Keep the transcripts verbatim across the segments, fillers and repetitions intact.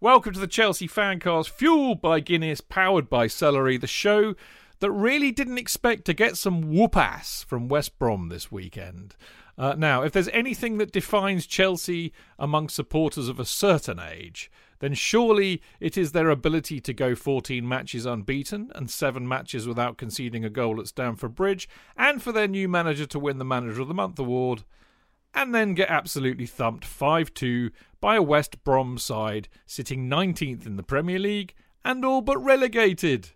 Welcome to the Chelsea Fancast, fueled by Guinness, powered by celery, the show that really didn't expect to get some whoop-ass from West Brom this weekend. Uh, now, if there's anything that defines Chelsea among supporters of a certain age, then surely it is their ability to go fourteen matches unbeaten and seven matches without conceding a goal at Stamford Bridge, and for their new manager to win the Manager of the Month award, and then get absolutely thumped five two by a West Brom side sitting nineteenth in the Premier League and all but relegated.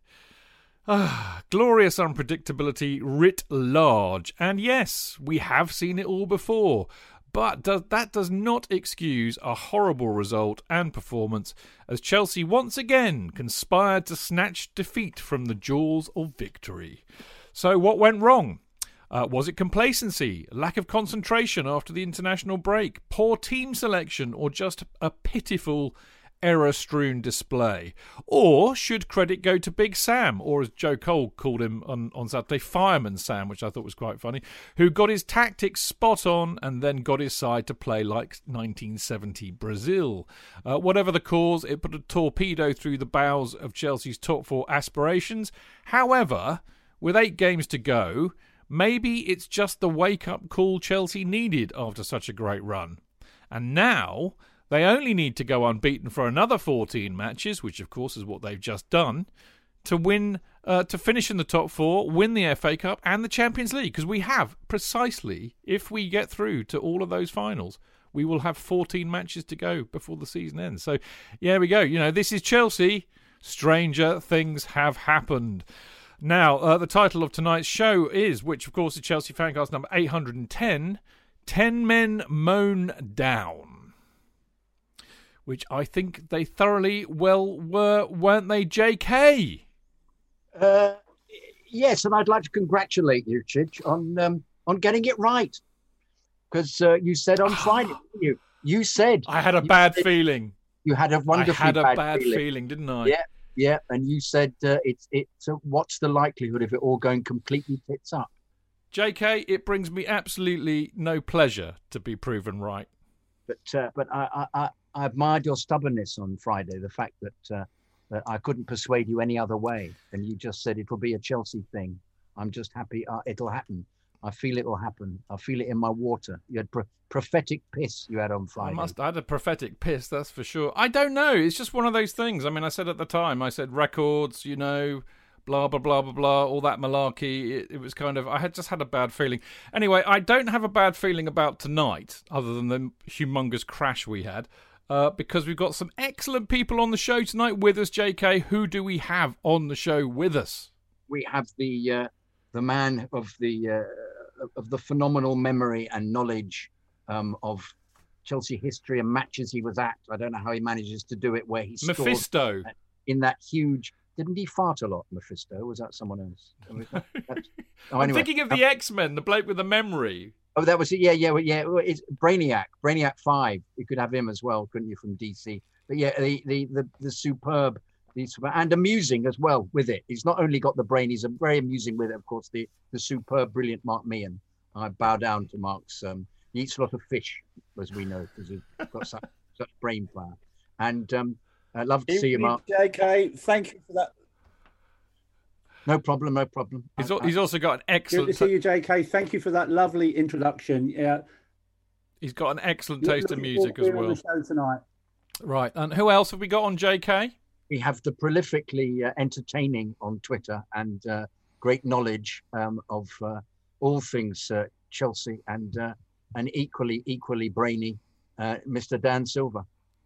Ah, glorious unpredictability writ large. And yes, we have seen it all before, but do- that does not excuse a horrible result and performance as Chelsea once again conspired to snatch defeat from the jaws of victory. So what went wrong? Uh, was it complacency, lack of concentration after the international break, poor team selection, or just a pitiful error-strewn display? Or should credit go to Big Sam, or as Joe Cole called him on, on Saturday, Fireman Sam, which I thought was quite funny, who got his tactics spot on and then got his side to play like nineteen seventy Brazil? Uh, whatever the cause, it put a torpedo through the bows of Chelsea's top four aspirations. However, with eight games to go, maybe it's just the wake-up call Chelsea needed after such a great run. And now they only need to go unbeaten for another fourteen matches, which of course is what they've just done, to win, uh, to finish in the top four, win the F A Cup and the Champions League. Because we have precisely, if we get through to all of those finals, we will have fourteen matches to go before the season ends. So, yeah, we go. You know, this is Chelsea. Stranger things have happened. Now, uh, the title of tonight's show is, which of course is Chelsea Fancast number eight hundred ten, ten Men Moan Down. Which I think they thoroughly well were, weren't they, J K? Uh, yes, and I'd like to congratulate you, Chidge, on um, on getting it right. Because uh, you said on Friday, didn't you? You said... I had a bad said, feeling. You had a wonderfully bad feeling. I had a bad, bad feeling. feeling, didn't I? Yeah. Yeah, and you said uh, it's it. So, what's the likelihood of it all going completely tits up? J K, it brings me absolutely no pleasure to be proven right. But uh, but I, I I admired your stubbornness on Friday. The fact that uh, that I couldn't persuade you any other way, and you just said it'll be a Chelsea thing. I'm just happy uh, it'll happen. I feel it will happen. I feel it in my water. You had pro- prophetic piss you had on Friday. I must. I had a prophetic piss, that's for sure. I don't know. It's just one of those things. I mean, I said at the time, I said records, you know, blah, blah, blah, blah, blah, all that malarkey. It, it was kind of, I had just had a bad feeling. Anyway, I don't have a bad feeling about tonight, other than the humongous crash we had, uh, because we've got some excellent people on the show tonight with us, J K. Who do we have on the show with us? We have the... Uh... the man of the uh, of the phenomenal memory and knowledge um, of Chelsea history and matches he was at. I don't know how he manages to do it where he scored. Mephisto. In that huge... Didn't he fart a lot, Mephisto? Was that someone else? That, that, oh, anyway. I'm thinking of the um, X-Men, the bloke with the memory. Oh, that was it. Yeah, yeah, yeah. It's Brainiac, Brainiac five. You could have him as well, couldn't you, from D C? But yeah, the the the, the superb... and amusing as well with it. He's not only got the brain, he's very amusing with it, of course, the, the superb, brilliant Mark Meehan. I bow down to Mark's. Um, he eats a lot of fish, as we know, because he's got such, such brain power. And um, I'd love to see you, Mark. J K, thank you for that. No problem, no problem. He's, I, al- I, he's also got an excellent... Good to see you, J K. Thank you for that lovely introduction. Yeah, he's got an excellent taste in music as well. On the show tonight. Right, and who else have we got on, J K? We have the prolifically uh, entertaining on Twitter and uh, great knowledge um, of uh, all things uh, Chelsea and uh, and equally, equally brainy uh, Mister Dan Silva.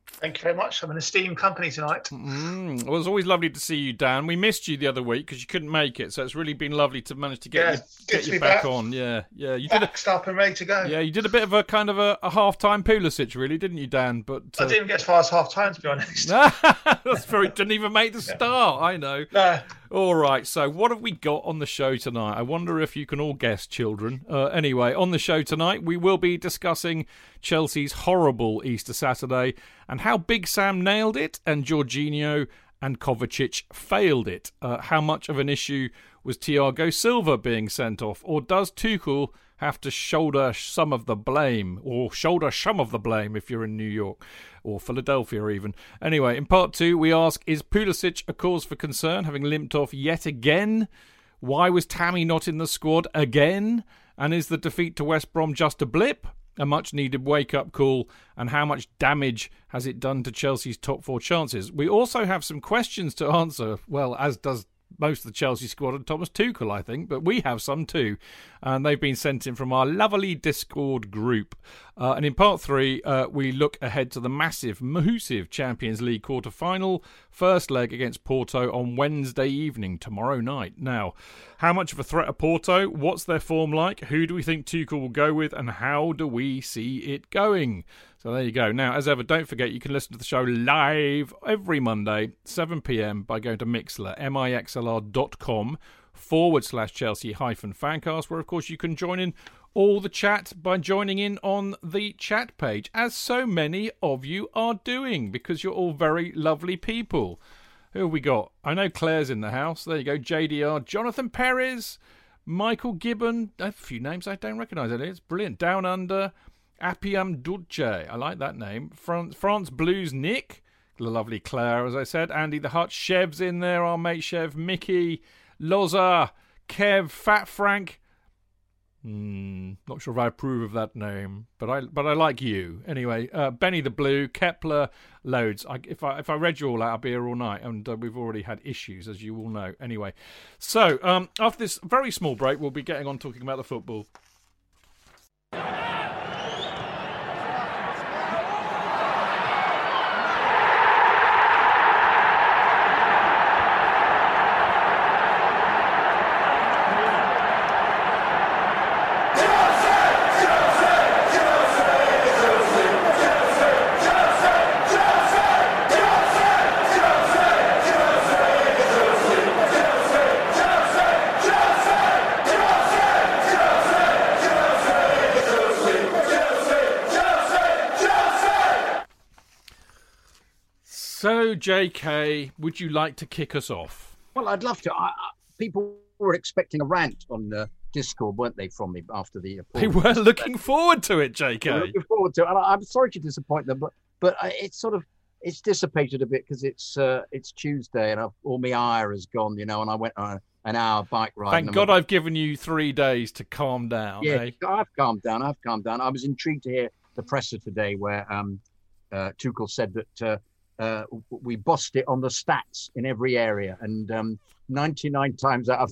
Thank you very much. I'm an esteemed company tonight. Mm. Well, it's always lovely to see you, Dan. We missed you the other week because you couldn't make it, so it's really been lovely to manage to get yeah, you, get you back, back on. Yeah, yeah. You Backed did a, up and ready to go. Yeah, you did a bit of a kind of a, a half-time Pulisic, really, didn't you, Dan? But uh... I didn't even get as far as half-time, to be honest. That's very. Didn't even make the start. Yeah. I know. No. All right. So, what have we got on the show tonight? I wonder if you can all guess, children. Uh, anyway, on the show tonight, we will be discussing Chelsea's horrible Easter Saturday and how Big Sam nailed it and Jorginho and Kovacic failed it. Uh, how much of an issue was Thiago Silva being sent off? Or does Tuchel have to shoulder some of the blame, or shoulder some of the blame if you're in New York or Philadelphia even. Anyway, in part two, we ask, is Pulisic a cause for concern, having limped off yet again? Why was Tammy not in the squad again? And is the defeat to West Brom just a blip? A much-needed wake-up call, and how much damage has it done to Chelsea's top four chances? We also have some questions to answer, well, as does most of the Chelsea squad and Thomas Tuchel, I think, but we have some too, and they've been sent in from our lovely Discord group. Uh, and in part three, uh, we look ahead to the massive, massive Champions League quarter-final, first leg against Porto on Wednesday evening, tomorrow night. Now, how much of a threat are Porto? What's their form like? Who do we think Tuchel will go with? And how do we see it going? So there you go. Now, as ever, don't forget, you can listen to the show live every Monday, seven p.m, by going to Mixlr, mixlr.com forward slash Chelsea hyphen fancast, where, of course, you can join in all the chat by joining in on the chat page, as so many of you are doing, because you're all very lovely people. Who have we got? I know Claire's in the house. There you go. J D R, Jonathan Perez, Michael Gibbon. A few names I don't recognise. It's brilliant. Down Under, Appiam Dulce. I like that name. France, France Blues Nick. The lovely Claire, as I said. Andy the Hut. Chev's in there. Our mate Chev. Mickey, Loza, Kev, Fat Frank. Mm, not sure if I approve of that name, but I but I like you anyway. Uh, Benny the Blue, Kepler, loads. I, if I if I read you all out, I'll be here all night, and uh, we've already had issues, as you all know. Anyway, so um, after this very small break, we'll be getting on talking about the football. J K, would you like to kick us off? Well, I'd love to. I, I, people were expecting a rant on the Discord, weren't they, from me after the... They were looking forward to it, J K. They were looking forward to it. And I, I'm sorry to disappoint them, but but it's sort of, it's dissipated a bit because it's uh, it's Tuesday and I've, all my ire has gone, you know, and I went on an hour bike ride. Thank God I'm, I've given you three days to calm down. Yeah, eh? I've calmed down. I've calmed down. I was intrigued to hear the presser today where um, uh, Tuchel said that... Uh, Uh, we bossed it on the stats in every area, and um, ninety-nine times out of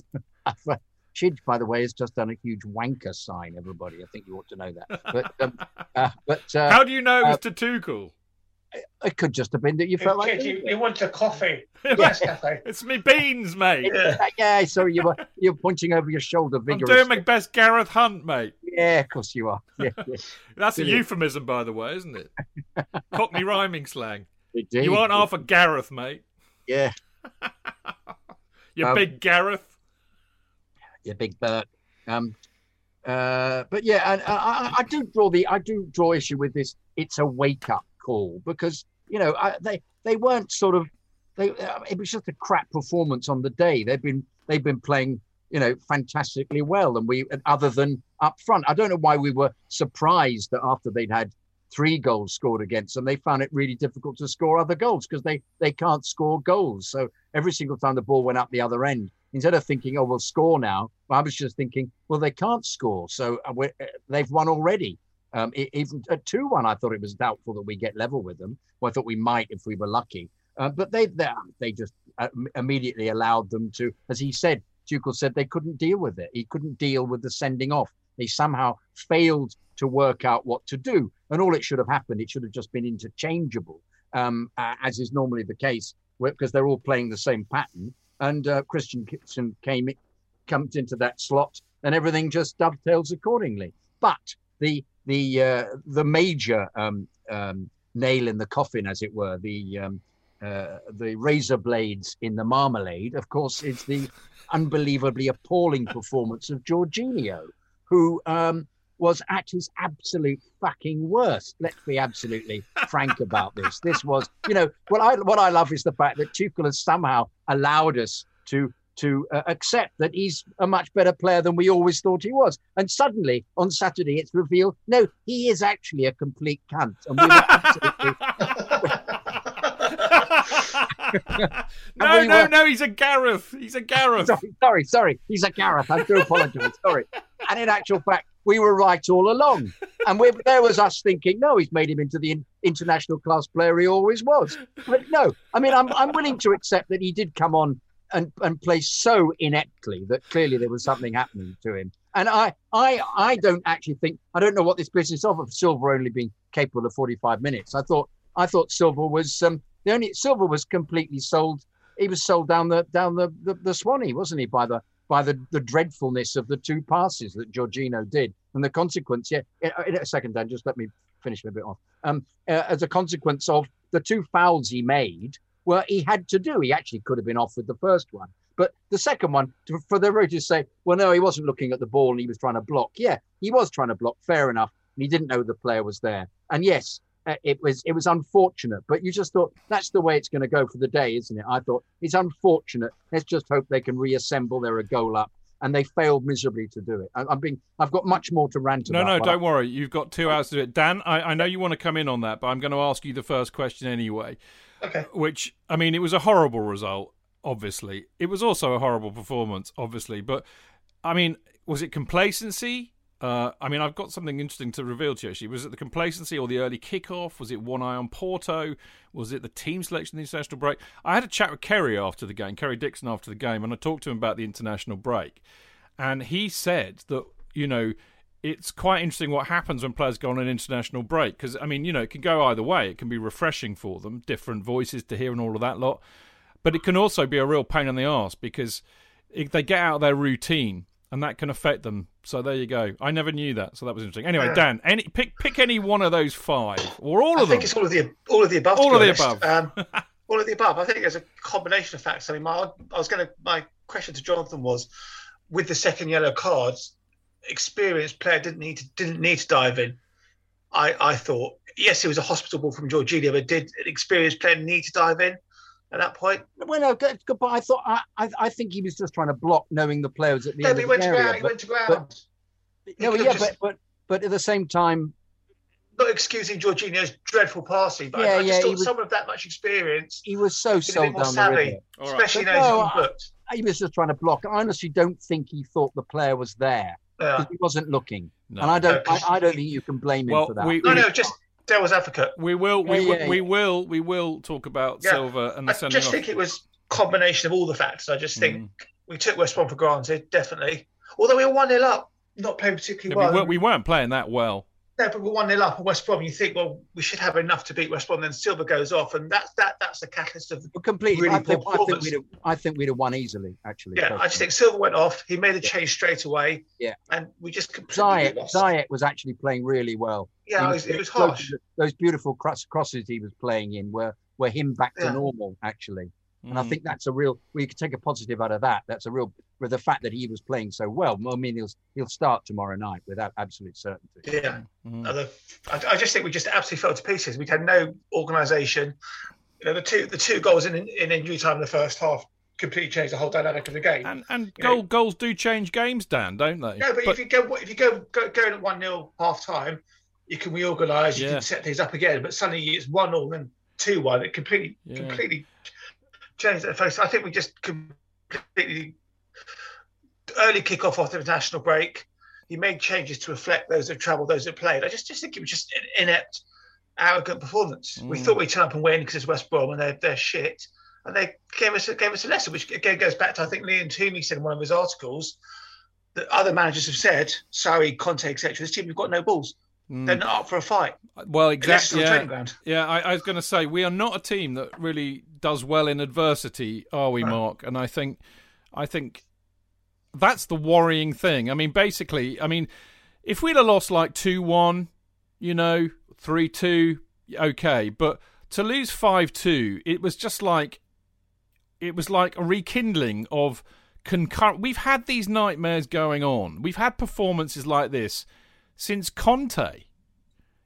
Chidge, by the way, has just done a huge wanker sign. Everybody, I think you ought to know that. But, um, uh, but uh, how do you know it was to Tuchel? It could just have been that you felt hey, like Chidge, you, you want a coffee. Yes, yeah. It's me beans, mate. Yeah, yeah, sorry, you were you're pointing over your shoulder vigorously. I'm doing my best, Gareth Hunt, mate. Yeah, of course you are. Yeah, yeah. That's Brilliant. A euphemism, by the way, isn't it? Cockney rhyming slang. Indeed. You aren't half a Gareth, mate. Yeah. you um, big Gareth. You big Bert. Um, uh, but yeah, and I, I do draw the I do draw issue with this. It's a wake up call because you know I, they they weren't sort of they. It was just a crap performance on the day. They've been they've been playing you know fantastically well, and we other than up front, I don't know why we were surprised that after they'd had three goals scored against them, they found it really difficult to score other goals because they, they can't score goals. So every single time the ball went up the other end, instead of thinking, oh, we'll score now, I was just thinking, well, they can't score. So we're, they've won already. Um, even a two one, I thought it was doubtful that we get level with them. Well, I thought we might if we were lucky. Uh, but they, they they just immediately allowed them to, as he said, Tuchel said they couldn't deal with it. He couldn't deal with the sending off. They somehow failed to work out what to do. And all it should have happened, it should have just been interchangeable, um, uh, as is normally the case, because they're all playing the same pattern. And uh, Christian Kitson came, comes into that slot, and everything just dovetails accordingly. But the the uh, the major um, um, nail in the coffin, as it were, the um, uh, the razor blades in the marmalade, of course, is the unbelievably appalling performance of Jorginho, who... Um, was at his absolute fucking worst. Let's be absolutely frank about this. This was, you know, what I what I love is the fact that Tuchel has somehow allowed us to to uh, accept that he's a much better player than we always thought he was. And suddenly, on Saturday, it's revealed, no, he is actually a complete cunt. And we were absolutely... no, we no, were... no, he's a Gareth. He's a Gareth. Sorry, sorry, sorry. He's a Gareth. I do apologise. Sorry. And in actual fact, we were right all along. And we, there was us thinking, no, he's made him into the in, international class player he always was. But no, I mean, I'm, I'm willing to accept that he did come on and, and play so ineptly that clearly there was something happening to him. And I, I, I don't actually think, I don't know what this business of, of Silva only being capable of forty-five minutes. I thought, I thought Silva was, um, the only, Silva was completely sold. He was sold down the, down the, the, the Swanee, wasn't he, by the, by the, the dreadfulness of the two passes that Jorginho did. And the consequence, yeah, in a second, Dan, just let me finish a bit off. Um, uh, as a consequence of the two fouls he made, well, he had to do. He actually could have been off with the first one. But the second one, to, for the road to say, well, no, he wasn't looking at the ball and he was trying to block. Yeah, he was trying to block, fair enough. And he didn't know the player was there. And yes, uh, it was it was unfortunate. But you just thought, that's the way it's going to go for the day, isn't it? I thought, it's unfortunate. Let's just hope they can reassemble. They're a goal up. And they failed miserably to do it. I, I'm being, I've got much more to rant no, about. No, no, don't I... worry. You've got two hours to do it. Dan, I, I know you want to come in on that, but I'm going to ask you the first question anyway. Okay. Which, I mean, it was a horrible result, obviously. It was also a horrible performance, obviously. But, I mean, was it complacency? Uh, I mean, I've got something interesting to reveal to you, actually. Was it the complacency or the early kickoff? Was it one eye on Porto? Was it the team selection in the international break? I had a chat with Kerry after the game, Kerry Dixon after the game, and I talked to him about the international break. And he said that, you know, it's quite interesting what happens when players go on an international break. Because, I mean, you know, it can go either way. It can be refreshing for them, different voices to hear and all of that lot. But it can also be a real pain in the arse because if they get out of their routine, and that can affect them. So there you go. I never knew that. So that was interesting. Anyway, Dan, any pick pick any one of those five or all of them. I think it's all of the all of the above. All of the above. Um, all of the above. I think there's a combination of facts. I mean, my I was going to my question to Jonathan was, with the second yellow card, experienced player didn't need to didn't need to dive in. I I thought yes, it was a hospital ball from Jorginho, but did an experienced player need to dive in at that point? Well, no, good, good point. I thought I, I, I think he was just trying to block, knowing the player was at the no, end of the area. Ground, but, he went to ground. But, no, yeah, just, but, but but at the same time, not excusing Jorginho's dreadful passing, but yeah, I, I just yeah, thought was, someone of that much experience, he was so sold down savvy, the river, right. Especially those no, who looked. He was just trying to block. I honestly don't think he thought the player was there because yeah. he wasn't looking, no. and I don't. No, I, I don't think you can blame well, him for that. We, no, we, no, just. Devil's advocate. We will, we, yeah, yeah, yeah. we will, we will talk about yeah. Silva and the sending off. I just off. think it was a combination of all the facts. I just think mm. we took West Brom for granted, definitely. Although we were one nil up, not playing particularly yeah, well. We weren't, we weren't playing that well. No, but we're one nil up at West Brom. You think, well, we should have enough to beat West Brom. Then Silva goes off, and that's that. That's the catalyst of the completely. Really I, think, I, think we'd have, I think we'd have won easily, actually. Yeah, personally. I just think Silva went off. He made a change straight away. Yeah, and we just completely Ziyech, lost. Ziyech was actually playing really well. Yeah, was, it was harsh. Those, those beautiful cross, crosses he was playing in were were him back to yeah. normal, actually. And mm. I think that's a real. We could take a positive out of that. That's a real. With the fact that he was playing so well, I mean, he'll he'll start tomorrow night without absolute certainty. Yeah, mm-hmm. I, I just think we just absolutely fell to pieces. We had no organisation. You know, the two the two goals in in injury time in the first half completely changed the whole dynamic of the game. And and goal, goals do change games, Dan, don't they? No, but, but... if you go if you go go going at one nil half time, you can reorganise, you yeah. can set things up again. But suddenly it's one all and two one. It completely yeah. completely changed the face. I think we just completely. Early kickoff after the national break, he made changes to reflect those that travelled, those that played. I just, just think it was just an inept, arrogant performance. Mm. We thought we'd turn up and win because it's West Brom and they're they're shit, and they gave us gave us a lesson, which again goes back to I think Liam Toomey said in one of his articles that other managers have said, Sarri, Conte, et cetera. This team, we've got no balls. Mm. They're not up for a fight. Well, exactly. Yeah, yeah I, I was going to say we are not a team that really does well in adversity, are we, right. Mark? And I think, I think. That's the worrying thing. I mean, basically, I mean, if we'd have lost like two one, you know, three two, okay. But to lose five two, it was just like, it was like a rekindling of concurrent. We've had these nightmares going on. We've had performances like this since Conte.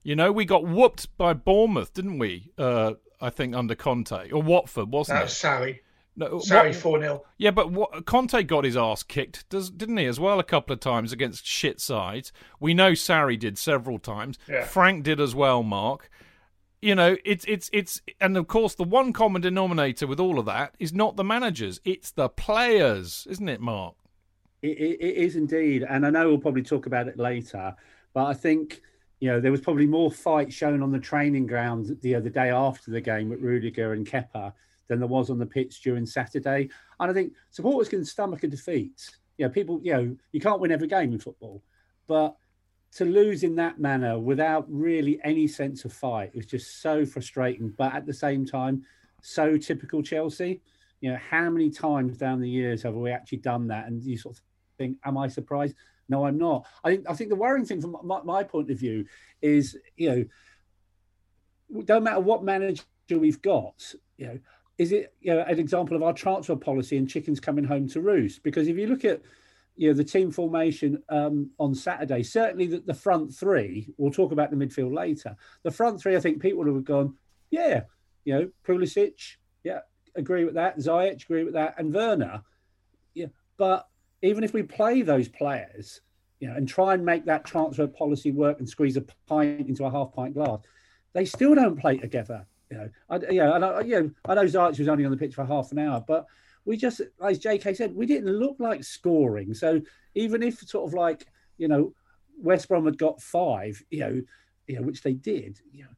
You know, we got whooped by Bournemouth, didn't we? Uh, I think under Conte or Watford, wasn't no, it? Sorry. No, sorry, four nil. Yeah, but what, Conte got his ass kicked, does, didn't he, as well, a couple of times against shit sides. We know Sarri did several times. Yeah. Frank did as well, Mark. You know, it's it's it's, and of course, the one common denominator with all of that is not the managers; it's the players, isn't it, Mark? It, it, it is indeed, and I know we'll probably talk about it later. But I think you know there was probably more fight shown on the training ground the other day after the game with Rudiger and Kepa than there was on the pitch during Saturday. And I think supporters can stomach a defeat. You know, people, you know, you can't win every game in football, but to lose in that manner without really any sense of fight was just so frustrating, but at the same time, so typical Chelsea. You know, how many times down the years have we actually done that? And you sort of think, am I surprised? No, I'm not. I think I think the worrying thing from my, my point of view is, you know, don't matter what manager we've got, you know, is it you know an example of our transfer policy and chickens coming home to roost? Because if you look at You know, the team formation um, on Saturday, certainly the, the front three, we'll talk about the midfield later. The front three, I think people would have gone, yeah, you know, Pulisic, yeah, agree with that. Ziyech, agree with that. And Werner. Yeah. But even if we play those players, you know, and try and make that transfer policy work and squeeze a pint into a half pint glass, they still don't play together. You know, I, you know, and I, you know, I know Ziyech was only on the pitch for half an hour, but we just, as J K said, we didn't look like scoring. So even if sort of like, you know, West Brom had got five, you know, you know, which they did, you know,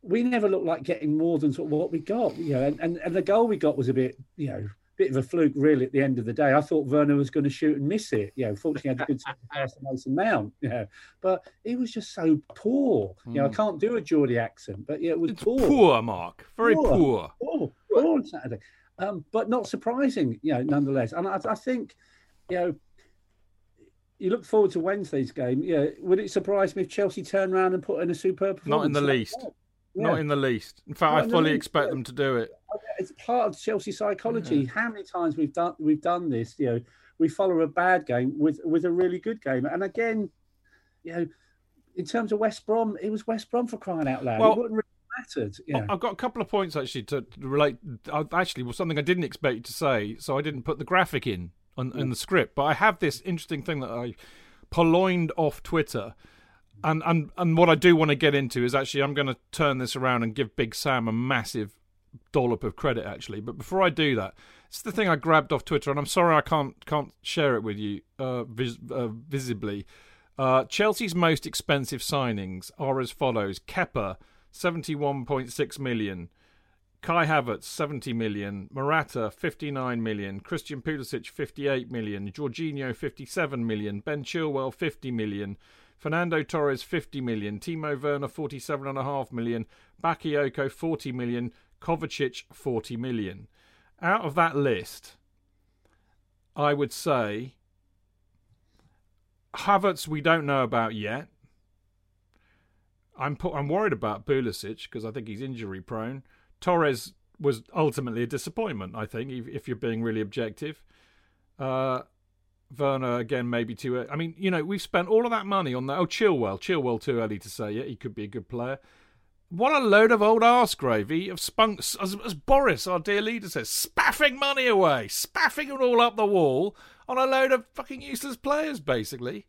we never looked like getting more than sort of what we got, you know, and, and, and the goal we got was a bit, you know, bit of a fluke really at the end of the day. I thought Werner was going to shoot and miss it. You know, fortunately I had a good pass to Mason Mount, you know, but it was just so poor. Mm. You know, I can't do a Geordie accent, but yeah, it was it's poor. Poor, Mark. Very poor. Poor, poor, poor on Saturday. Um, but not surprising, you know, nonetheless. And I, I think, you know, you look forward to Wednesday's game. Yeah, you know, would it surprise me if Chelsea turn around and put in a superb performance? Not in the like least. Yeah. Not in the least. In fact, not I fully the expect yeah. them to do it. It's part of Chelsea psychology. Yeah. How many times we've done we've done this? You know, we follow a bad game with with a really good game. And again, you know, in terms of West Brom, it was West Brom for crying out loud. Well, it wouldn't really mattered, yeah. I've got a couple of points actually to relate. Actually, well, something I didn't expect you to say, so I didn't put the graphic in on, mm. in the script. But I have this interesting thing that I purloined off Twitter, and and and what I do want to get into is actually I'm going to turn this around and give Big Sam a massive dollop of credit actually. But before I do that, it's the thing I grabbed off Twitter, and I'm sorry I can't can't share it with you uh, vis- uh, visibly. Uh, Chelsea's most expensive signings are as follows: Kepa, seventy-one point six million. Kai Havertz, seventy million. Morata, fifty-nine million. Christian Pulisic, fifty-eight million. Jorginho, fifty-seven million. Ben Chilwell, fifty million. Fernando Torres, fifty million. Timo Werner, forty-seven point five million. Bakayoko, forty million. Kovacic, forty million. Out of that list, I would say Havertz we don't know about yet. I'm I'm worried about Pulisic because I think he's injury prone. Torres was ultimately a disappointment, I think, if, if you're being really objective. Uh, Werner again, maybe too early. I mean, you know, we've spent all of that money on that. Oh, Chilwell, Chilwell too early to say yet. He could be a good player. What a load of old arse gravy of spunk, as, as Boris, our dear leader, says, spaffing money away, spaffing it all up the wall on a load of fucking useless players, basically.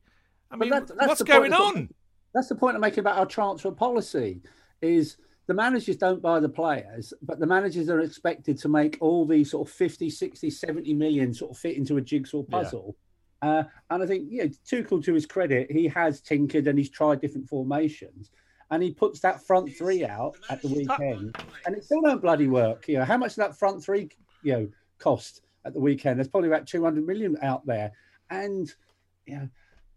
I mean, that's, that's what's going on? That's the point I'm making about our transfer policy, is the managers don't buy the players, but the managers are expected to make all these sort of fifty, sixty, seventy million sort of fit into a jigsaw puzzle. Yeah. Uh, and I think, you know, Tuchel, to his credit, he has tinkered and he's tried different formations. And he puts that front three out at the weekend and it still don't bloody work. You know, how much did that front three, you know, cost at the weekend? There's probably about two hundred million out there. And, you know,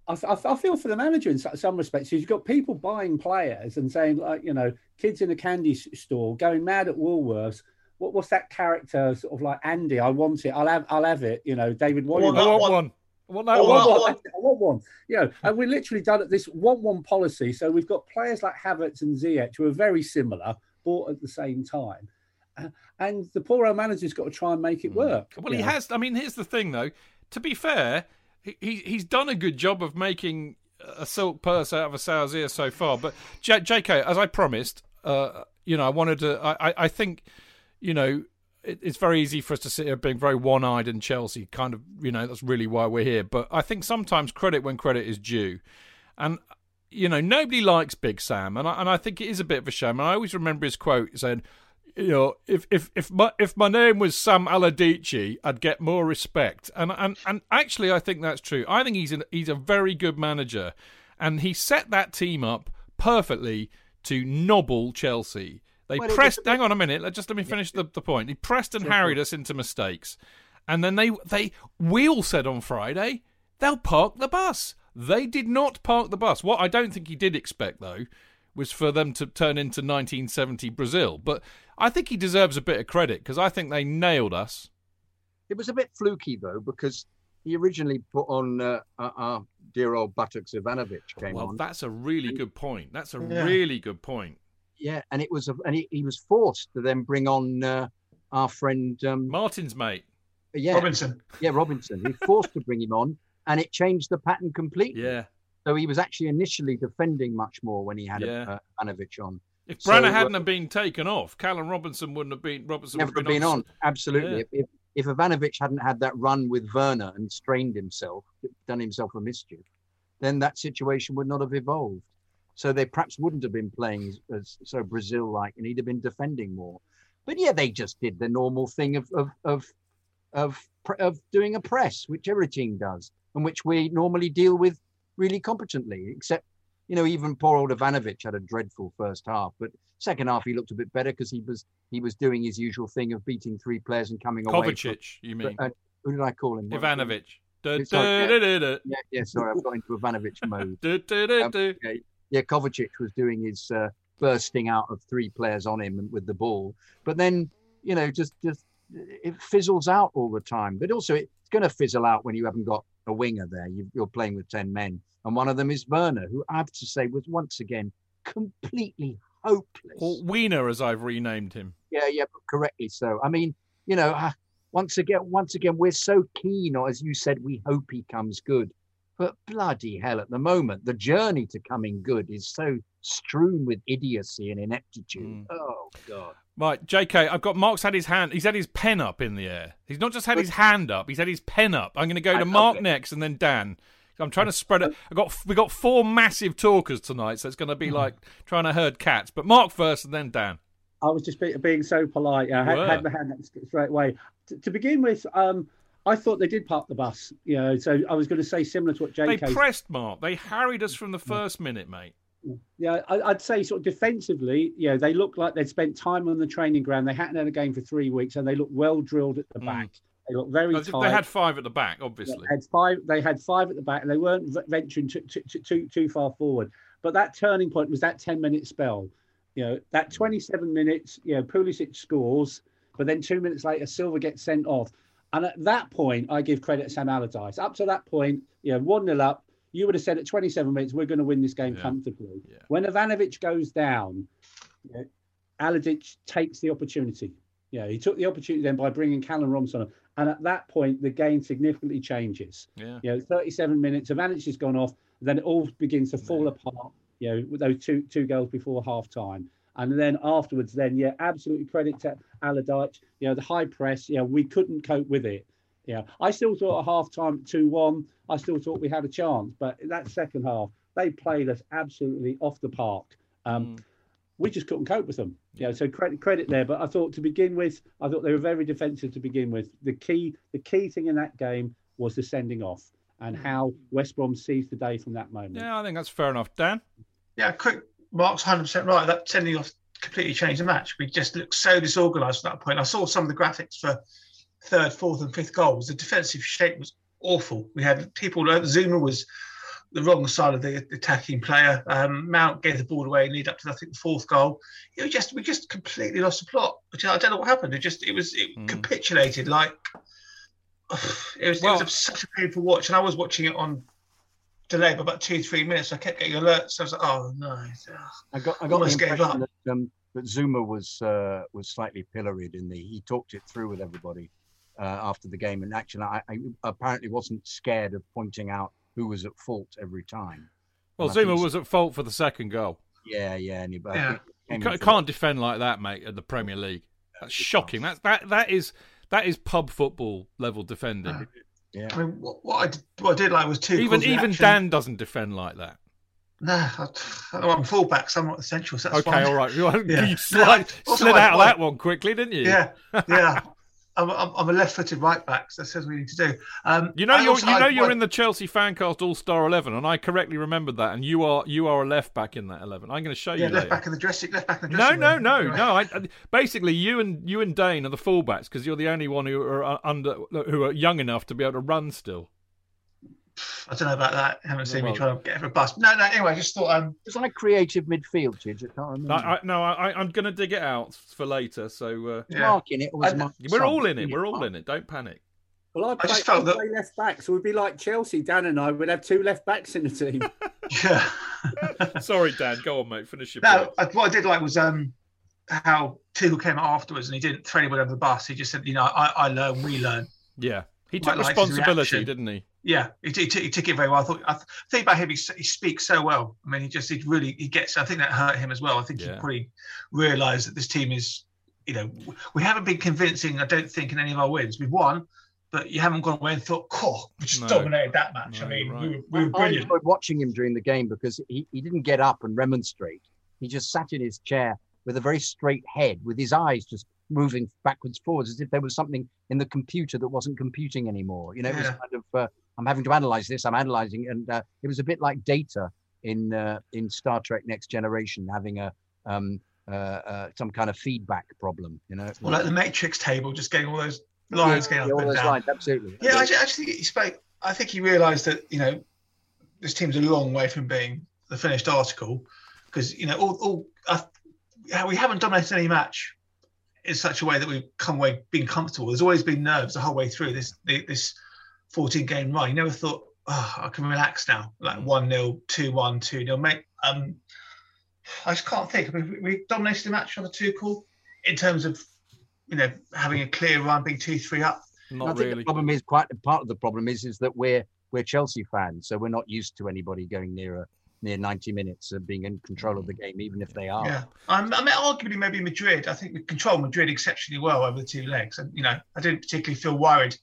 I feel for the manager in some respects. You've got people buying players and saying, like, you know, kids in a candy store going mad at Woolworths. What, what's that character sort of like? Andy, I want it. I'll have. I'll have it. You know, David Warren. I want one. I want that one. I want one. You know, and we're literally done at this one-one policy. So we've got players like Havertz and Ziyech who are very similar, bought at the same time, uh, and the poor old manager's got to try and make it work. Well, he know. has. I mean, here's the thing, though. To be fair, He he's done a good job of making a silk purse out of a sow's ear so far. But J- JK, as I promised, uh, you know, I wanted to. I, I think, you know, it's very easy for us to sit here being very one-eyed in Chelsea, kind of, you know, that's really why we're here. But I think sometimes credit when credit is due. And, you know, nobody likes Big Sam. And I, and I think it is a bit of a shame. And I always remember his quote saying, you know, if if if my if my name was Sam Aladici, I'd get more respect. And and and actually, I think that's true. I think he's an, he's a very good manager, and he set that team up perfectly to nobble Chelsea. They well, pressed. Hang on a minute. Let just let me finish the, the point. He pressed and harried us into mistakes, and then they they we all said on Friday they'll park the bus. They did not park the bus. What I don't think he did expect though was for them to turn into nineteen seventy Brazil, but I think he deserves a bit of credit because I think they nailed us. It was a bit fluky, though, because he originally put on uh, our dear old Buttocks Ivanovic came well, on. Well, that's a really good point. That's a yeah. really good point. Yeah, and it was, a, and he, he was forced to then bring on uh, our friend... Um, Martin's mate. Yeah, Robinson. Yeah, Robinson. He was forced to bring him on, and it changed the pattern completely. Yeah. So he was actually initially defending much more when he had yeah. a, a Ivanovic on. If Branner so, hadn't uh, have been taken off, Callum Robinson wouldn't have been. Robinson never would have been, been on. on. Absolutely. Yeah. If, if if Ivanovic hadn't had that run with Werner and strained himself, done himself a mischief, then that situation would not have evolved. So they perhaps wouldn't have been playing as, so Brazil-like, and he'd have been defending more. But yeah, they just did the normal thing of of of of, of doing a press, which every team does, and which we normally deal with really competently, except. You know, even poor old Ivanovic had a dreadful first half, but second half he looked a bit better because he was he was doing his usual thing of beating three players and coming Kovacic, away. Kovacic, you mean? But, uh, who did I call him? Ivanovic. Da, da, da, da, da. Yeah, yeah, sorry, I've got into Ivanovic mode. da, da, da, um, da. Yeah, yeah, Kovacic was doing his uh, bursting out of three players on him with the ball, but then you know, just just it fizzles out all the time. But also, it's going to fizzle out when you haven't got a winger there. You, you're playing with ten men. And one of them is Werner, who I have to say was once again completely hopeless. Or Wiener, as I've renamed him. Yeah, yeah, but correctly so. I mean, you know, uh, once again, once again, we're so keen, or as you said, we hope he comes good. But bloody hell, at the moment, the journey to coming good is so strewn with idiocy and ineptitude. Mm. Oh, God. Right, J K, I've got Mark's had his hand, he's had his pen up in the air. He's not just had his hand up, he's had his pen up. I'm going to go to Mark next and then Dan. I'm trying to spread it. I got we got four massive talkers tonight, so it's going to be like trying to herd cats. But Mark first, and then Dan. I was just be, being so polite. I had, had my hand up straight away. T- to begin with, um, I thought they did park the bus. You know, so I was going to say similar to what J K. They pressed, Mark. They harried us from the first minute, mate. Yeah, I'd say sort of defensively, you know, they looked like they'd spent time on the training ground. They hadn't had a game for three weeks, and they looked well drilled at the mm. back. They got very tight. They had five at the back, obviously. They had five, they had five at the back, and they weren't venturing too, too, too, too far forward. But that turning point was that ten-minute spell. You know, that twenty-seven minutes, you know, Pulisic scores, but then two minutes later, Silva gets sent off. And at that point, I give credit to Sam Allardyce. Up to that point, you know, one nil up, you would have said at twenty-seven minutes, we're going to win this game yeah. comfortably. Yeah. When Ivanovic goes down, you know, Allardyce takes the opportunity. Yeah, he took the opportunity then by bringing Callum Robinson on. And at that point, the game significantly changes. Yeah, you know, thirty-seven minutes, Ivanovic has gone off, then it all begins to fall yeah. apart, you know, with those two two goals before half-time. And then afterwards, then, yeah, absolutely credit to Allardyce, you know, the high press, you know, we couldn't cope with it. Yeah, I still thought at half-time, two one, I still thought we had a chance. But that second half, they played us absolutely off the park. Um mm. We just couldn't cope with them. You know, so credit credit there. But I thought to begin with, I thought they were very defensive to begin with. The key the key thing in that game was the sending off and how West Brom seized the day from that moment. Yeah, I think that's fair enough. Dan? Yeah, quick. Mark's one hundred percent right. That sending off completely changed the match. We just looked so disorganised at that point. I saw some of the graphics for third, fourth and fifth goals. The defensive shape was awful. We had people, Zuma was... the wrong side of the attacking player. Um, Mount gave the ball away and lead up to I think the fourth goal. It was just we just completely lost the plot. Which I don't know what happened. It just it was it mm. capitulated like it was, well, it was such a painful watch. And I was watching it on delay by about two three minutes. So I kept getting alerts. So I was like, oh no! I got I got the impression that, um, that Zuma was uh, was slightly pilloried in the. He talked it through with everybody uh, after the game. And actually, I, I apparently wasn't scared of pointing out who was at fault every time. Well, Zuma was at fault for the second goal. Yeah, yeah. Anybody? Yeah. You can't, can't defend like that, mate, at the Premier League. That's shocking. That's that that is that is pub football level defending. Uh, yeah. I mean, what, what I what I did like was two. Even even Dan doesn't defend like that. No, I, I'm fullback, so I'm not essential. So that's okay, fine. All right. You, yeah. you slid, no, slid out of that one quickly, didn't you? Yeah, yeah. I'm, I'm, I'm a left-footed right-back, so that says what we need to do. Um, you know, you're, also, you know, I, you're I, in the Chelsea Fancast All-Star eleven, and I correctly remembered that. And you are you are a left-back in that eleven. I'm going to show yeah, you. Yeah, left-back in the dressing. Left-back in the dressing. No, room. no, no, no. I, I, basically, you and you and Dane are the fullbacks because you're the only one who are under who are young enough to be able to run still. I don't know about that. I haven't seen well, me trying to get for a bus. No, no. Anyway, I just thought um, it's like creative midfield. Kids, I can't remember. I, I, no, I, I'm going to dig it out for later. So uh, yeah. Mark in it. Was Mark we're all in it. We're all in it. Don't panic. Well, I'd play, I just felt I'd that... play left back, so we'd be like Chelsea. Dan and I would have two left backs in the team. yeah. Sorry, Dan. Go on, mate. Finish your. No, I, what I did like was um, how Tuchel came out afterwards, and he didn't throw anyone over the bus. He just said, "You know, I, I learn, we learn." Yeah. He took like responsibility, didn't he? Yeah, he, he, he took it very well. I thought I th- think about him. He, he speaks so well. I mean, he just he really he gets. I think that hurt him as well. I think yeah. he probably realised that this team is, you know, we haven't been convincing. I don't think in any of our wins we've won, but you haven't gone away and thought, "Cool, we just no. dominated that match." No, I mean, right. we, were, we were brilliant. I enjoyed watching him during the game because he, he didn't get up and remonstrate. He just sat in his chair with a very straight head, with his eyes just moving backwards, forwards, as if there was something in the computer that wasn't computing anymore. You know, it was yeah. kind of, uh, I'm having to analyze this, I'm analyzing, and uh, it was a bit like Data in uh, in Star Trek Next Generation, having a um, uh, uh, some kind of feedback problem, you know. Well, like the Matrix table, just getting all those lines yeah, getting up all and those down. Lines, absolutely. Yeah, I actually think he spoke, I think he realized that, you know, this team's a long way from being the finished article, because, you know, all, all uh, we haven't dominated any match in such a way that we've come away being comfortable. There's always been nerves the whole way through this this fourteen-game run. You never thought, oh, I can relax now, like one nil, two one, two nil. Mate, um, I just can't think. I mean, we dominated the match on the Tuchel in terms of, you know, having a clear run, being two three up. Not I think really. The problem is, quite part of the problem is, is that we're we're Chelsea fans, so we're not used to anybody going near a near ninety minutes of being in control of the game, even if they are. Yeah, um, I mean, arguably maybe Madrid. I think we controlled Madrid exceptionally well over the two legs. And, you know, I didn't particularly feel worried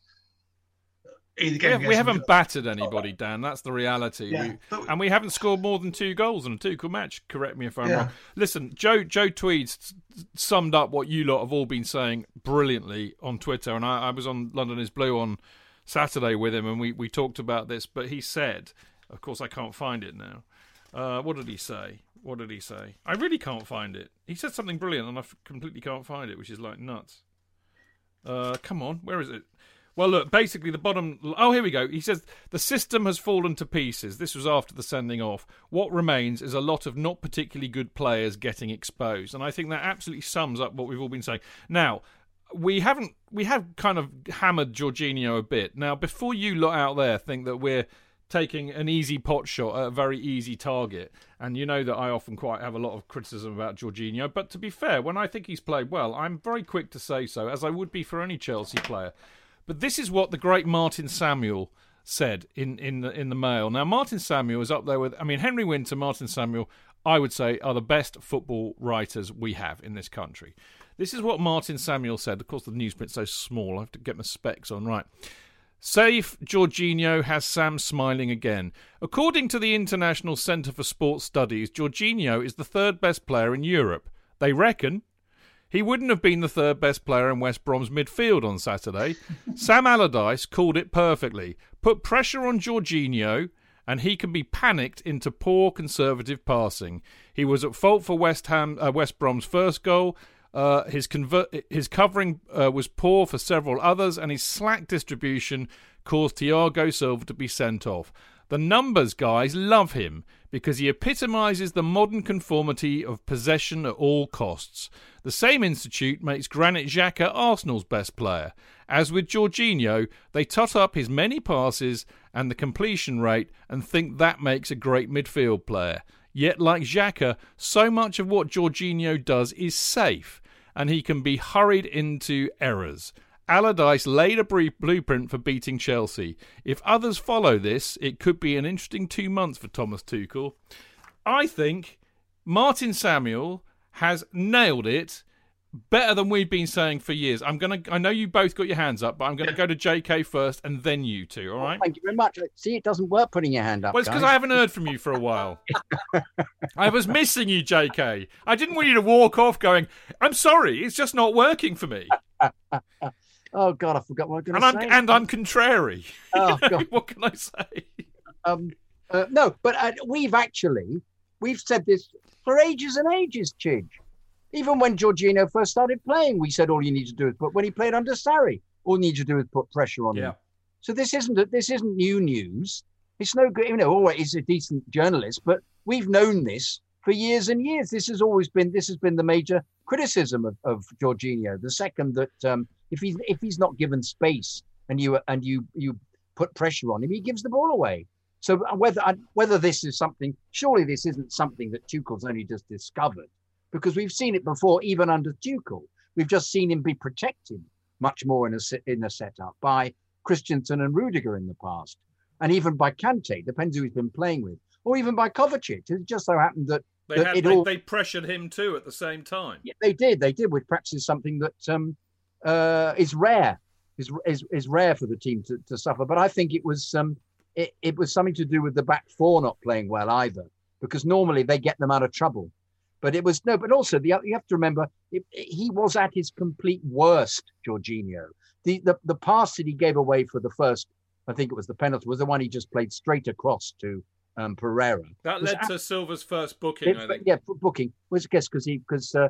either game. Yeah, we haven't Madrid. battered anybody, Dan. That's the reality. Yeah. We, and we haven't scored more than two goals in a two-goal match. Correct me if I'm yeah. wrong. Listen, Joe Joe Tweeds summed up what you lot have all been saying brilliantly on Twitter. And I, I was on London is Blue on Saturday with him, and we, we talked about this. But he said, of course, I can't find it now. Uh, what did he say? What did he say? I really can't find it. He said something brilliant, and I completely can't find it, which is like nuts. Uh, come on, where is it? Well, look, basically the bottom... Oh, here we go. He says, the system has fallen to pieces. This was after the sending off. What remains is a lot of not particularly good players getting exposed. And I think that absolutely sums up what we've all been saying. Now, we haven't... We have kind of hammered Jorginho a bit. Now, before you lot out there think that we're taking an easy pot shot at a very easy target. And you know that I often quite have a lot of criticism about Jorginho. But to be fair, when I think he's played well, I'm very quick to say so, as I would be for any Chelsea player. But this is what the great Martin Samuel said in, in, the, in the Mail. Now, Martin Samuel is up there with... I mean, Henry Winter, Martin Samuel, I would say, are the best football writers we have in this country. This is what Martin Samuel said. Of course, the newsprint's so small, I have to get my specs on right. Safe Jorginho has Sam smiling again. According to the International Centre for Sports Studies, Jorginho is the third best player in Europe. They reckon he wouldn't have been the third best player in West Brom's midfield on Saturday. Sam Allardyce called it perfectly. Put pressure on Jorginho and he can be panicked into poor conservative passing. He was at fault for West Ham, uh, West Brom's first goal. Uh, his convert, his covering uh, was poor for several others, and his slack distribution caused Thiago Silva to be sent off. The numbers guys love him because he epitomises the modern conformity of possession at all costs. The same institute makes Granit Xhaka Arsenal's best player. As with Jorginho, they tot up his many passes and the completion rate and think that makes a great midfield player. Yet, like Xhaka, so much of what Jorginho does is safe, and he can be hurried into errors. Allardyce laid a brief blueprint for beating Chelsea. If others follow this, it could be an interesting two months for Thomas Tuchel. I think Martin Samuel has nailed it, better than we've been saying for years. I'm gonna. I know you both got your hands up, but I'm gonna go to J K first and then you two. All right. Well, thank you very much. See, it doesn't work putting your hand up. Well, it's because I haven't heard from you for a while. I was missing you, J K. I didn't want you to walk off going, "I'm sorry, it's just not working for me." Oh God, I forgot what I was going to say. I'm, and I'm contrary. Oh God, what can I say? Um, uh, no, but uh, we've actually we've said this for ages and ages, Chidge. Even when Jorginho first started playing, we said all you need to do is put. When he played under Sarri, all you need to do is put pressure on yeah. him. So this isn't a, this isn't new news. It's no good. You know, oh, he's a decent journalist, but we've known this for years and years. This has always been. This has been the major criticism of, of Jorginho. The second that um, if he's if he's not given space and you and you you put pressure on him, he gives the ball away. So whether whether this is something, surely this isn't something that Tuchel's only just discovered. Because we've seen it before, even under Tuchel. We've just seen him be protected much more in a, in a setup by Christensen and Rudiger in the past, and even by Kante, depends who he's been playing with, or even by Kovacic. It just so happened that they, that had, they, all... they pressured him too at the same time. Yeah, they did. They did, which perhaps is something that um, uh, is rare, is, is is rare for the team to, to suffer. But I think it was um, it, it was something to do with the back four not playing well either, because normally they get them out of trouble. But it was no, but also the you have to remember it, it, he was at his complete worst, Jorginho. The, the the pass that he gave away for the first, I think it was the penalty, was the one he just played straight across to um, Pereira. That led at, to Silva's first booking, it, I think. Yeah, booking was I guess because he because uh,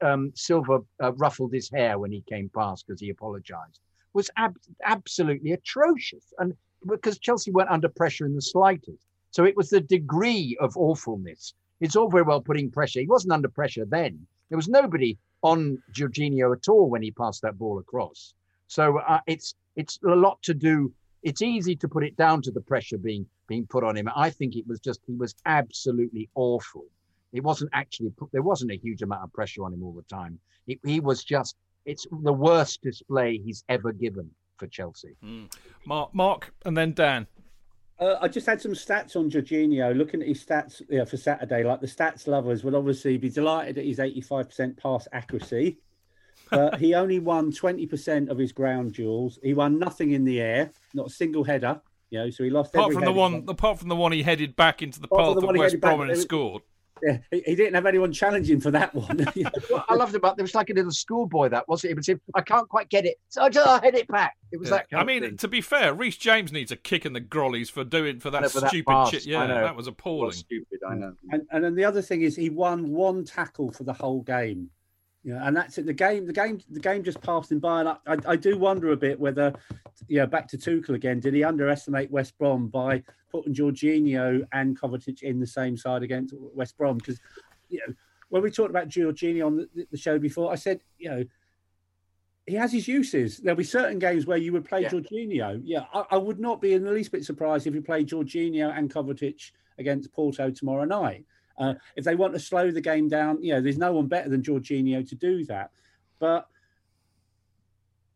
um, Silva uh, ruffled his hair when he came past because he apologised. Was ab- absolutely atrocious, and because Chelsea weren't under pressure in the slightest, so it was the degree of awfulness. It's all very well putting pressure. He wasn't under pressure then. There was nobody on Jorginho at all when he passed that ball across. So uh, it's it's a lot to do. It's easy to put it down to the pressure being being put on him. I think it was just he was absolutely awful. It wasn't actually there wasn't a huge amount of pressure on him all the time. It, he was just it's the worst display he's ever given for Chelsea. Mm. Mark, Mark, and then Dan. Uh, I just had some stats on Jorginho. Looking at his stats you know, for Saturday, like the stats lovers will obviously be delighted at his eighty-five percent pass accuracy. But uh, he only won twenty percent of his ground duels. He won nothing in the air, not a single header. You know, so he lost. Apart every from the one, point. Apart from the one he headed back into the path that West Brom and scored. Yeah, he, he didn't have anyone challenging for that one. What I loved about it was like a little schoolboy that wasn't it? It was him, I can't quite get it, so I just head it back. It was yeah. that. Kind I mean, of thing. To be fair, Reece James needs a kick in the grollies for doing for that know, for stupid that shit. Yeah, that was appalling. Was stupid, I know. And, and then the other thing is, he won one tackle for the whole game. Yeah, and that's it. The game, the game, the game just passed him by. And I, I, I do wonder a bit whether, yeah, back to Tuchel again. Did he underestimate West Brom by putting Jorginho and Kovacic in the same side against West Brom? Because, you know, when we talked about Jorginho on the, the show before, I said, you know, he has his uses. There'll be certain games where you would play yeah. Jorginho. Yeah, I, I would not be in the least bit surprised if you played Jorginho and Kovacic against Porto tomorrow night. Uh, if they want to slow the game down, you know, there's no one better than Jorginho to do that. But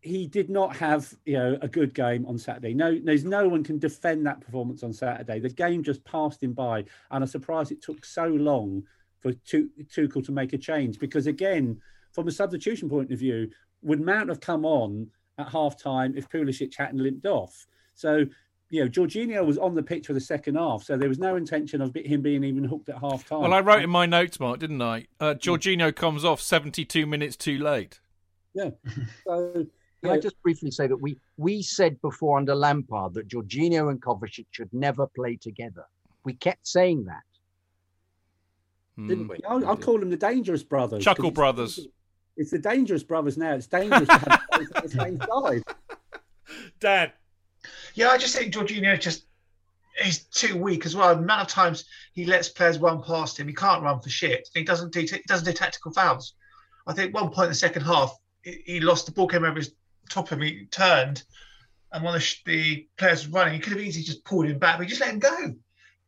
he did not have, you know, a good game on Saturday. No, there's no one can defend that performance on Saturday. The game just passed him by. And I'm surprised it took so long for Tuchel to make a change. Because, again, from a substitution point of view, would Mount have come on at half-time if Pulisic hadn't limped off? So... You know, Jorginho was on the pitch for the second half, so there was no intention of him being even hooked at half-time. Well, I wrote in my notes, Mark, didn't I? Uh, Jorginho comes off seventy-two minutes too late. Yeah. So can I just briefly say that we we said before under Lampard that Jorginho and Kovacic should never play together. We kept saying that, mm. didn't we? I'll, I'll call them the Dangerous Brothers. Chuckle Brothers. It's, it's the Dangerous Brothers now. It's dangerous to have both on the same side. Dad. Yeah, I just think Jorginho just is too weak as well. The amount of times he lets players run past him, he can't run for shit. He doesn't do he doesn't do tactical fouls. I think at one point in the second half, he lost the ball, came over his top of him, he turned, and one of the players was running. He could have easily just pulled him back, but he just let him go.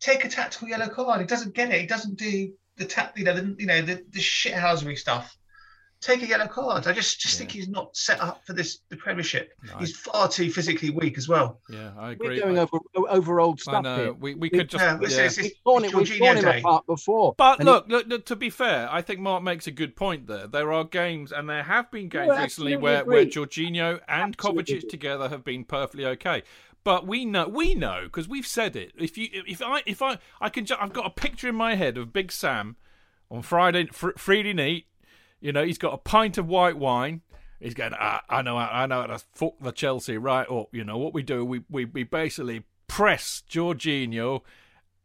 Take a tactical yellow card. He doesn't get it. He doesn't do the ta- you know the you know the, the shithousery stuff take a yellow card. I just, just yeah. think he's not set up for this the Premiership. No, he's I... far too physically weak as well. Yeah, I agree. We're going I... over, over old stuff I know. Here. We, we could yeah, just... Yeah. It's, it's, we've torn him apart before. But look, it... look, to be fair, I think Mark makes a good point there. There are games, and there have been games no, recently where, where Jorginho and absolutely. Kovacic together have been perfectly okay. But we know, we know, because we've said it. If you, if I, if I, I can, ju- I've got a picture in my head of Big Sam on Friday, fr- Friday night. You know, he's got a pint of white wine. He's going, ah, I know, I know how to fuck the Chelsea right up. You know what we do? We we we basically press Jorginho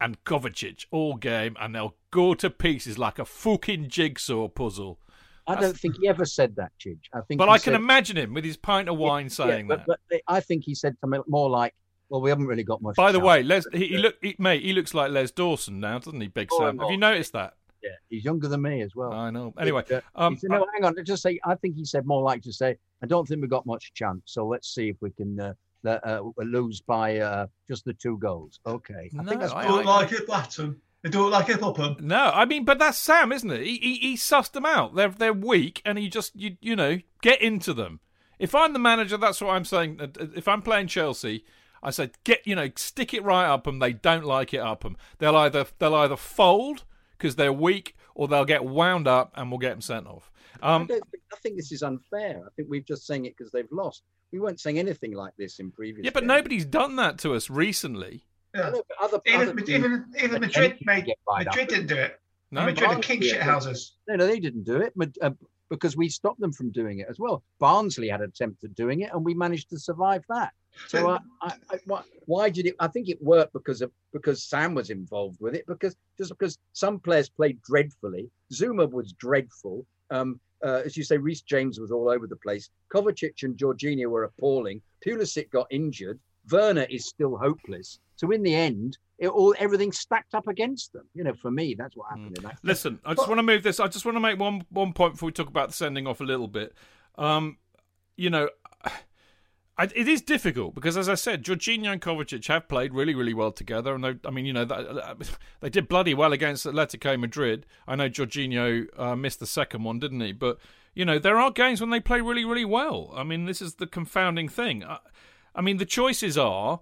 and Kovacic all game, and they'll go to pieces like a fucking jigsaw puzzle. I don't think he ever said that, Chidge. I think, but I can said, imagine him with his pint of wine yeah, saying yeah, but, that. But I think he said something more like, "Well, we haven't really got much." By the way, Les, he, he look, he, mate, he looks like Les Dawson now, doesn't he, Big oh, Sam? Have oh, you noticed that? Yeah, he's younger than me as well. I know. Anyway, but, uh, um, said, no, I, hang on. Just say, I think he said more like to say, "I don't think we got much chance, so let's see if we can uh, uh, lose by uh, just the two goals." Okay, I no, think that's I, I, like it, Latin. They do it like hip hop. Huh? No, I mean, but that's Sam, isn't it? He, he he sussed them out. They're they're weak, and he just you you know get into them. If I'm the manager, that's what I'm saying. If I'm playing Chelsea, I say get you know stick it right up them. They don't like it up them. They'll either they'll either fold because they're weak, or they'll get wound up, and we'll get them sent off. Um, I, don't think, I think this is unfair. I think we've just saying it because they've lost. We weren't saying anything like this in previous. Yeah, but games. Nobody's done that to us recently. Yeah. Know, other, even other even, even Madrid made, Madrid didn't do it. No, Madrid are king shit houses. No, no, they didn't do it but, uh, because we stopped them from doing it as well. Barnsley had an attempt at doing it, and we managed to survive that. So, so I, I, I, why did it? I think it worked because of because Sam was involved with it. Because just because some players played dreadfully, Zuma was dreadful. Um, uh, as you say, Reece James was all over the place. Kovacic and Jorginho were appalling. Pulisic got injured. Werner is still hopeless. So in the end, it all everything stacked up against them. You know, for me, that's what happened. Mm. In that Listen, I just but, want to move this. I just want to make one one point before we talk about the sending off a little bit. Um, you know, I, it is difficult because, as I said, Jorginho and Kovacic have played really, really well together. And they, I mean, you know, they, they did bloody well against Atletico Madrid. I know Jorginho uh, missed the second one, didn't he? But you know, there are games when they play really, really well. I mean, this is the confounding thing. I, I mean, the choices are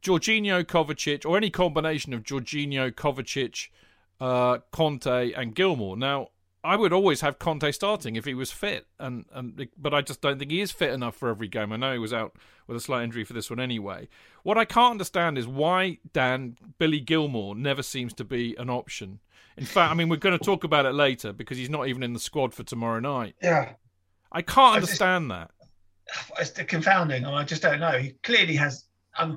Jorginho, Kovacic, or any combination of Jorginho, Kovacic, uh, Conte, and Gilmore. Now, I would always have Conte starting if he was fit, and, and but I just don't think he is fit enough for every game. I know he was out with a slight injury for this one anyway. What I can't understand is why, Dan, Billy Gilmore never seems to be an option. In fact, I mean, we're going to talk about it later because he's not even in the squad for tomorrow night. Yeah, I can't understand that. It's confounding. I just don't know. He clearly has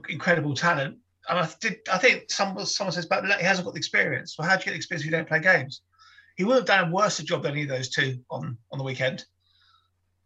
incredible talent, and I did. I think someone someone says, "But he hasn't got the experience." Well, how do you get the experience if you don't play games? He would have done a worse job than any of those two on, on the weekend,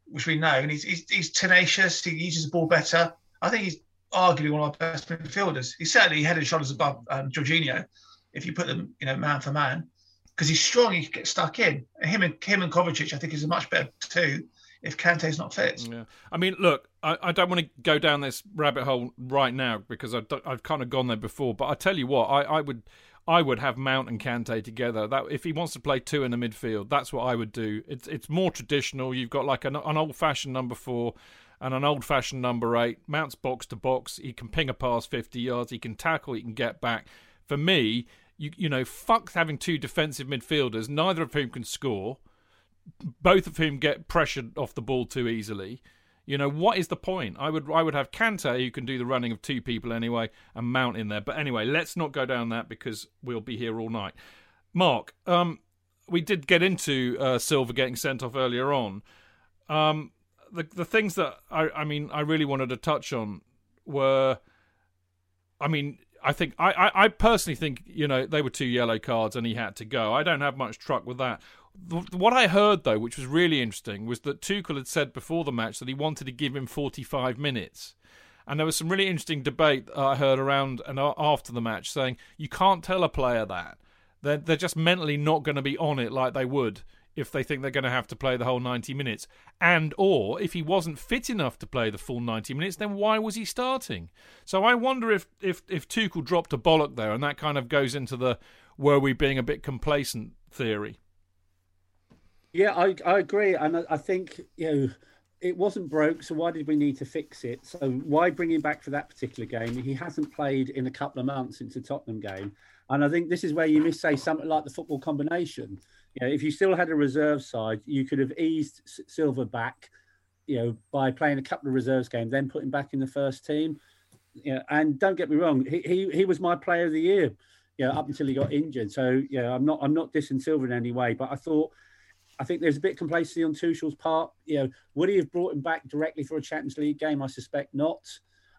which we know. And he's, he's he's tenacious. He uses the ball better. I think he's arguably one of our best midfielders. He's certainly head and shoulders above um, Jorginho, if you put them, you know, man for man, because he's strong. He gets stuck in. And him and him and Kovacic, I think, is a much better two. If Kante's not fit. Yeah. I mean, look, I, I don't want to go down this rabbit hole right now because I've, I've kind of gone there before. But I tell you what, I, I would I would have Mount and Kante together. That if he wants to play two in the midfield, that's what I would do. It's it's more traditional. You've got like an, an old-fashioned number four and an old-fashioned number eight. Mount's box-to-box. He can ping a pass fifty yards. He can tackle. He can get back. For me, you you know, fuck having two defensive midfielders, neither of whom can score. Both of whom get pressured off the ball too easily. You know, what is the point? I would I would have Kante, who can do the running of two people anyway, and Mount in there. But anyway, let's not go down that because we'll be here all night. Mark, um, we did get into uh, Silva getting sent off earlier on. Um, the the things that, I, I mean, I really wanted to touch on were, I mean... I think I, I, I personally think you know they were two yellow cards and he had to go. I don't have much truck with that. What I heard though, which was really interesting, was that Tuchel had said before the match that he wanted to give him forty-five minutes, and there was some really interesting debate I heard around and after the match saying you can't tell a player that they're they're just mentally not going to be on it like they would if they think they're going to have to play the whole ninety minutes, and or if he wasn't fit enough to play the full ninety minutes, then why was he starting? So I wonder if if, if Tuchel dropped a bollock there, and that kind of goes into the were we being a bit complacent theory. Yeah, I, I agree. And I, I think, you know, it wasn't broke, so why did we need to fix it? So why bring him back for that particular game? He hasn't played in a couple of months since the Tottenham game. And I think this is where you miss, say, something like the football combination. You know, if you still had a reserve side, you could have eased Silva back, you know, by playing a couple of reserves games, then put him back in the first team. You know, and don't get me wrong, he he, he was my player of the year, you know, up until he got injured. So, you know, I'm not I'm not dissing Silva in any way, but I thought, I think there's a bit of complacency on Tuchel's part. You know, would he have brought him back directly for a Champions League game? I suspect not.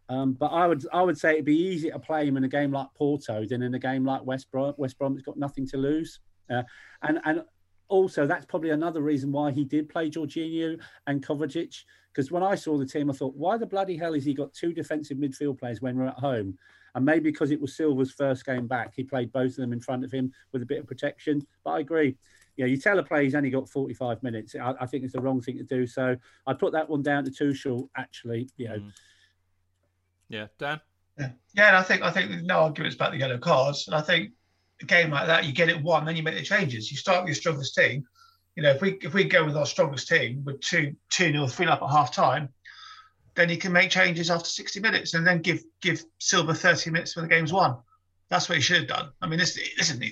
Um, but I would I would say it'd be easier to play him in a game like Porto than in a game like West Brom. West Brom's got nothing to lose. Uh, and and also, that's probably another reason why he did play Jorginho and Kovacic. Because when I saw the team, I thought, why the bloody hell has he got two defensive midfield players when we're at home? And maybe because it was Silva's first game back, he played both of them in front of him with a bit of protection. But I agree. Yeah, you tell a player he's only got forty-five minutes. I, I think it's the wrong thing to do. So I put that one down to Tuchel, actually. You know. Mm. Yeah, Dan? Yeah, yeah, and I think I think there's no arguments about the yellow cards. And I think a game like that, you get it one, then you make the changes. You start with your strongest team. You know, if we if we go with our strongest team with two two nil, three up at half time, then you can make changes after sixty minutes and then give give Silva thirty minutes when the game's won. That's what he should have done. I mean, this this isn't.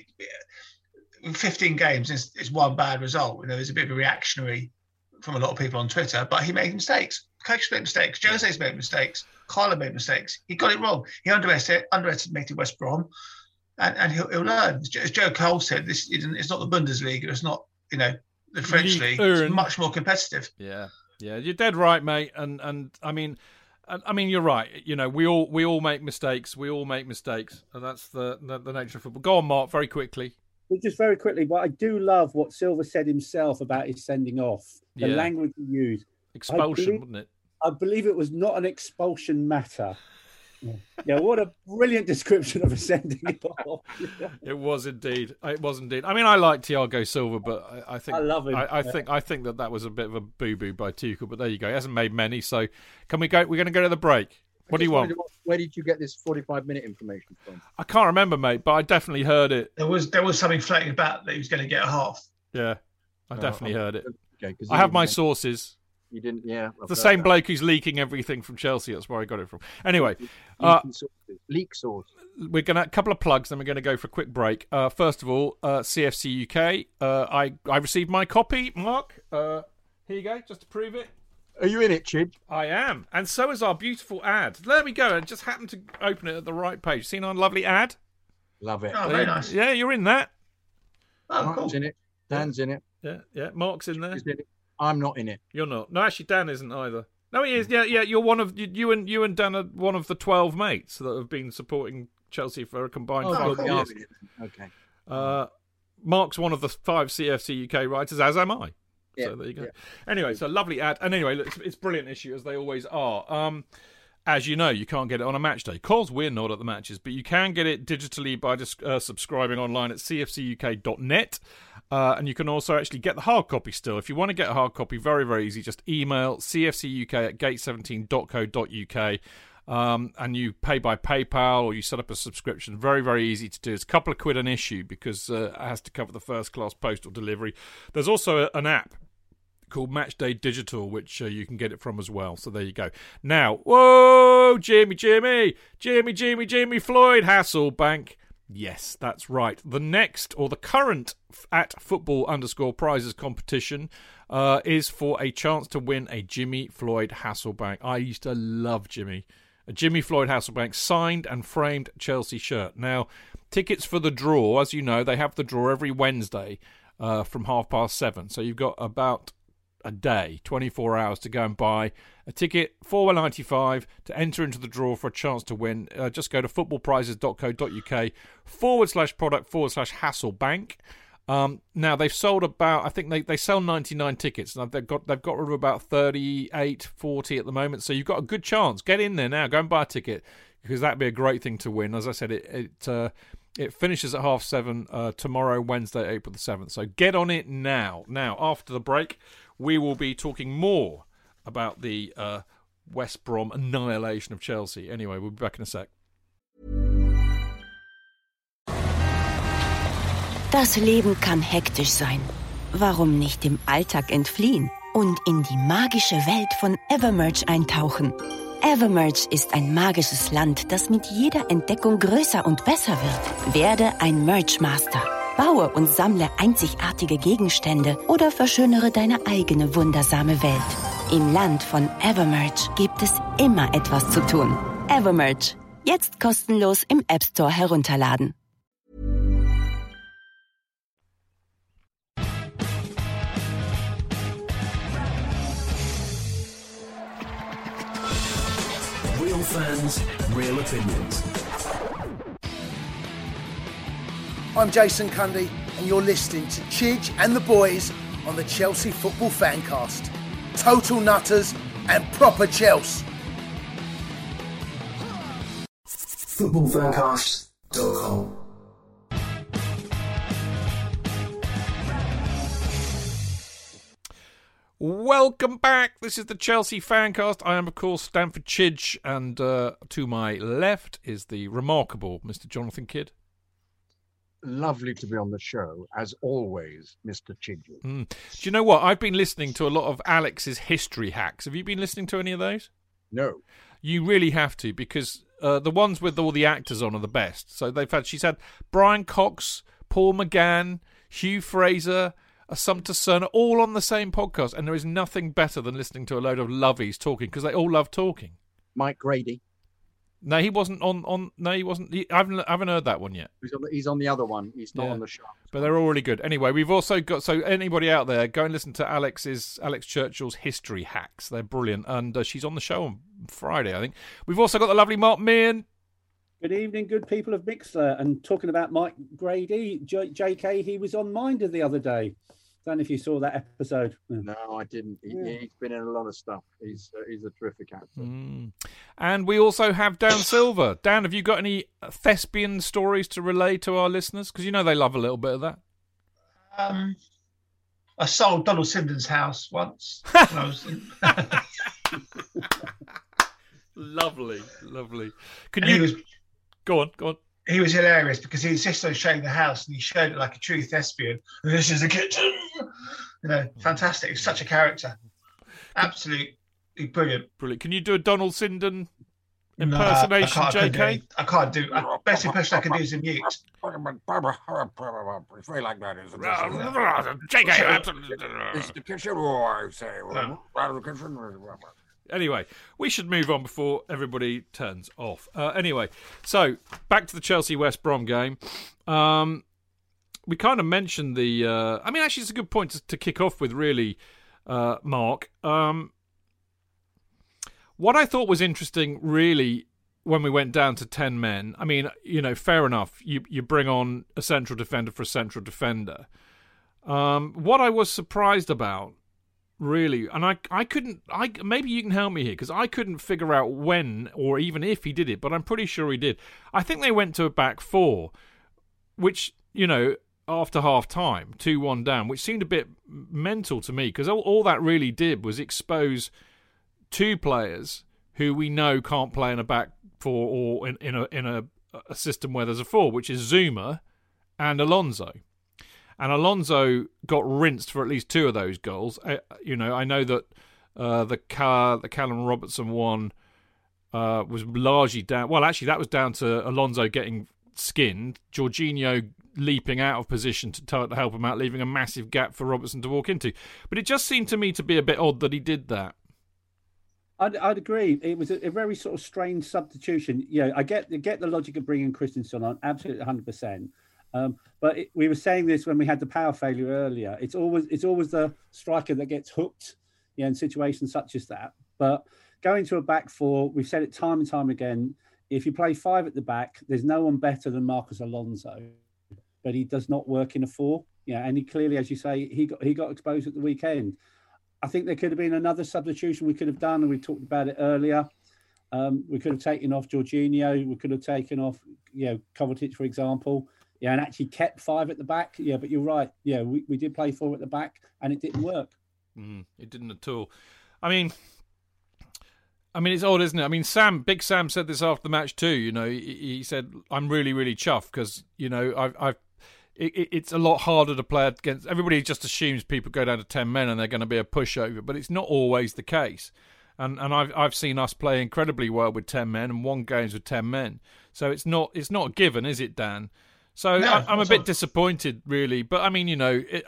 fifteen games is, is one bad result. You know, there's a bit of a reactionary from a lot of people on Twitter, but he made mistakes. Coach made mistakes. Jose's made mistakes. Carlo made mistakes. He got it wrong. He underestimated, underestimated West Brom, and, and he'll, he'll learn. As Joe Cole said, this isn't, it's not the Bundesliga. It's not, you know, the French league. It's much more competitive. Yeah, yeah, you're dead right, mate. And and I mean, I mean, you're right. You know, we all we all make mistakes. We all make mistakes, and that's the the, the nature of football. Go on, Mark, very quickly. Just very quickly, but I do love what Silva said himself about his sending off. The yeah. language he used. Expulsion, believe, wouldn't it? I believe it was not an expulsion matter. Yeah, yeah, what a brilliant description of a sending off. Yeah. It was indeed. It was indeed. I mean, I like Thiago Silva, but I, I think I love him. I, I yeah. think I think that that was a bit of a boo-boo by Tuchel. But there you go. He hasn't made many. So can we go? We're going to go to the break. What do you want? Where did you get this forty-five minute information from? I can't remember, mate, but I definitely heard it. There was there was something floating about that he was going to get a half. Yeah, I oh, definitely I, heard it. Okay, I have my know. sources. You didn't, yeah. I've the same that. bloke who's leaking everything from Chelsea. That's where I got it from. Anyway, uh, leak source. We're gonna a couple of plugs, then we're gonna go for a quick break. Uh, first of all, uh, C F C U K. Uh, I I received my copy, Mark. Uh, here you go, just to prove it. Are you in it, Chid? I am. And so is our beautiful ad. There we go. I just happened to open it at the right page. Seen our lovely ad? Love it. Oh, very nice. Yeah, you're in that. Oh, Mark's cool. in it. Dan's in it. Yeah, yeah. Mark's in there. In I'm not in it. You're not. No, actually, Dan isn't either. No, he is. Yeah, yeah. You're one of you, you and you and Dan are one of the twelve mates that have been supporting Chelsea for a combined oh, twelve years. Okay. Uh, Mark's one of the five C F C U K writers, as am I. So there you go. Yeah. Anyway, so lovely ad. And anyway, it's, it's brilliant issue, as they always are. Um, as you know, you can't get it on a match day because we're not at the matches, but you can get it digitally by just uh, subscribing online at c f c u k dot net. Uh, and you can also actually get the hard copy still. If you want to get a hard copy, very, very easy. Just email c f c u k at gate seventeen dot co dot u k. Um, and you pay by PayPal or you set up a subscription. Very, very easy to do. It's a couple of quid an issue because uh, it has to cover the first class postal delivery. There's also a, an app called Matchday Digital, which uh, you can get it from as well. So there you go. Now, whoa, Jimmy, Jimmy, Jimmy, Jimmy, Jimmy Floyd, Hasselbank. Yes, that's right. The next or the current at football underscore prizes competition uh, is for a chance to win a Jimmy Floyd Hasselbank. I used to love Jimmy. A Jimmy Floyd Hasselbank signed and framed Chelsea shirt. Now, tickets for the draw, as you know, they have the draw every Wednesday uh, from half past seven. So you've got about a day, twenty-four hours to go and buy a ticket for one ninety-five to enter into the draw for a chance to win. Uh, just go to footballprizes dot co dot u k forward slash product forward slash Hasselbank. Um, now they've sold about, I think they, they sell ninety-nine tickets. Now they've got they've got rid of about thirty-eight, forty at the moment. So you've got a good chance. Get in there now. Go and buy a ticket because that'd be a great thing to win. As I said, it it uh, it finishes at half seven uh, tomorrow, Wednesday, April the seventh. So get on it now. Now after the break, we will be talking more about the uh, West Brom annihilation of Chelsea. Anyway, we'll be back in a sec. Das Leben kann hektisch sein. Warum nicht dem Alltag entfliehen und in die magische Welt von Evermerge eintauchen? Evermerge ist ein magisches Land, das mit jeder Entdeckung größer und besser wird. Werde ein Merge Master. Baue und sammle einzigartige Gegenstände oder verschönere deine eigene wundersame Welt. Im Land von Evermerge gibt es immer etwas zu tun. Evermerge. Jetzt kostenlos im App Store herunterladen. Real fans, real opinions. I'm Jason Cundy and you're listening to Chidge and the Boys on the Chelsea Football Fancast. Total nutters and proper Chelsea. football fancast dot com Welcome back. This is the Chelsea Fancast. I am, of course, Stanford Chidge, and uh, to my left is the remarkable Mister Jonathan Kidd. Lovely to be on the show, as always, Mister Chidge. Mm. Do you know what? I've been listening to a lot of Alex's history hacks. Have you been listening to any of those? No. You really have to, because uh, the ones with all the actors on are the best. So they've had. She's had Brian Cox, Paul McGann, Hugh Fraser, Assumpta Serna, all on the same podcast, and there is nothing better than listening to a load of lovies talking, because they all love talking. Mike Grady. No, he wasn't on. on no, he wasn't. He, I, haven't, I haven't heard that one yet. He's on the, he's on the other one. He's not yeah. on the show. But they're all really good. Anyway, we've also got. So anybody out there, go and listen to Alex's Alex Churchill's history hacks. They're brilliant, and uh, she's on the show on Friday, I think. We've also got the lovely Mark Meehan. Good evening, good people of Mixler. And talking about Mike Grady, J- JK, he was on Minder the other day. Don't know if you saw that episode. No, I didn't. He, yeah. He's been in a lot of stuff. He's uh, he's a terrific actor. Mm. And we also have Dan Silver. Dan, have you got any thespian stories to relay to our listeners? Because you know they love a little bit of that. Um, I sold Donald Simon's house once. when I was in... lovely, lovely. Could and you? Was... Go on, go on. He was hilarious because he insisted on showing the house and he showed it like a true thespian. This is the kitchen. You know, fantastic. He's such a character. Absolutely brilliant. Brilliant. Can you do a Donald Sindon impersonation, no, I J K? I can't do it. Best impression I can do is a mute. It's very like that, isn't it? J K, absolutely. It's the kitchen, I say. Out of the kitchen. Anyway, we should move on before everybody turns off. Uh, anyway, so back to the Chelsea-West Brom game. Um, we kind of mentioned the... Uh, I mean, actually, it's a good point to, to kick off with, really, uh, Mark. Um, what I thought was interesting, really, when we went down to ten men, I mean, you know, fair enough, you, you bring on a central defender for a central defender. Um, what I was surprised about, really, and I, I couldn't. I maybe you can help me here because I couldn't figure out when or even if he did it, but I'm pretty sure he did. I think they went to a back four, which you know after half time, two one down, which seemed a bit mental to me because all, all that really did was expose two players who we know can't play in a back four or in, in a in a, a system where there's a four, which is Zuma and Alonso. And Alonso got rinsed for at least two of those goals. I, you know, I know that uh, the car, the Callum Robinson one uh, was largely down. Well, actually, that was down to Alonso getting skinned, Jorginho leaping out of position to, to help him out, leaving a massive gap for Robertson to walk into. But it just seemed to me to be a bit odd that he did that. I'd, I'd agree. It was a, a very sort of strange substitution. You know, I get, I get the logic of bringing Christensen on, absolutely one hundred percent. Um, but it, we were saying this when we had the power failure earlier. It's always it's always the striker that gets hooked, you know, in situations such as that. But going to a back four, we've said it time and time again. If you play five at the back, there's no one better than Marcus Alonso, but he does not work in a four. Yeah, you know, and he clearly, as you say, he got he got exposed at the weekend. I think there could have been another substitution we could have done, and we talked about it earlier. Um, we could have taken off Jorginho. We could have taken off, you know, Kovacic, for example. Yeah, and actually kept five at the back. Yeah, but you're right. Yeah, we, we did play four at the back, and it didn't work. Mm, it didn't at all. I mean, I mean, it's odd, isn't it? I mean, Sam, Big Sam said this after the match too. You know, he, he said, "I'm really, really chuffed because you know, I've, I've, it, it, it's a lot harder to play against. Everybody just assumes people go down to ten men and they're going to be a pushover, but it's not always the case. And and I've I've seen us play incredibly well with ten men and won games with ten men. So it's not it's not given, is it, Dan? So no, I'm a bit disappointed, really. But, I mean, you know, it,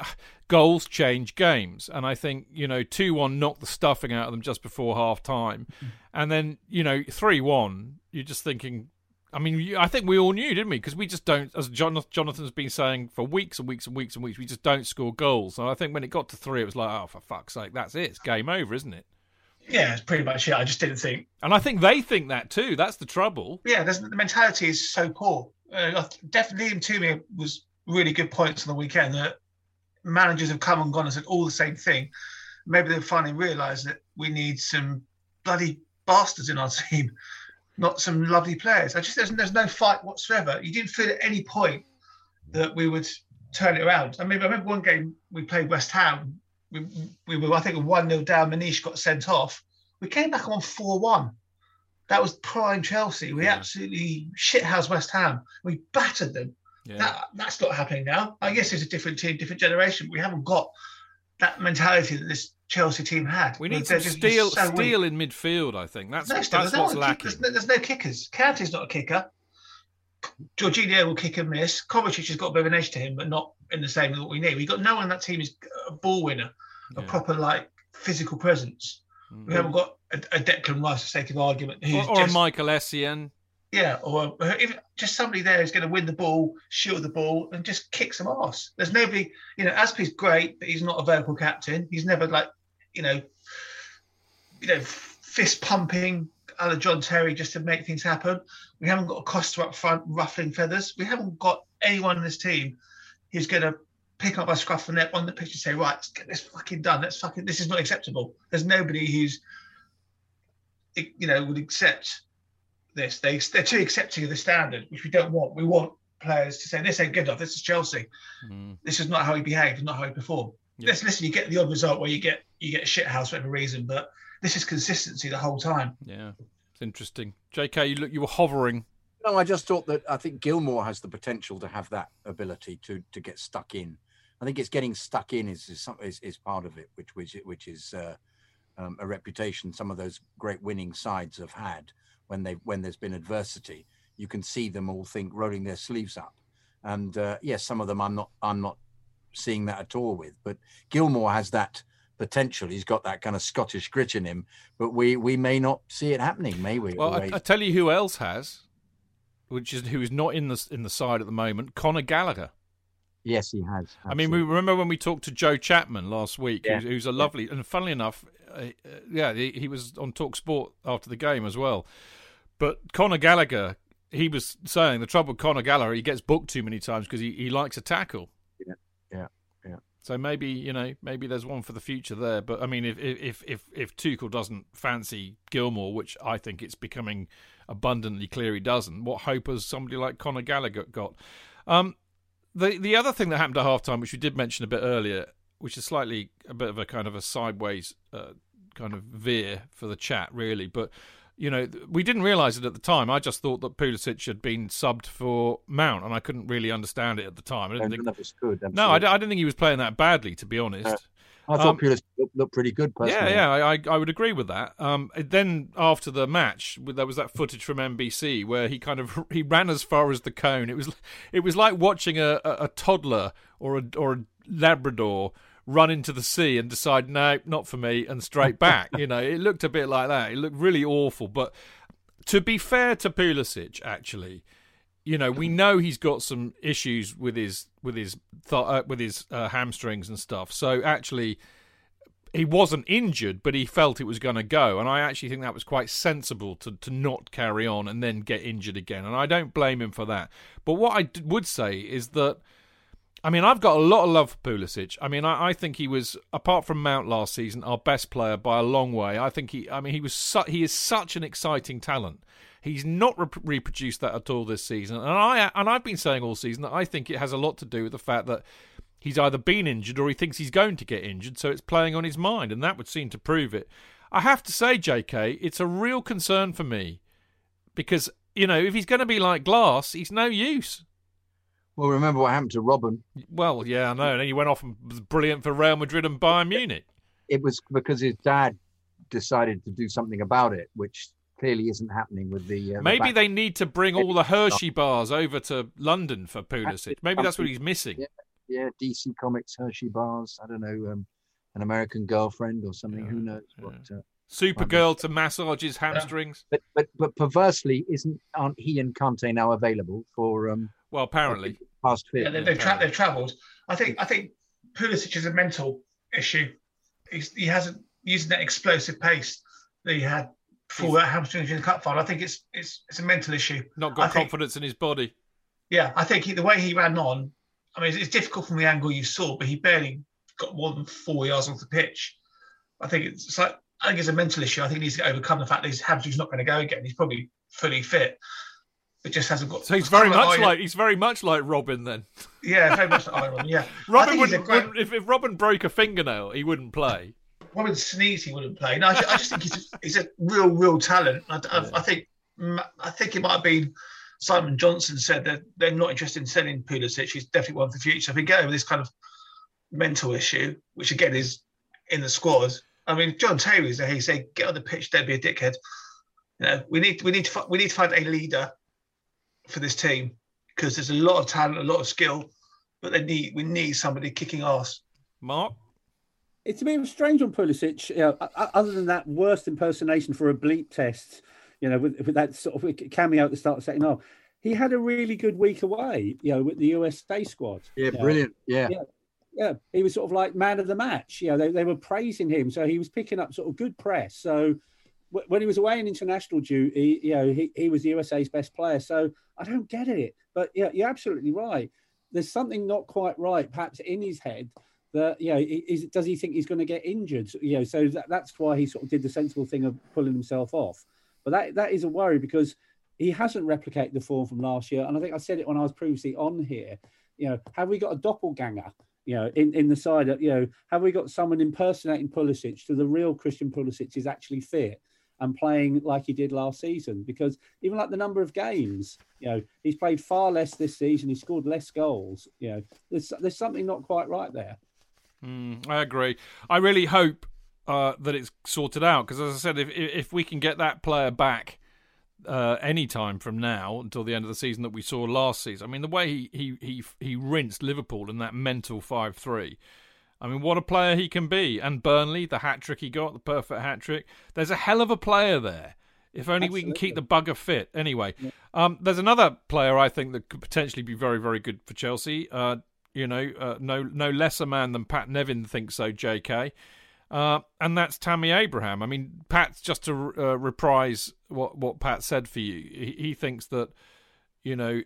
goals change games. And I think, you know, two one knocked the stuffing out of them just before half-time. Mm. And then, you know, three one, you're just thinking... I mean, I think we all knew, didn't we? Because we just don't, as Jonathan's been saying for weeks and weeks and weeks and weeks, we just don't score goals. And I think when it got to three, it was like, oh, for fuck's sake, that's it. It's game over, isn't it? Yeah, it's pretty much it. I just didn't think... And I think they think that too. That's the trouble. Yeah, the mentality is so poor. Uh, definitely, Liam Toomey was really good points on the weekend that managers have come and gone and said all the same thing. Maybe they'll finally realise that we need some bloody bastards in our team, not some lovely players. I just there's, there's no fight whatsoever. You didn't feel at any point that we would turn it around. I mean, I remember one game we played West Ham. We, we were, I think, one nil down. Manish got sent off. We came back on four one. That was prime Chelsea. We yeah. absolutely shithoused West Ham. We battered them. Yeah. That, that's not happening now. I guess it's a different team, different generation. We haven't got that mentality that this Chelsea team had. We need some steel, so steel in midfield, I think. That's, no, that's there's what's no, lacking. There's no, there's no kickers. Kante's not a kicker. Jorginho will kick and miss. Kovacic has got a bit of an edge to him, but not in the same as what we need. We've got no one on that team is a ball winner, a yeah. proper like physical presence. Mm-hmm. We haven't got a, a Declan Rice, for sake of argument, who's or, or just, a Michael Essien, yeah, or if, just somebody there who's going to win the ball, shield the ball, and just kick some arse. There's nobody, you know. Aspie's great, but he's not a vocal captain. He's never like, you know, you know, fist pumping a la John Terry just to make things happen. We haven't got a Costa up front ruffling feathers. We haven't got anyone in this team who's going to pick up a scruff of the neck on the pitch and say, right, let's get this fucking done. Let's fucking, this is not acceptable. There's nobody who's, you know, would accept this. They, they're too accepting of the standard, which we don't want. We want players to say, this ain't good enough. This is Chelsea. Mm. This is not how he behaved, not how he performed. Yep. Listen, listen, you get the odd result where you get you get a shithouse for whatever reason, but this is consistency the whole time. Yeah, it's interesting. J K, you look, you were hovering. No, I just thought that I think Gilmore has the potential to have that ability to to get stuck in. I think it's getting stuck in is is, is, is part of it, which which which is uh, um, a reputation some of those great winning sides have had when they when there's been adversity. You can see them all think rolling their sleeves up, and uh, yes, some of them I'm not I'm not seeing that at all with. But Gilmore has that potential. He's got that kind of Scottish grit in him, but we we may not see it happening, may we? Well, I, I tell you who else has, which is who is not in the in the side at the moment, Conor Gallagher. Yes, he has. Absolutely. I mean, we remember when we talked to Joe Chapman last week, yeah. who's a lovely, yeah. and funnily enough, uh, yeah, he, he was on Talk Sport after the game as well. But Conor Gallagher, he was saying the trouble with Conor Gallagher, he gets booked too many times because he, he likes a tackle. Yeah, yeah, yeah. So maybe, you know, maybe there's one for the future there. But I mean, if if if if Tuchel doesn't fancy Gilmore, which I think it's becoming abundantly clear he doesn't, what hope has somebody like Conor Gallagher got? Um, The the other thing that happened at halftime, which we did mention a bit earlier, which is slightly a bit of a kind of a sideways uh, kind of veer for the chat, really. But, you know, we didn't realise it at the time. I just thought that Pulisic had been subbed for Mount, and I couldn't really understand it at the time. I didn't think that was good. Absolutely. No, I, I didn't think he was playing that badly, to be honest. Uh, I thought um, Pulisic looked, looked pretty good, personally. Yeah, yeah, I I would agree with that. Um, then after the match, there was that footage from N B C where he kind of he ran as far as the cone. It was it was like watching a, a, a toddler or a or a Labrador run into the sea and decide no, not for me, and straight back. You know, it looked a bit like that. It looked really awful. But to be fair to Pulisic, actually. You know, we know he's got some issues with his with his th- uh, with his uh, hamstrings and stuff. So actually, he wasn't injured, but he felt it was going to go. And I actually think that was quite sensible to, to not carry on and then get injured again. And I don't blame him for that. But what I d- would say is that, I mean, I've got a lot of love for Pulisic. I mean, I, I think he was, apart from Mount last season, our best player by a long way. I think he, I mean, he was su- he is such an exciting talent. He's not re- reproduced that at all this season. And, I, and I've been saying all season that I think it has a lot to do with the fact that he's either been injured or he thinks he's going to get injured, so it's playing on his mind, and that would seem to prove it. I have to say, J K, it's a real concern for me because, you know, if he's going to be like Glass, he's no use. Well, remember what happened to Robin. Well, yeah, I know. And then he went off and was brilliant for Real Madrid and Bayern Munich. It was because his dad decided to do something about it, which clearly isn't happening with the... Uh, Maybe the they need to bring all the Hershey bars over to London for Pulisic. Maybe that's what he's missing. Yeah, yeah, D C Comics, Hershey bars, I don't know, um, an American girlfriend or something, yeah, who knows yeah. what... Uh, Supergirl to massage his hamstrings. But, but but perversely, isn't aren't he and Kante now available for? Um, well, apparently, past fit. Yeah, they've they've, tra- they've travelled. I think I think Pulisic is a mental issue. He's, he hasn't used that explosive pace that he had before that hamstring in the cup final. I think it's it's it's a mental issue. Not got I confidence think, in his body. Yeah, I think he, the way he ran on. I mean, it's, it's difficult from the angle you saw, but he barely got more than four yards off the pitch. I think it's, it's like. I think it's a mental issue. I think he needs to overcome the fact that his hamstring's not going to go again. He's probably fully fit, but just hasn't got. So he's very much like, like he's very much like Robin then. Yeah, very much like Robin. Yeah, Robin wouldn't. Great... wouldn't if, if Robin broke a fingernail, he wouldn't play. Robin sneezed, he wouldn't play. No, I, I just think he's a, he's a real, real talent. I, I, yeah. I think I think it might have been Simon Johnson said that they're not interested in selling Pulisic. He's definitely one for the future. If we get over this kind of mental issue, which again is in the squad. I mean, John Terry's there. He said, "Get on the pitch, don't be a dickhead." You know, we need we need to we need to find a leader for this team because there's a lot of talent, a lot of skill, but they need we need somebody kicking ass. Mark, it's a bit strange on Pulisic. You know, other than that worst impersonation for a bleep test, you know, with, with that sort of cameo at the start of the second half, he had a really good week away. You know, with the U S A squad. Yeah, brilliant. Know. Yeah. yeah. Yeah, he was sort of like man of the match. You know, they, they were praising him. So he was picking up sort of good press. So w- when he was away in international duty, you know, he, he was the U S A's best player. So I don't get it. But yeah, you're absolutely right. There's something not quite right, perhaps in his head that, you know, is, does he think he's going to get injured? You know, so that, that's why he sort of did the sensible thing of pulling himself off. But that that is a worry because he hasn't replicated the form from last year. And I think I said it when I was previously on here. You know, have we got a doppelganger? You know, in, in the side, of, you know, have we got someone impersonating Pulisic to the real Christian Pulisic is actually fit and playing like he did last season? Because even like the number of games, you know, he's played far less this season. He scored less goals. You know, there's there's something not quite right there. Mm, I agree. I really hope uh, that it's sorted out because, as I said, if if we can get that player back uh, any time from now until the end of the season that we saw last season. I mean, the way he he he, he rinsed Liverpool in that mental five three. I mean, what a player he can be. And Burnley, the hat-trick he got, the perfect hat-trick. There's a hell of a player there. If only Absolutely. We can keep the bugger fit. Anyway, yeah. um, there's another player I think that could potentially be very, very good for Chelsea. Uh, you know, uh, no no lesser man than Pat Nevin thinks so, J K. Uh, and that's Tammy Abraham. I mean, Pat's just to uh, reprise what, what Pat said for you. He, he thinks that, you know,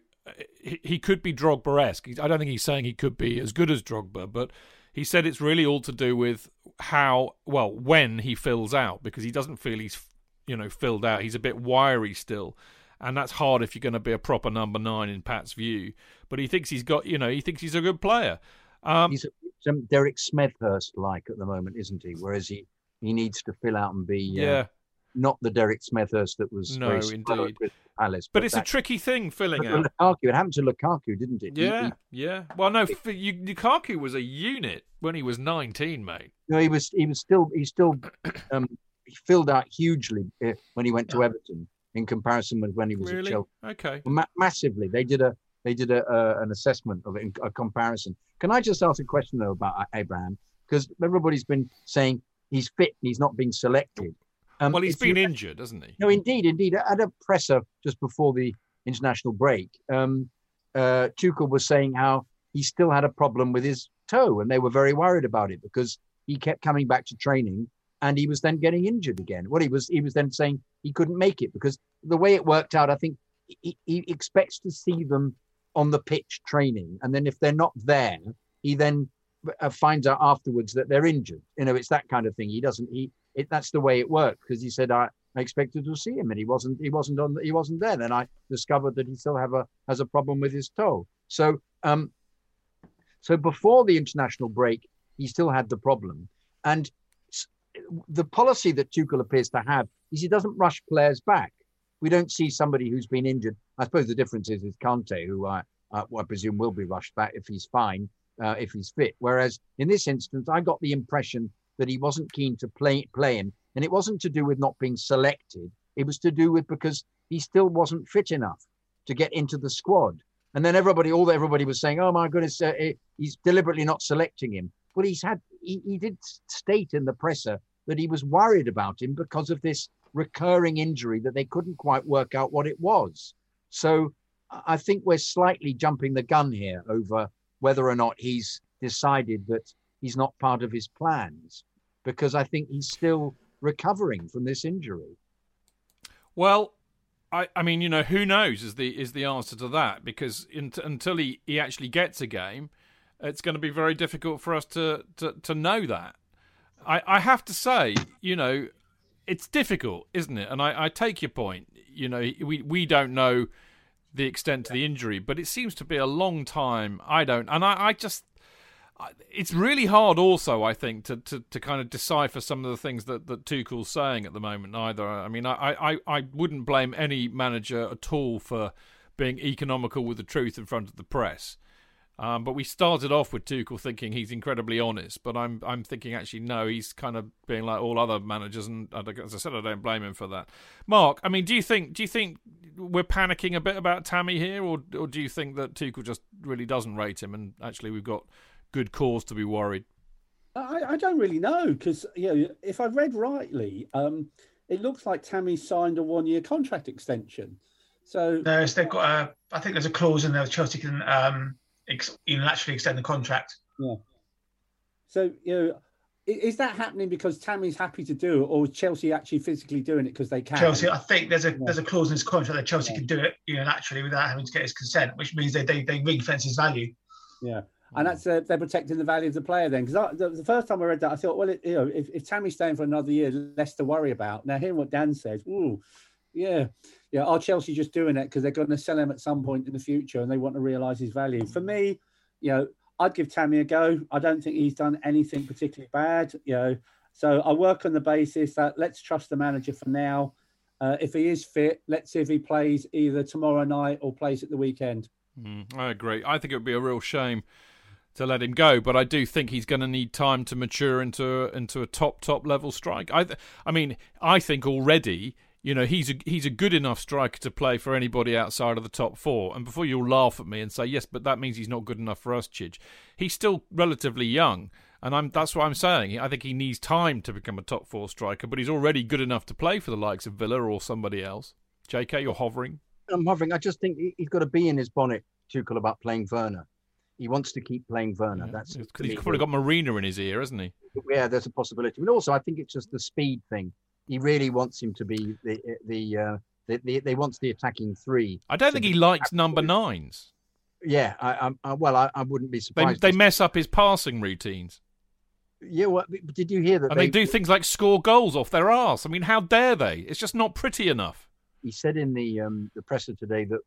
he, he could be Drogba-esque. I don't think he's saying he could be as good as Drogba, but he said it's really all to do with how, well, when he fills out, because he doesn't feel he's, you know, filled out. He's a bit wiry still. And that's hard if you're going to be a proper number nine in Pat's view. But he thinks he's got, you know, he thinks he's a good player. Um, he's a, Derek Smethurst-like at the moment, isn't he? Whereas he, he needs to fill out and be yeah. uh, not the Derek Smethurst that was no, indeed. With Palace. But, but it's that, a tricky thing, filling out. Lukaku. It happened to Lukaku, didn't it? Yeah, he, he, yeah. Well, no, for you, Lukaku was a unit when he was nineteen, mate. No, he was He was still, he still um, he filled out hugely when he went to Everton in comparison with when he was really? at Chelsea. Okay. Ma- massively. They did a... They did a, uh, an assessment of it, a comparison. Can I just ask a question, though, about Abraham? Because everybody's been saying he's fit and he's not being selected. Um, well, he's been you, injured, hasn't he? No, indeed, indeed. At a presser just before the international break, um, uh, Tuchel was saying how he still had a problem with his toe and they were very worried about it because he kept coming back to training and he was then getting injured again. Well, he was, he was then saying he couldn't make it because the way it worked out, I think he, he expects to see them on the pitch training. And then if they're not there, he then uh, finds out afterwards that they're injured. You know, it's that kind of thing. He doesn't, he, it, that's the way it worked because he said, I, I expected to see him and he wasn't, he wasn't on, he wasn't there. Then I discovered that he still have a, has a problem with his toe. So, um, so before the international break, he still had the problem. And the policy that Tuchel appears to have is he doesn't rush players back. We don't see somebody who's been injured. I suppose the difference is, is Kante, who I, uh, well, I presume will be rushed back if he's fine, uh, if he's fit. Whereas in this instance, I got the impression that he wasn't keen to play, play him. And it wasn't to do with not being selected. It was to do with because he still wasn't fit enough to get into the squad. And then everybody, all everybody was saying, oh, my goodness, uh, he's deliberately not selecting him. Well, he's had, he, he did state in the presser that he was worried about him because of this recurring injury that they couldn't quite work out what it was. So I think we're slightly jumping the gun here over whether or not he's decided that he's not part of his plans, because I think he's still recovering from this injury. Well, I, I mean, you know, who knows is the is the answer to that, because in, until he, he actually gets a game, it's going to be very difficult for us to, to, to know that. I, I have to say, you know, it's difficult, isn't it? And I, I take your point. You know, we, we don't know the extent of the injury, but it seems to be a long time. I don't. And I, I just... It's really hard also, I think, to, to, to kind of decipher some of the things that, that Tuchel's saying at the moment either. I mean, I, I, I wouldn't blame any manager at all for being economical with the truth in front of the press. Um, but we started off with Tuchel thinking he's incredibly honest, but I'm I'm thinking actually no, he's kind of being like all other managers, and as I said, I don't blame him for that. Mark, I mean, do you think do you think we're panicking a bit about Tammy here, or or do you think that Tuchel just really doesn't rate him, and actually we've got good cause to be worried? I, I don't really know, because you know, if I read rightly, um, it looks like Tammy signed a one-year contract extension. So there's they've got a, I think there's a clause in there that Chelsea can um, ex- unilaterally extend the contract. Yeah. So you know, is that happening because Tammy's happy to do it, or is Chelsea actually physically doing it because they can? Chelsea, I think there's a yeah. there's a clause in his contract that Chelsea yeah. can do it unilaterally without having to get his consent, which means they they, they ring fence his value. Yeah. And that's uh, they're protecting the value of the player then. Because the, the first time I read that, I thought, well, it, you know, if, if Tammy's staying for another year, less to worry about. Now, hearing what Dan says, ooh, yeah, yeah, are Chelsea just doing it because they're going to sell him at some point in the future and they want to realise his value? For me, you know, I'd give Tammy a go. I don't think he's done anything particularly bad, you know. So I work on the basis that let's trust the manager for now. Uh, if he is fit, let's see if he plays either tomorrow night or plays at the weekend. Mm, I agree. I think it would be a real shame to let him go, but I do think he's going to need time to mature into into a top top level strike. I th- I mean, I think already, you know, he's a, he's a good enough striker to play for anybody outside of the top four. And before you'll laugh at me and say yes, but that means he's not good enough for us, Chidge. He's still relatively young, and I'm that's what I'm saying. I think he needs time to become a top four striker, but he's already good enough to play for the likes of Villa or somebody else. J K, you're hovering. I'm hovering. I just think he's got a bee in his bonnet, Tuchel, about playing Werner. He wants to keep playing Werner. Yeah. That's he's probably got Marina in his ear, hasn't he? Yeah, there's a possibility. But also, I think it's just the speed thing. He really wants him to be the the uh, the, the they wants the attacking three. I don't so think he likes number nines. Yeah, I, I well, I, I wouldn't be surprised. They, they mess up his passing routines. Yeah, well, did you hear that? And they, they do things like score goals off their arse. I mean, how dare they? It's just not pretty enough. He said in the um, the presser today that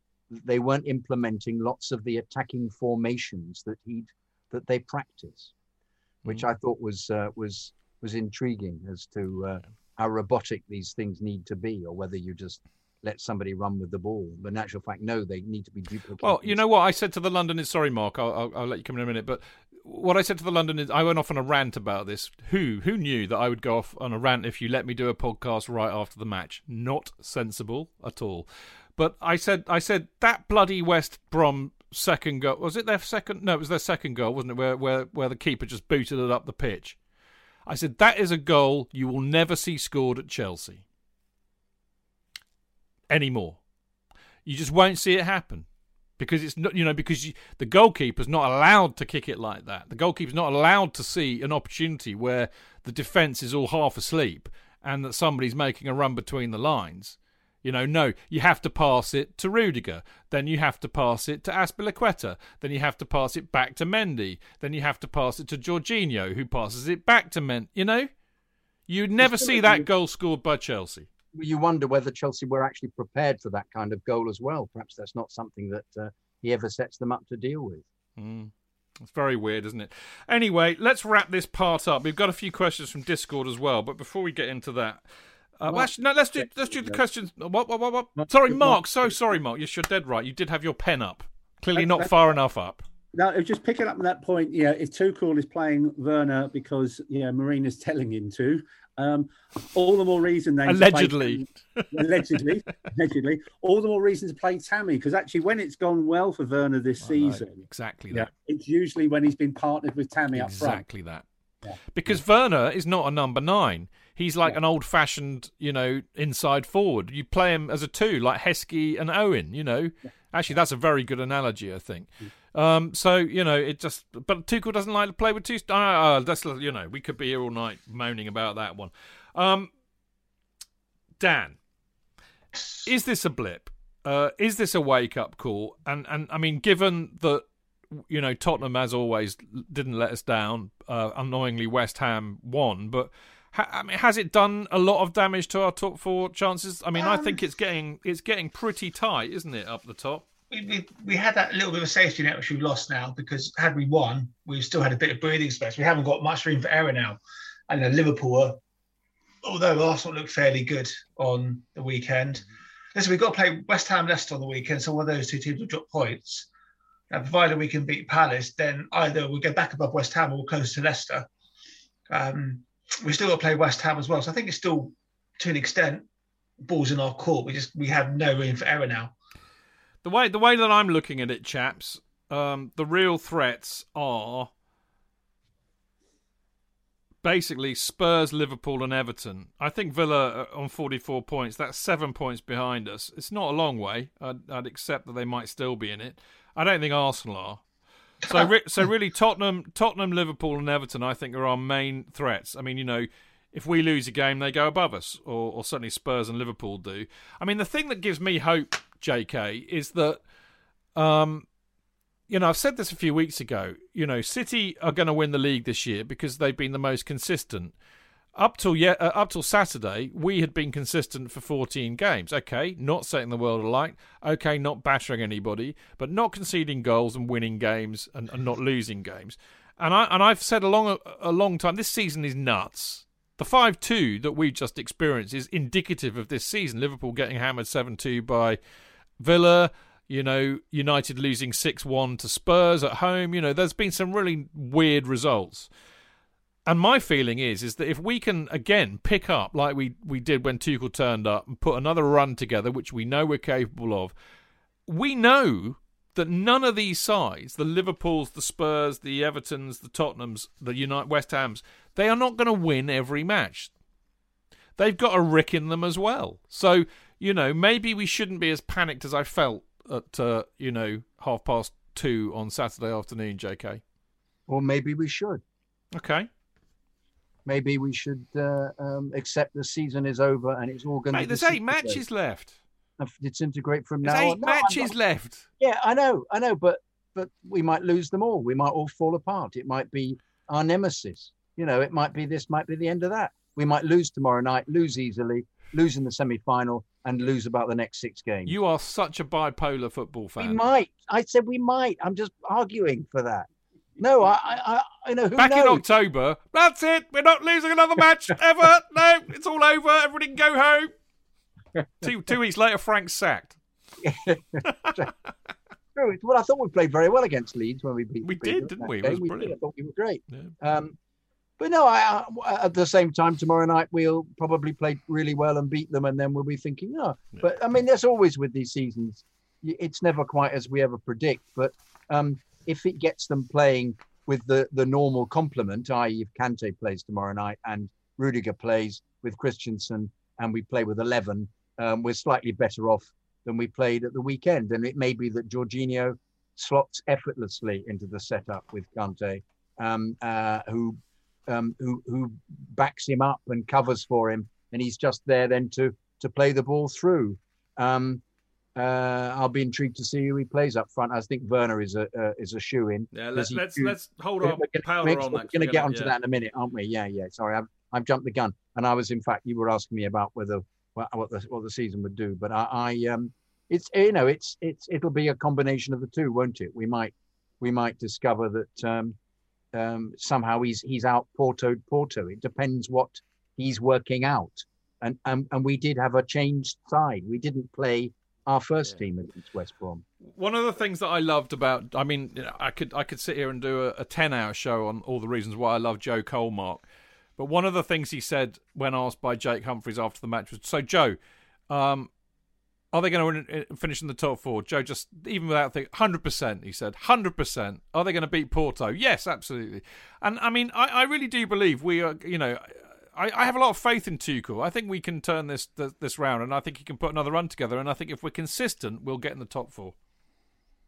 they weren't implementing lots of the attacking formations that he'd that they practice, which mm. I thought was uh, was was intriguing as to uh, how robotic these things need to be, or whether you just let somebody run with the ball. But in actual fact, no, they need to be duplicated. Well, you know what I said to the Londoners. Sorry, Mark, I'll, I'll, I'll let you come in a minute. But what I said to the Londoners, I went off on a rant about this. Who who knew that I would go off on a rant if you let me do a podcast right after the match? Not sensible at all. But I said, I said that bloody West Brom second goal, was it their second? No, it was their second goal, wasn't it? Where, where, where the keeper just booted it up the pitch. I said that is a goal you will never see scored at Chelsea anymore. You just won't see it happen because it's not, you know, because you, the goalkeeper's not allowed to kick it like that. The goalkeeper's not allowed to see an opportunity where the defence is all half asleep and that somebody's making a run between the lines. You know, no, you have to pass it to Rudiger. Then you have to pass it to Aspilicueta. Then you have to pass it back to Mendy. Then you have to pass it to Jorginho, who passes it back to Mendy. You know, you'd never see that goal scored by Chelsea. You wonder whether Chelsea were actually prepared for that kind of goal as well. Perhaps that's not something that uh, he ever sets them up to deal with. Mm. It's very weird, isn't it? Anyway, let's wrap this part up. We've got a few questions from Discord as well. But before we get into that... Uh, well, actually, no, let's do let's do the questions. What, what, what, what? Sorry, Mark. So sorry, Mark. You're dead right. You did have your pen up. Clearly that, not that, far enough up. No, just picking up that point, yeah, if Tuchel is playing Werner because, you know, Marina's telling him to, um, all the more reason they... Allegedly. Play, allegedly. Allegedly. All the more reason to play Tammy, because actually when it's gone well for Werner this I season... Know, exactly yeah, that. It's usually when he's been partnered with Tammy exactly up front. Exactly that. Yeah. Because yeah. Werner is not a number nine. He's like yeah. an old-fashioned, you know, inside forward. You play him as a two, like Heskey and Owen, you know. Yeah. Actually, that's a very good analogy, I think. Yeah. Um, so, you know, it just... But Tuchel doesn't like to play with two... Uh, that's, you know, we could be here all night moaning about that one. Um, Dan, is this a blip? Uh, is this a wake-up call? And, and I mean, given that, you know, Tottenham, as always, didn't let us down. Uh, annoyingly, West Ham won. But ha- I mean, has it done a lot of damage to our top four chances? I mean, um... I think it's getting it's getting pretty tight, isn't it, up the top? We, we we had that little bit of a safety net which we've lost now, because had we won, we've still had a bit of breathing space. We haven't got much room for error now. And then Liverpool, are, although Arsenal looked fairly good on the weekend. Listen, we've got to play West Ham, Leicester on the weekend, so one of those two teams will drop points. Now, provided we can beat Palace, then either we'll go back above West Ham or we'll close to Leicester. Um, we've still got to play West Ham as well. So I think it's still, to an extent, balls in our court. We just we have no room for error now. The way the way that I'm looking at it, chaps, um, the real threats are basically Spurs, Liverpool and Everton. I think Villa on forty-four points, that's seven points behind us. It's not a long way. I'd, I'd accept that they might still be in it. I don't think Arsenal are. So, re- so really, Tottenham, Tottenham, Liverpool and Everton, I think, are our main threats. I mean, you know, if we lose a game, they go above us, or, or certainly Spurs and Liverpool do. I mean, the thing that gives me hope, J K, is that, um, you know, I've said this a few weeks ago, you know, City are going to win the league this year because they've been the most consistent. Up till, yeah, uh, up till Saturday, we had been consistent for fourteen games. Okay, not setting the world alight. Okay, not battering anybody, but not conceding goals and winning games and, and not losing games. And, I, and I've said a long, a long time, this season is nuts. The five two that we just experienced is indicative of this season. Liverpool getting hammered seven two by Villa, you know, United losing six one to Spurs at home. You know, there's been some really weird results. And my feeling is is that if we can, again, pick up like we, we did when Tuchel turned up and put another run together, which we know we're capable of, we know that none of these sides, the Liverpools, the Spurs, the Evertons, the Tottenhams, the United, West Hams, they are not going to win every match. They've got a rick in them as well. So, you know, maybe we shouldn't be as panicked as I felt at, uh, you know, half past two on Saturday afternoon, J K. Or maybe we should. Okay. Maybe we should uh, um, accept the season is over and it's all going to be... There's eight matches left. Disintegrate from now on. There's eight matches left. Yeah, I know, I know, but but we might lose them all. We might all fall apart. It might be our nemesis. You know, it might be this, might be the end of that. We might lose tomorrow night, lose easily, lose in the semi-final, and lose about the next six games. You are such a bipolar football fan. We might. I said we might. I'm just arguing for that. No, I, I, I know who Back knows? In October, that's it. We're not losing another match ever. No, it's all over. Everybody can go home. two, two weeks later, Frank's sacked. Well, I thought we played very well against Leeds when we beat. We did, didn't we? It was we brilliant. Did. I thought we were great. Yeah. Um, but no, I, I, at the same time, tomorrow night we'll probably play really well and beat them, and then we'll be thinking, oh. Yeah. But I mean, that's always with these seasons. It's never quite as we ever predict. But um, if it gets them playing with the, the normal complement, that is, if Kante plays tomorrow night and Rudiger plays with Christensen, and we play with eleven. Um, we're slightly better off than we played at the weekend. And it may be that Jorginho slots effortlessly into the setup with Kante, um, uh, who, um, who who backs him up and covers for him. And he's just there then to to play the ball through. Um, uh, I'll be intrigued to see who he plays up front. I think Werner is a uh, is a shoe-in. Yeah, let's let's, do, let's hold on. We're going sure to get onto yeah. that in a minute, aren't we? Yeah, yeah. Sorry, I've, I've jumped the gun. And I was, in fact, you were asking me about whether... What the, what the season would do, but I, I, um, it's you know, it's it's it'll be a combination of the two, won't it? We might we might discover that um, um, somehow he's he's out Porto'd Porto. It depends what he's working out, and and, and we did have a changed side. We didn't play our first yeah. team against West Brom. One of the things that I loved about, I mean, you know, I could I could sit here and do a ten-hour show on all the reasons why I love Joe Cole, Mark. But one of the things he said when asked by Jake Humphries after the match was, so, Joe, um, are they going to finish in the top four? Joe just, even without thinking, one hundred percent, he said, one hundred percent. Are they going to beat Porto? Yes, absolutely. And, I mean, I, I really do believe we are, you know... I, I have a lot of faith in Tuchel. I think we can turn this, this this round, and I think he can put another run together. And I think if we're consistent, we'll get in the top four.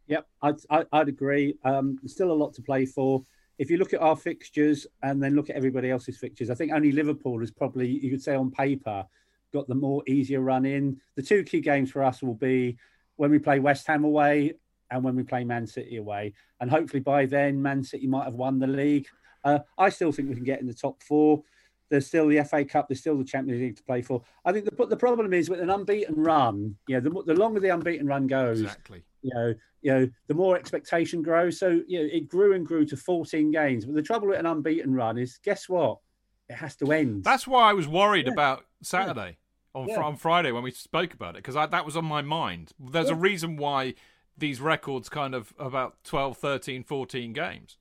Yep, I'd, I'd agree. Um, there's still a lot to play for. If you look at our fixtures and then look at everybody else's fixtures, I think only Liverpool is probably, you could say on paper, got the more easier run in. The two key games for us will be when we play West Ham away and when we play Man City away. And hopefully by then, Man City might have won the league. Uh, I still think we can get in the top four. There's still the F A Cup. There's still the Champions League to play for. I think the the problem is with an unbeaten run. Yeah, you know, the the longer the unbeaten run goes, exactly. You know, you know, the more expectation grows. So you know, it grew and grew to fourteen games. But the trouble with an unbeaten run is, guess what? It has to end. That's why I was worried yeah. about Saturday yeah. on yeah. on Friday when we spoke about it, because that was on my mind. There's yeah. a reason why these records kind of about twelve, thirteen, fourteen games.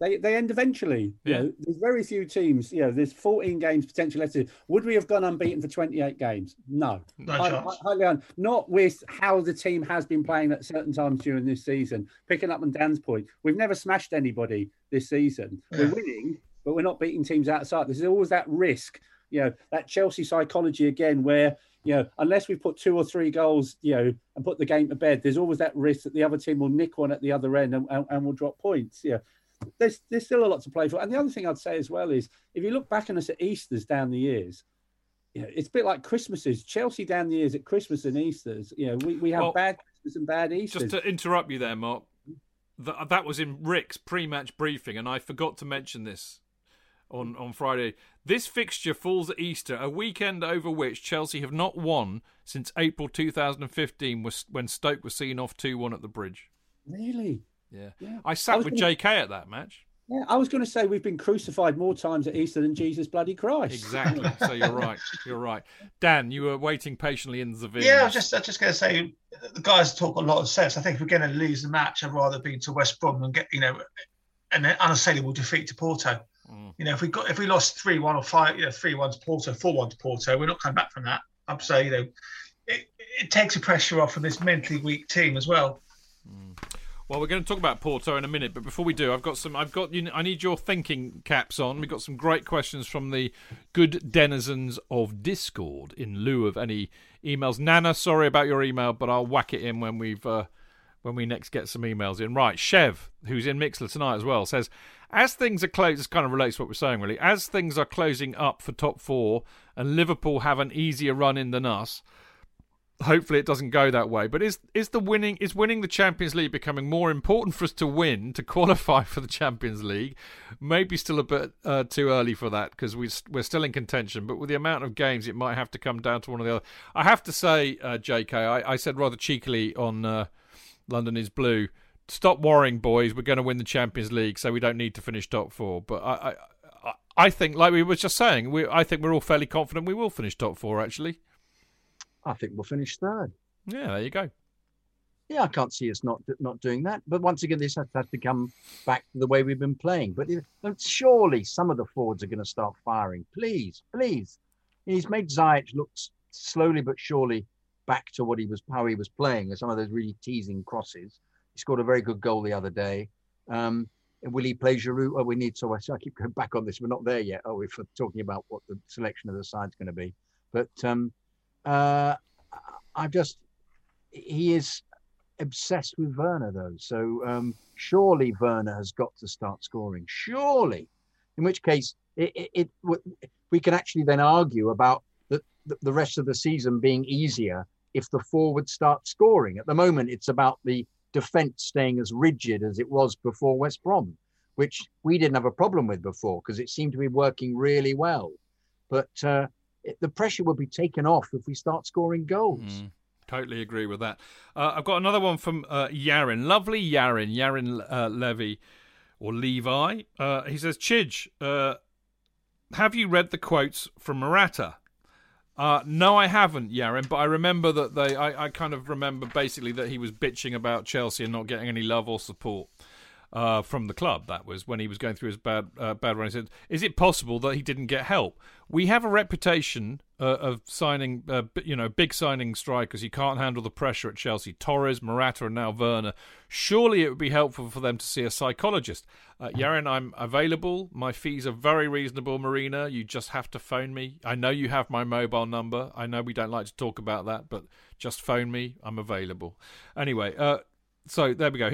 They they end eventually. Yeah. You know, there's very few teams. You know, there's fourteen games potential left. Would we have gone unbeaten for twenty-eight games? No. No I, chance. I, I, not with how the team has been playing at certain times during this season. Picking up on Dan's point, we've never smashed anybody this season. Yeah. We're winning, but we're not beating teams outside. There's always that risk. You know, that Chelsea psychology again, where you know, unless we put two or three goals, you know, and put the game to bed, there's always that risk that the other team will nick one at the other end and and, and will drop points. Yeah. There's, there's still a lot to play for. And the other thing I'd say as well is, if you look back on us at Easters down the years, you know, it's a bit like Christmases. Chelsea down the years at Christmas and Easters, you know, we, we have well, bad Christmas and bad Easters. Just to interrupt you there, Mark, that, that was in Rick's pre-match briefing, and I forgot to mention this on, on Friday. This fixture falls at Easter, a weekend over which Chelsea have not won since April twenty fifteen when Stoke was seen off two one at the Bridge. Really? Yeah. yeah, I sat I with gonna, J K at that match. Yeah, I was going to say we've been crucified more times at Easter than Jesus bloody Christ. Exactly. So you're right. You're right. Dan, you were waiting patiently in the video. Yeah, I was just, I was just going to say the guys talk a lot of sense. I think if we're going to lose the match, I'd rather be to West Brom and get you know, an unassailable defeat to Porto. Mm. You know, if we got if we lost three one or five, you know, three one to Porto, four one to Porto, we're not coming back from that. I'd say you know, it, it takes the pressure off from this mentally weak team as well. Mm. Well, we're going to talk about Porto in a minute, but before we do, I've got some. I've got. You know, I need your thinking caps on. We've got some great questions from the good denizens of Discord in lieu of any emails. Nana, sorry about your email, but I'll whack it in when we've uh, when we next get some emails in. Right, Chev, who's in Mixler tonight as well, says, as things are close. This kind of relates to what we're saying, really. As things are closing up for top four, and Liverpool have an easier run in than us. Hopefully it doesn't go that way. But is is the winning is winning the Champions League becoming more important for us to win to qualify for the Champions League? Maybe still a bit uh, too early for that because we we're still in contention. But with the amount of games, it might have to come down to one or the other. I have to say, uh, J K, I, I said rather cheekily on uh, London is Blue, stop worrying, boys. We're going to win the Champions League, so we don't need to finish top four. But I I, I think, like we were just saying, we I think we're all fairly confident we will finish top four. Actually. I think we'll finish third. Yeah, there you go. Yeah, I can't see us not not doing that. But once again, this has, has to come back to the way we've been playing. But if, surely some of the forwards are going to start firing. Please, please. He's made Ziyech look slowly but surely back to what he was, how he was playing with some of those really teasing crosses. He scored a very good goal the other day. Um, will he play Giroud? Oh, we need so I, so I keep going back on this. We're not there yet. Oh, we're talking about what the selection of the side's going to be. But... Um, Uh, I've just, he is obsessed with Werner though. So um, surely Werner has got to start scoring. Surely, in which case it, it, it we can actually then argue about the, the rest of the season being easier if the forwards start scoring. At the moment, it's about the defence staying as rigid as it was before West Brom, which we didn't have a problem with before because it seemed to be working really well. But, uh, the pressure will be taken off if we start scoring goals. Mm, totally agree with that. Uh, I've got another one from uh, Yarin. Lovely Yarin. Yarin uh, Levy or Levi. Uh, he says, Chidge, uh, have you read the quotes from Morata? Uh, no, I haven't, Yaren, but I remember that they... I, I kind of remember basically that he was bitching about Chelsea and not getting any love or support uh, from the club. That was when he was going through his bad uh, bad run. He said, is it possible that he didn't get help? We have a reputation uh, of signing, uh, you know, big signing strikers. You can't handle the pressure at Chelsea. Torres, Morata and now Werner. Surely it would be helpful for them to see a psychologist. Uh, Yaren, I'm available. My fees are very reasonable, Marina. You just have to phone me. I know you have my mobile number. I know we don't like to talk about that, but just phone me. I'm available. Anyway, uh, so there we go.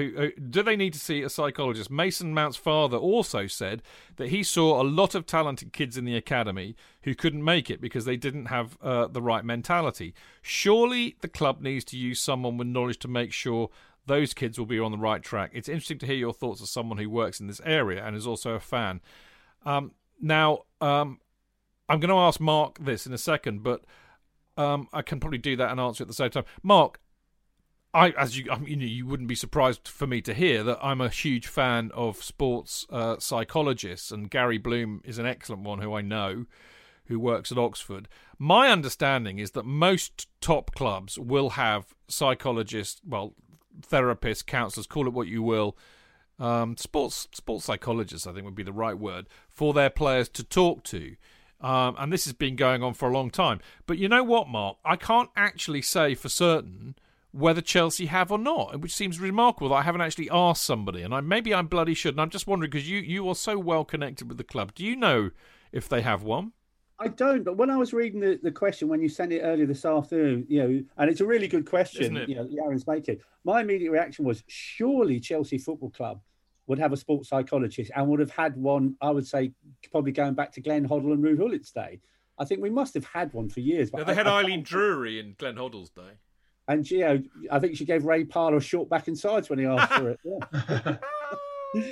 Do they need to see a psychologist? Mason Mount's father also said that he saw a lot of talented kids in the academy who couldn't make it because they didn't have uh, the right mentality. Surely the club needs to use someone with knowledge to make sure those kids will be on the right track. It's interesting to hear your thoughts as someone who works in this area and is also a fan. Um, now, um, I'm going to ask Mark this in a second, but um, I can probably do that and answer at the same time. Mark, I, as you, I mean, you wouldn't be surprised for me to hear that I'm a huge fan of sports uh, psychologists, and Gary Bloom is an excellent one who I know, who works at Oxford. My understanding is that most top clubs will have psychologists, well, therapists, counsellors, call it what you will, um, sports sports psychologists, I think would be the right word, for their players to talk to. Um, and this has been going on for a long time. But you know what, Mark? I can't actually say for certain whether Chelsea have or not, which seems remarkable that I haven't actually asked somebody, and I maybe I bloody should. And I'm just wondering, because you, you are so well connected with the club, do you know if they have one? I don't, but when I was reading the, the question when you sent it earlier this afternoon, you know, and it's a really good question, you know, Yaren's making, my immediate reaction was, surely Chelsea Football Club would have a sports psychologist and would have had one, I would say, probably going back to Glenn Hoddle and Ruud Gullet's day. I think we must have had one for years. But yeah, they had I, Eileen I, Drury in Glenn Hoddle's day. And, you know, I think she gave Ray Parlour a short back and sides when he asked for it. Yeah.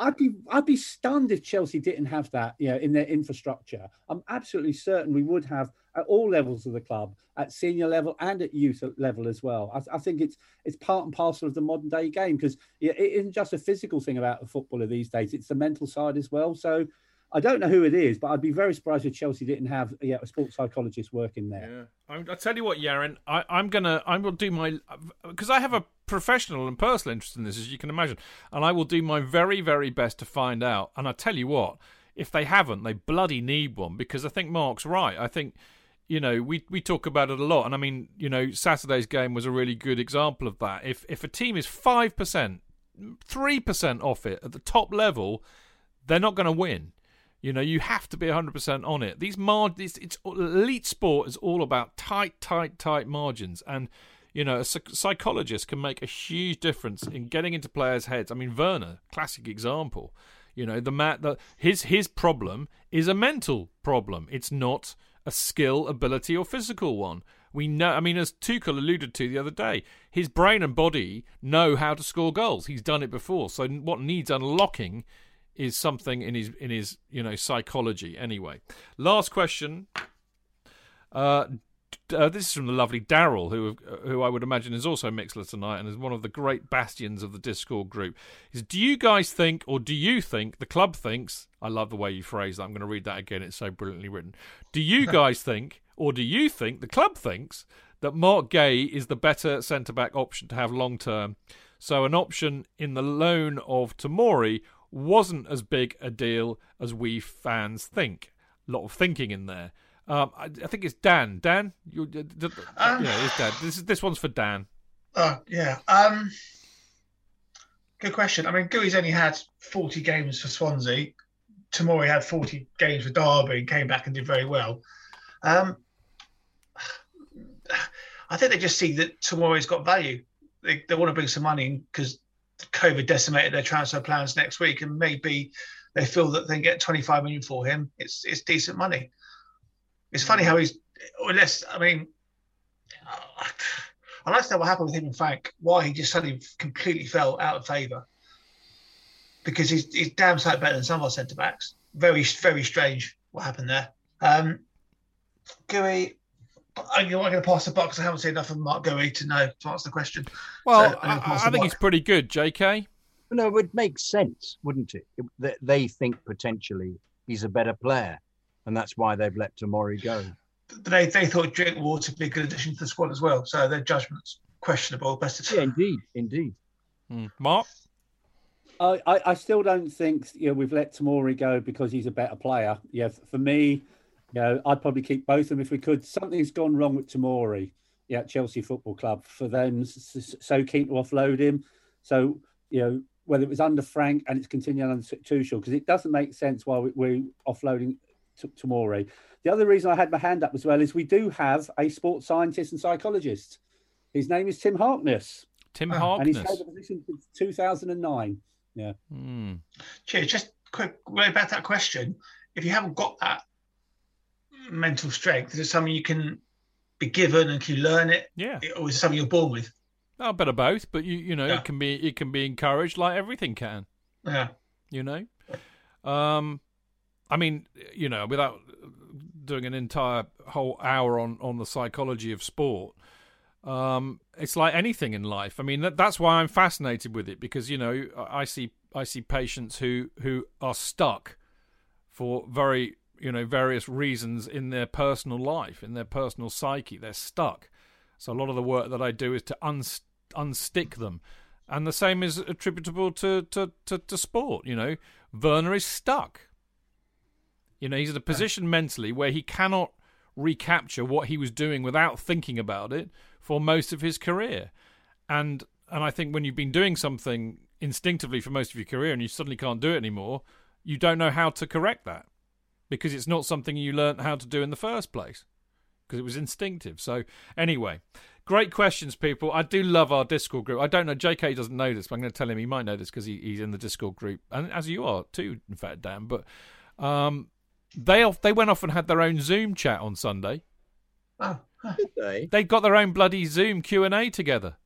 I'd be I'd be stunned if Chelsea didn't have that, you know, in their infrastructure. I'm absolutely certain we would have at all levels of the club, at senior level and at youth level as well. I, I think it's it's part and parcel of the modern day game, because it isn't just a physical thing about a footballer these days; it's the mental side as well. So I don't know who it is, but I'd be very surprised if Chelsea didn't have yeah, a sports psychologist working there. Yeah, I, I tell you what, Yaren, I, I'm gonna I'm gonna do my, because I have a professional and personal interest in this, as you can imagine, and I will do my very, very best to find out. And I tell you what, if they haven't, they bloody need one, because I think Mark's right. I think, you know, we we talk about it a lot, and I mean, you know, Saturday's game was a really good example of that. If if a team is five percent, three percent off it at the top level, they're not going to win. You know, you have to be one hundred percent on it. These margins, it's, elite sport is all about tight, tight, tight margins. And, you know, a psychologist can make a huge difference in getting into players' heads. I mean, Werner, classic example. You know, the mat, the, his his problem is a mental problem. It's not a skill, ability or physical one. We know, I mean, as Tuchel alluded to the other day, his brain and body know how to score goals. He's done it before. So what needs unlocking is something in his in his you know psychology. Anyway, last question. Uh, uh, this is from the lovely Daryl, who who I would imagine is also a Mixler tonight and is one of the great bastions of the Discord group. Is do you guys think, or do you think the club thinks? I love the way you phrase that. I'm going to read that again. It's so brilliantly written. Do you guys think, or do you think the club thinks that Mark Gay is the better centre back option to have long term? So an option in the loan of Tomori wasn't as big a deal as we fans think. A lot of thinking in there. Um, I, I think it's Dan. Dan, you, d- d- um, yeah, it's Dan. This is, this one's for Dan. Uh, yeah. Um, good question. I mean, Gooey's only had forty games for Swansea. Tomori had forty games for Derby and came back and did very well. Um, I think they just see that Tomori's got value. They, they want to bring some money in because COVID decimated their transfer plans next week, and maybe they feel that they can get twenty-five million for him. It's it's decent money. It's funny how he's, unless, I mean, I'd like to know what happened with him and Frank, why he just suddenly completely fell out of favour. Because he's, he's damn sight better than some of our centre-backs. Very, very strange what happened there. Um, Gooey, I'm not going to pass the buck because I haven't seen enough of Mark Gowey to know to answer the question. Well, so I, I, I think he's pretty good, J K. No, it would make sense, wouldn't it? They think potentially he's a better player, and that's why they've let Tomori go. they they thought Drinkwater would be a good addition to the squad as well. So their judgment's questionable. Best yeah, indeed, indeed. Mm. Mark, uh, I I still don't think you know, we've let Tomori go because he's a better player. Yeah, for me, you know, I'd probably keep both of them if we could. Something's gone wrong with Tomori. Yeah, Chelsea Football Club for them so keen to offload him. So you know, whether it was under Frank and it's continuing under Tuchel, because it doesn't make sense why we're offloading Tomori. The other reason I had my hand up as well is we do have a sports scientist and psychologist. His name is Tim Harkness. Tim oh. Harkness. And he's held the position since two thousand nine. Yeah. Mm. Cheers. Just quick about that question. If you haven't got that mental strength, is it something you can be given and can you learn it? Yeah. Or is it something you're born with? A bit of both, but you you know yeah. it can be it can be encouraged like everything can. Yeah. You know, um, I mean, you know, without doing an entire whole hour on, on the psychology of sport, um, it's like anything in life. I mean, that, that's why I'm fascinated with it, because you know I see I see patients who who are stuck for very you know various reasons in their personal life, in their personal psyche. They're stuck. So a lot of the work that I do is to unst- unstick them. And the same is attributable to, to, to, to sport, you know. Werner is stuck. You know, he's in a position mentally where he cannot recapture what he was doing without thinking about it for most of his career. And and I think when you've been doing something instinctively for most of your career and you suddenly can't do it anymore, you don't know how to correct that because it's not something you learnt how to do in the first place. Because it was instinctive. So anyway, great questions, people. I do love our Discord group. I don't know, J K doesn't know this, but I'm going to tell him he might know this because he, he's in the Discord group, and as you are too, in fact, Dan. But um, they off, they went off and had their own Zoom chat on Sunday. Oh, did they? They got their own bloody Zoom Q and A together.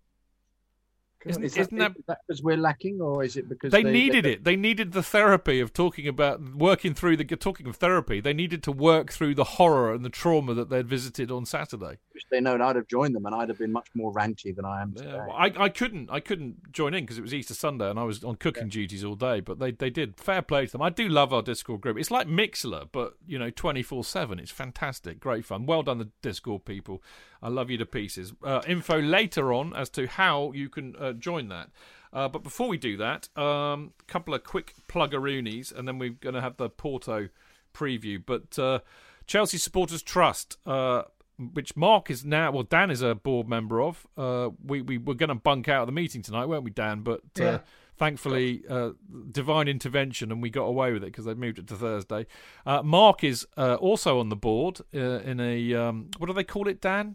Isn't, is that, isn't that, is that because we're lacking, or is it because they, they needed they, it? They needed the therapy of talking about working through the talking of therapy. They needed to work through the horror and the trauma that they'd visited on Saturday. Which they know, and I'd have joined them, and I'd have been much more ranty than I am today. Yeah, well, I, I couldn't, I couldn't join in because it was Easter Sunday, and I was on cooking yeah. duties all day. But they, they did. Fair play to them. I do love our Discord group. It's like Mixlr, but you know, twenty four seven. It's fantastic, great fun. Well done, the Discord people. I love you to pieces. Uh, info later on as to how you can uh, join that. Uh, but before we do that, a um, couple of quick pluggeroonies, and then we're going to have the Porto preview. But uh, Chelsea Supporters Trust, uh, which Mark is now, well, Dan is a board member of. Uh, we, we were going to bunk out of the meeting tonight, weren't we, Dan? But uh, yeah. thankfully, uh, divine intervention, and we got away with it because they moved it to Thursday. Uh, Mark is uh, also on the board uh, in a, um, what do they call it, Dan?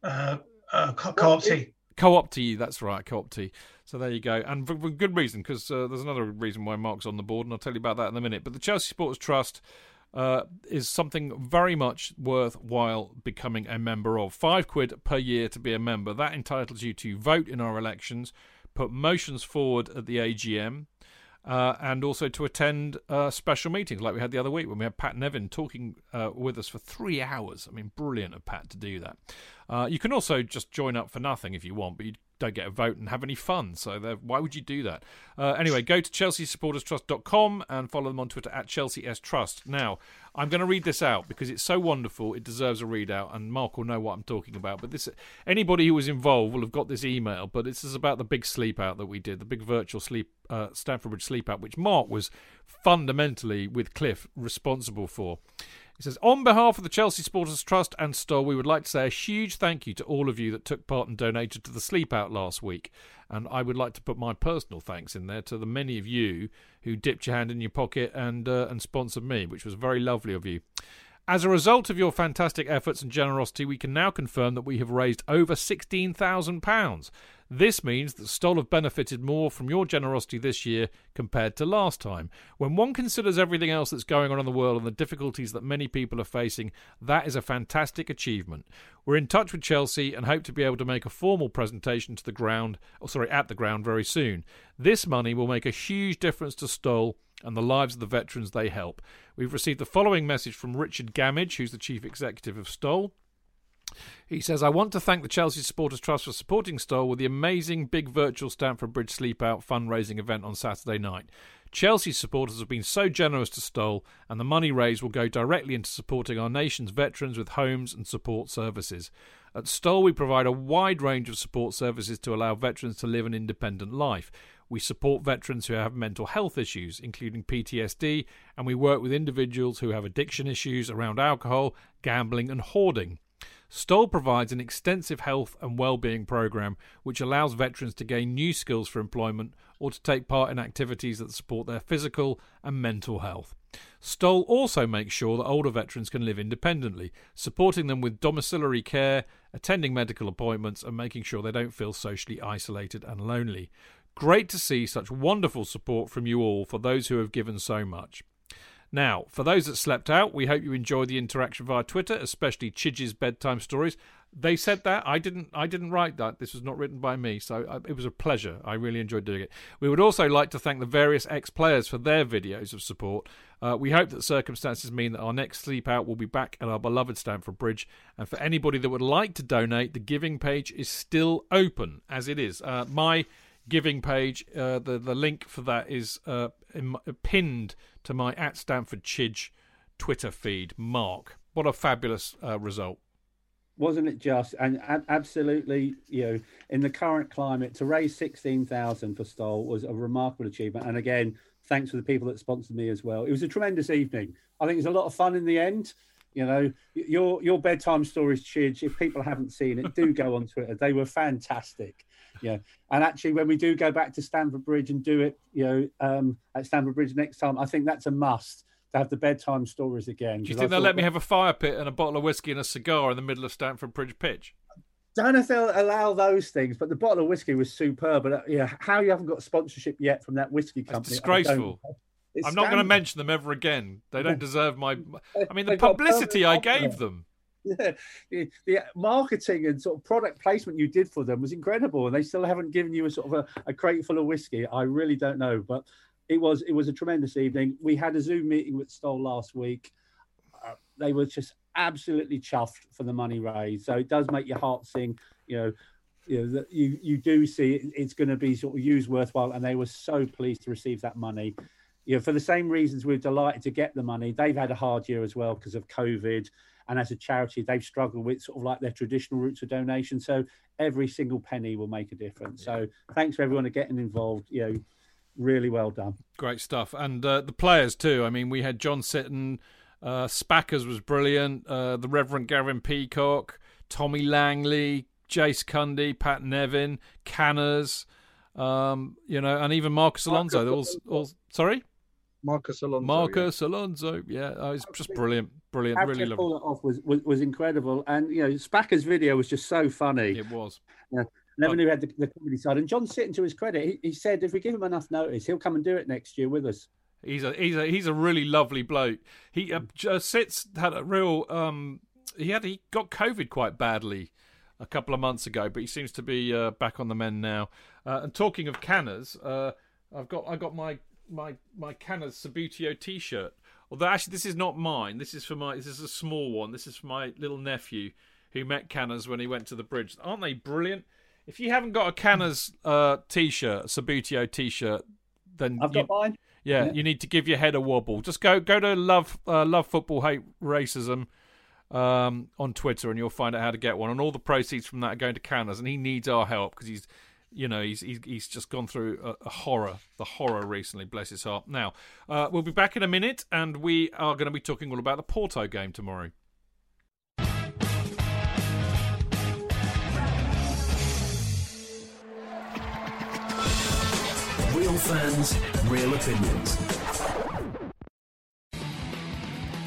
Uh, uh, co-optee. Co-optee, that's right, co-optee. So there you go. And for, for good reason, because uh, there's another reason why Mark's on the board, and I'll tell you about that in a minute. But the Chelsea Supporters Trust uh, is something very much worthwhile becoming a member of. Five quid per year to be a member. That entitles you to vote in our elections, put motions forward at the A G M, uh, and also to attend uh, special meetings like we had the other week when we had Pat Nevin talking uh, with us for three hours. I mean, brilliant of Pat to do that. Uh, you can also just join up for nothing if you want, but you don't get a vote and have any fun. So why would you do that? Uh, anyway, go to chelsea supporters trust dot com and follow them on Twitter at Chelsea S Trust. Now, I'm going to read this out because it's so wonderful. It deserves a readout, and Mark will know what I'm talking about. But this, anybody who was involved will have got this email, but this is about the big sleep out that we did, the big virtual sleep, uh, Stamford Bridge sleep out, which Mark was fundamentally, with Cliff, responsible for. It says, on behalf of the Chelsea Supporters Trust and Stoll, we would like to say a huge thank you to all of you that took part and donated to the sleep out last week. And I would like to put my personal thanks in there to the many of you who dipped your hand in your pocket and uh, and sponsored me, which was very lovely of you. As a result of your fantastic efforts and generosity, we can now confirm that we have raised over sixteen thousand pounds. This means that Stoll have benefited more from your generosity this year compared to last time. When one considers everything else that's going on in the world and the difficulties that many people are facing, that is a fantastic achievement. We're in touch with Chelsea and hope to be able to make a formal presentation to the ground, or sorry, at the ground very soon. This money will make a huge difference to Stoll and the lives of the veterans they help. We've received the following message from Richard Gamage, who's the Chief Executive of Stoll. He says, I want to thank the Chelsea Supporters Trust for supporting Stoll with the amazing big virtual Stamford Bridge Sleepout fundraising event on Saturday night. Chelsea supporters have been so generous to Stoll, and the money raised will go directly into supporting our nation's veterans with homes and support services. At Stoll, we provide a wide range of support services to allow veterans to live an independent life. We support veterans who have mental health issues, including P T S D, and we work with individuals who have addiction issues around alcohol, gambling and hoarding. Stoll provides an extensive health and wellbeing programme which allows veterans to gain new skills for employment or to take part in activities that support their physical and mental health. Stoll also makes sure that older veterans can live independently, supporting them with domiciliary care, attending medical appointments and making sure they don't feel socially isolated and lonely. Great to see such wonderful support from you all for those who have given so much. Now, for those that slept out, we hope you enjoyed the interaction via Twitter, especially Chidge's bedtime stories. They said that. I didn't I didn't write that. This was not written by me, so it was a pleasure. I really enjoyed doing it. We would also like to thank the various ex-players for their videos of support. Uh, we hope that circumstances mean that our next sleep out will be back at our beloved Stamford Bridge. And for anybody that would like to donate, the giving page is still open, as it is. Uh, my... giving page, uh, the the link for that is uh, in, uh, pinned to my at Stamford Chidge Twitter feed. Mark, what a fabulous uh, result! Wasn't it just? And a- absolutely, you know, in the current climate, to raise sixteen thousand for Stoll was a remarkable achievement. And again, thanks to the people that sponsored me as well. It was a tremendous evening. I think it was a lot of fun in the end. You know, your your bedtime stories, Chidge. If people haven't seen it, do go on Twitter. They were fantastic. Yeah, and actually, when we do go back to Stamford Bridge and do it, you know, um, at Stamford Bridge next time, I think that's a must to have the bedtime stories again. Do you think they'll let me have a fire pit and a bottle of whiskey and a cigar in the middle of Stamford Bridge pitch? Don't know if they'll allow those things, but the bottle of whiskey was superb. But uh, yeah, how you haven't got sponsorship yet from that whiskey company? It's disgraceful. It's I'm not going to mention them ever again. They don't deserve my. I mean, the publicity I gave them. Yeah, the, the marketing and sort of product placement you did for them was incredible, and they still haven't given you a sort of a, a crate full of whiskey. I really don't know, but it was it was a tremendous evening. We had a Zoom meeting with Stoll last week. Uh, they were just absolutely chuffed for the money raised. So it does make your heart sing. You know, you know that you you do see it, it's going to be sort of used worthwhile, and they were so pleased to receive that money. You know, for the same reasons we're delighted to get the money. They've had a hard year as well because of COVID. And as a charity, they've struggled with sort of like their traditional routes of donation. So every single penny will make a difference. So thanks for everyone for getting involved. You know, really well done. Great stuff. And uh, the players too. I mean, we had John Sitton, uh, Spackers was brilliant, uh, the Reverend Gavin Peacock, Tommy Langley, Jace Cundy, Pat Nevin, Canners, um, you know, and even Marcus Alonso. Marcus, all, all, sorry? Marcus Alonso. Marcus yeah. Alonso, yeah, oh, it's just brilliant, brilliant, how really lovely. Pull it off was, was was incredible, and you know Spacker's video was just so funny. It was. Yeah, never knew he had the, the comedy side. And John Sitton, to his credit, he, he said if we give him enough notice, he'll come and do it next year with us. He's a he's a he's a really lovely bloke. He uh, uh, Sit's had a real um he had he got COVID quite badly a couple of months ago, but he seems to be uh, back on the mend now. Uh, and talking of Canners, uh, I've got I got my. my my Canners Sabutio t-shirt, although actually this is not mine. This is for my this is a small one. This is for my little nephew who met Canners when he went to the Bridge. Aren't they brilliant? If you haven't got a Canners uh, t-shirt, Sabutio t-shirt, then I've you, got mine. Yeah, yeah, you need to give your head a wobble. Just go go to love uh, love football hate racism um, on Twitter and you'll find out how to get one, and all the proceeds from that are going to Canners, and he needs our help because he's You know, he's he's just gone through a, a horror, the horror recently, bless his heart. Now, uh, we'll be back in a minute, and we are going to be talking all about the Porto game tomorrow. Real fans, real opinions.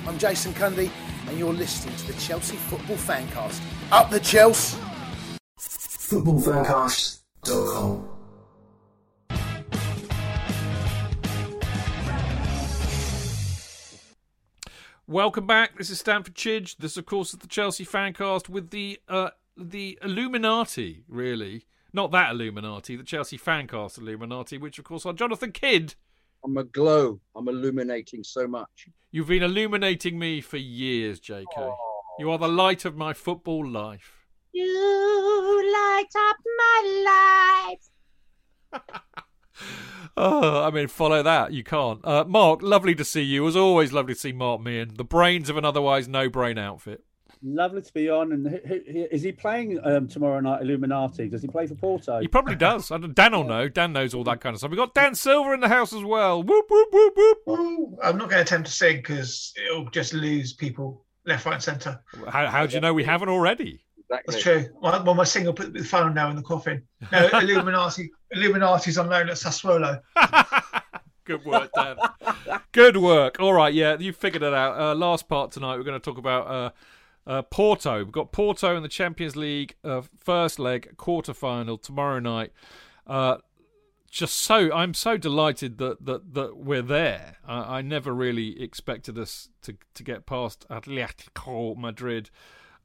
I'm Jason Cundy, and you're listening to the Chelsea Football Fancast. Up the Chelsea! Football Fancast. Welcome back. This is Stamford Chidge. This, of course, is the Chelsea Fancast with the uh, the Illuminati, really. Not that Illuminati, the Chelsea Fancast Illuminati, which, of course, are Jonathan Kidd. I'm aglow. I'm illuminating so much. You've been illuminating me for years, J K. Aww. You are the light of my football life. You light up my life. Oh, I mean, follow that. You can't. Uh, Mark, lovely to see you. As always, lovely to see Mark Meehan, the brains of an otherwise no-brain outfit. Lovely to be on. And who, who, is he playing um, tomorrow night, Illuminati? Does he play for Porto? He probably does. Dan will know. Dan knows all that kind of stuff. We've got Dan Silver in the house as well. Whoop, whoop, whoop, whoop. Ooh, I'm not going to attempt to sing because it'll just lose people left, right and centre. How, how do you know we haven't already? Exactly. That's true. Well, well, my singer put the phone now in the coffin. No, Illuminati. Illuminati's on loan at Sassuolo. Good work, Dan. Good work. All right, yeah, you figured it out. Uh, last part tonight, we're going to talk about... Uh, Uh, Porto. We've got Porto in the Champions League uh, first leg quarter-final tomorrow night. Uh, just so I'm so delighted that that, that we're there. I, I never really expected us to, to get past Atletico Madrid,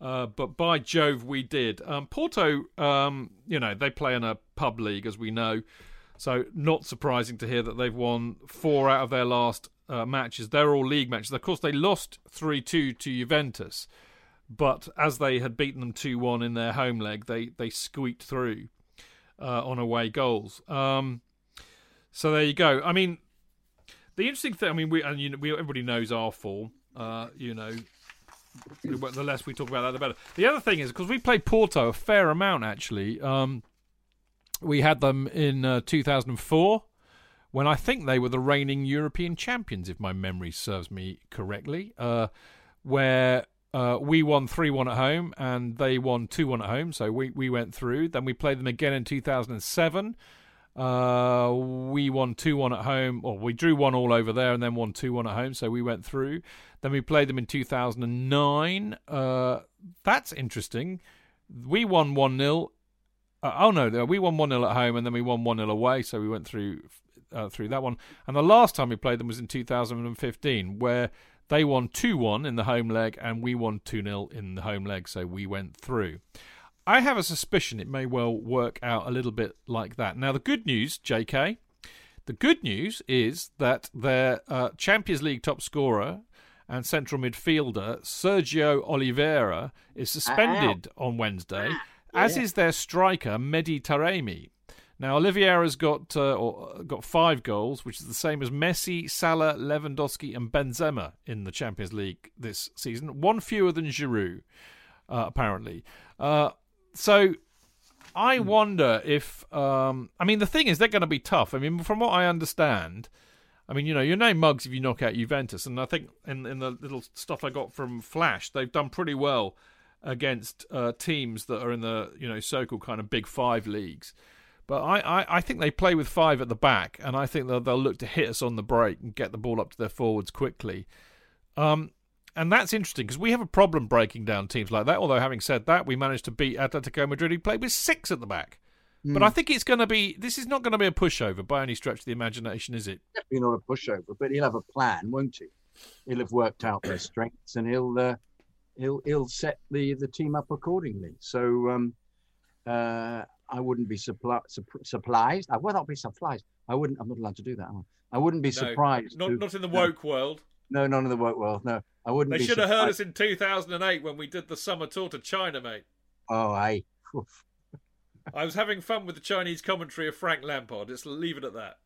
uh, but by Jove we did. Um, Porto, um, you know, they play in a pub league as we know, so not surprising to hear that they've won four out of their last uh, matches. They're all league matches. Of course, they lost three two to Juventus. But as they had beaten them two one in their home leg, they, they squeaked through uh, on away goals. Um, so there you go. I mean, the interesting thing, I mean, we and you, we everybody knows our form. Uh, you know, the less we talk about that, the better. The other thing is, because we played Porto a fair amount, actually. Um, we had them in uh, two thousand four, when I think they were the reigning European champions, if my memory serves me correctly, uh, where... Uh, we won three one at home and they won two one at home, so we, we went through. Then we played them again in two thousand seven. Uh, we won two one at home, or we drew one all over there and then won two one at home, so we went through. Then we played them in two thousand nine. Uh, that's interesting. We won one nil. Uh, oh, no, we won one nil at home and then we won one nil away, so we went through uh, through that one. And the last time we played them was in two thousand fifteen, where... They won two one in the home leg and we won two nil in the home leg, so we went through. I have a suspicion it may well work out a little bit like that. Now, the good news, J K, the good news is that their uh, Champions League top scorer and central midfielder, Sergio Oliveira, is suspended Ow. on Wednesday, ah, yeah. as is their striker, Mehdi Taremi. Now, Oliveira's got uh, or got five goals, which is the same as Messi, Salah, Lewandowski and Benzema in the Champions League this season. One fewer than Giroud, uh, apparently. Uh, so I wonder if... Um, I mean, the thing is, they're going to be tough. I mean, from what I understand... I mean, you know, you're no mugs if you knock out Juventus. And I think in, in the little stuff I got from Flash, they've done pretty well against uh, teams that are in the, you know, so-called kind of big five leagues. But I, I, I think they play with five at the back, and I think they'll, they'll look to hit us on the break and get the ball up to their forwards quickly. Um, and that's interesting, because we have a problem breaking down teams like that, although having said that, we managed to beat Atletico Madrid, who played with six at the back. Mm. But I think it's going to be... This is not going to be a pushover by any stretch of the imagination, is it? Definitely not a pushover, but he'll have a plan, won't he? He'll have worked out their strengths, and he'll uh, he'll he'll set the, the team up accordingly. So... Um, uh, I wouldn't be suppli- su- surprised. I would not be surprised. I wouldn't. I'm not allowed to do that. Am I? I wouldn't be no, surprised. Not, to, not in the woke no, world. No, not in the woke world. No, I wouldn't. They be should surprised. Have heard us in two thousand eight when we did the summer tour to China, mate. Oh, I. I was having fun with the Chinese commentary of Frank Lampard. Just leave it at that.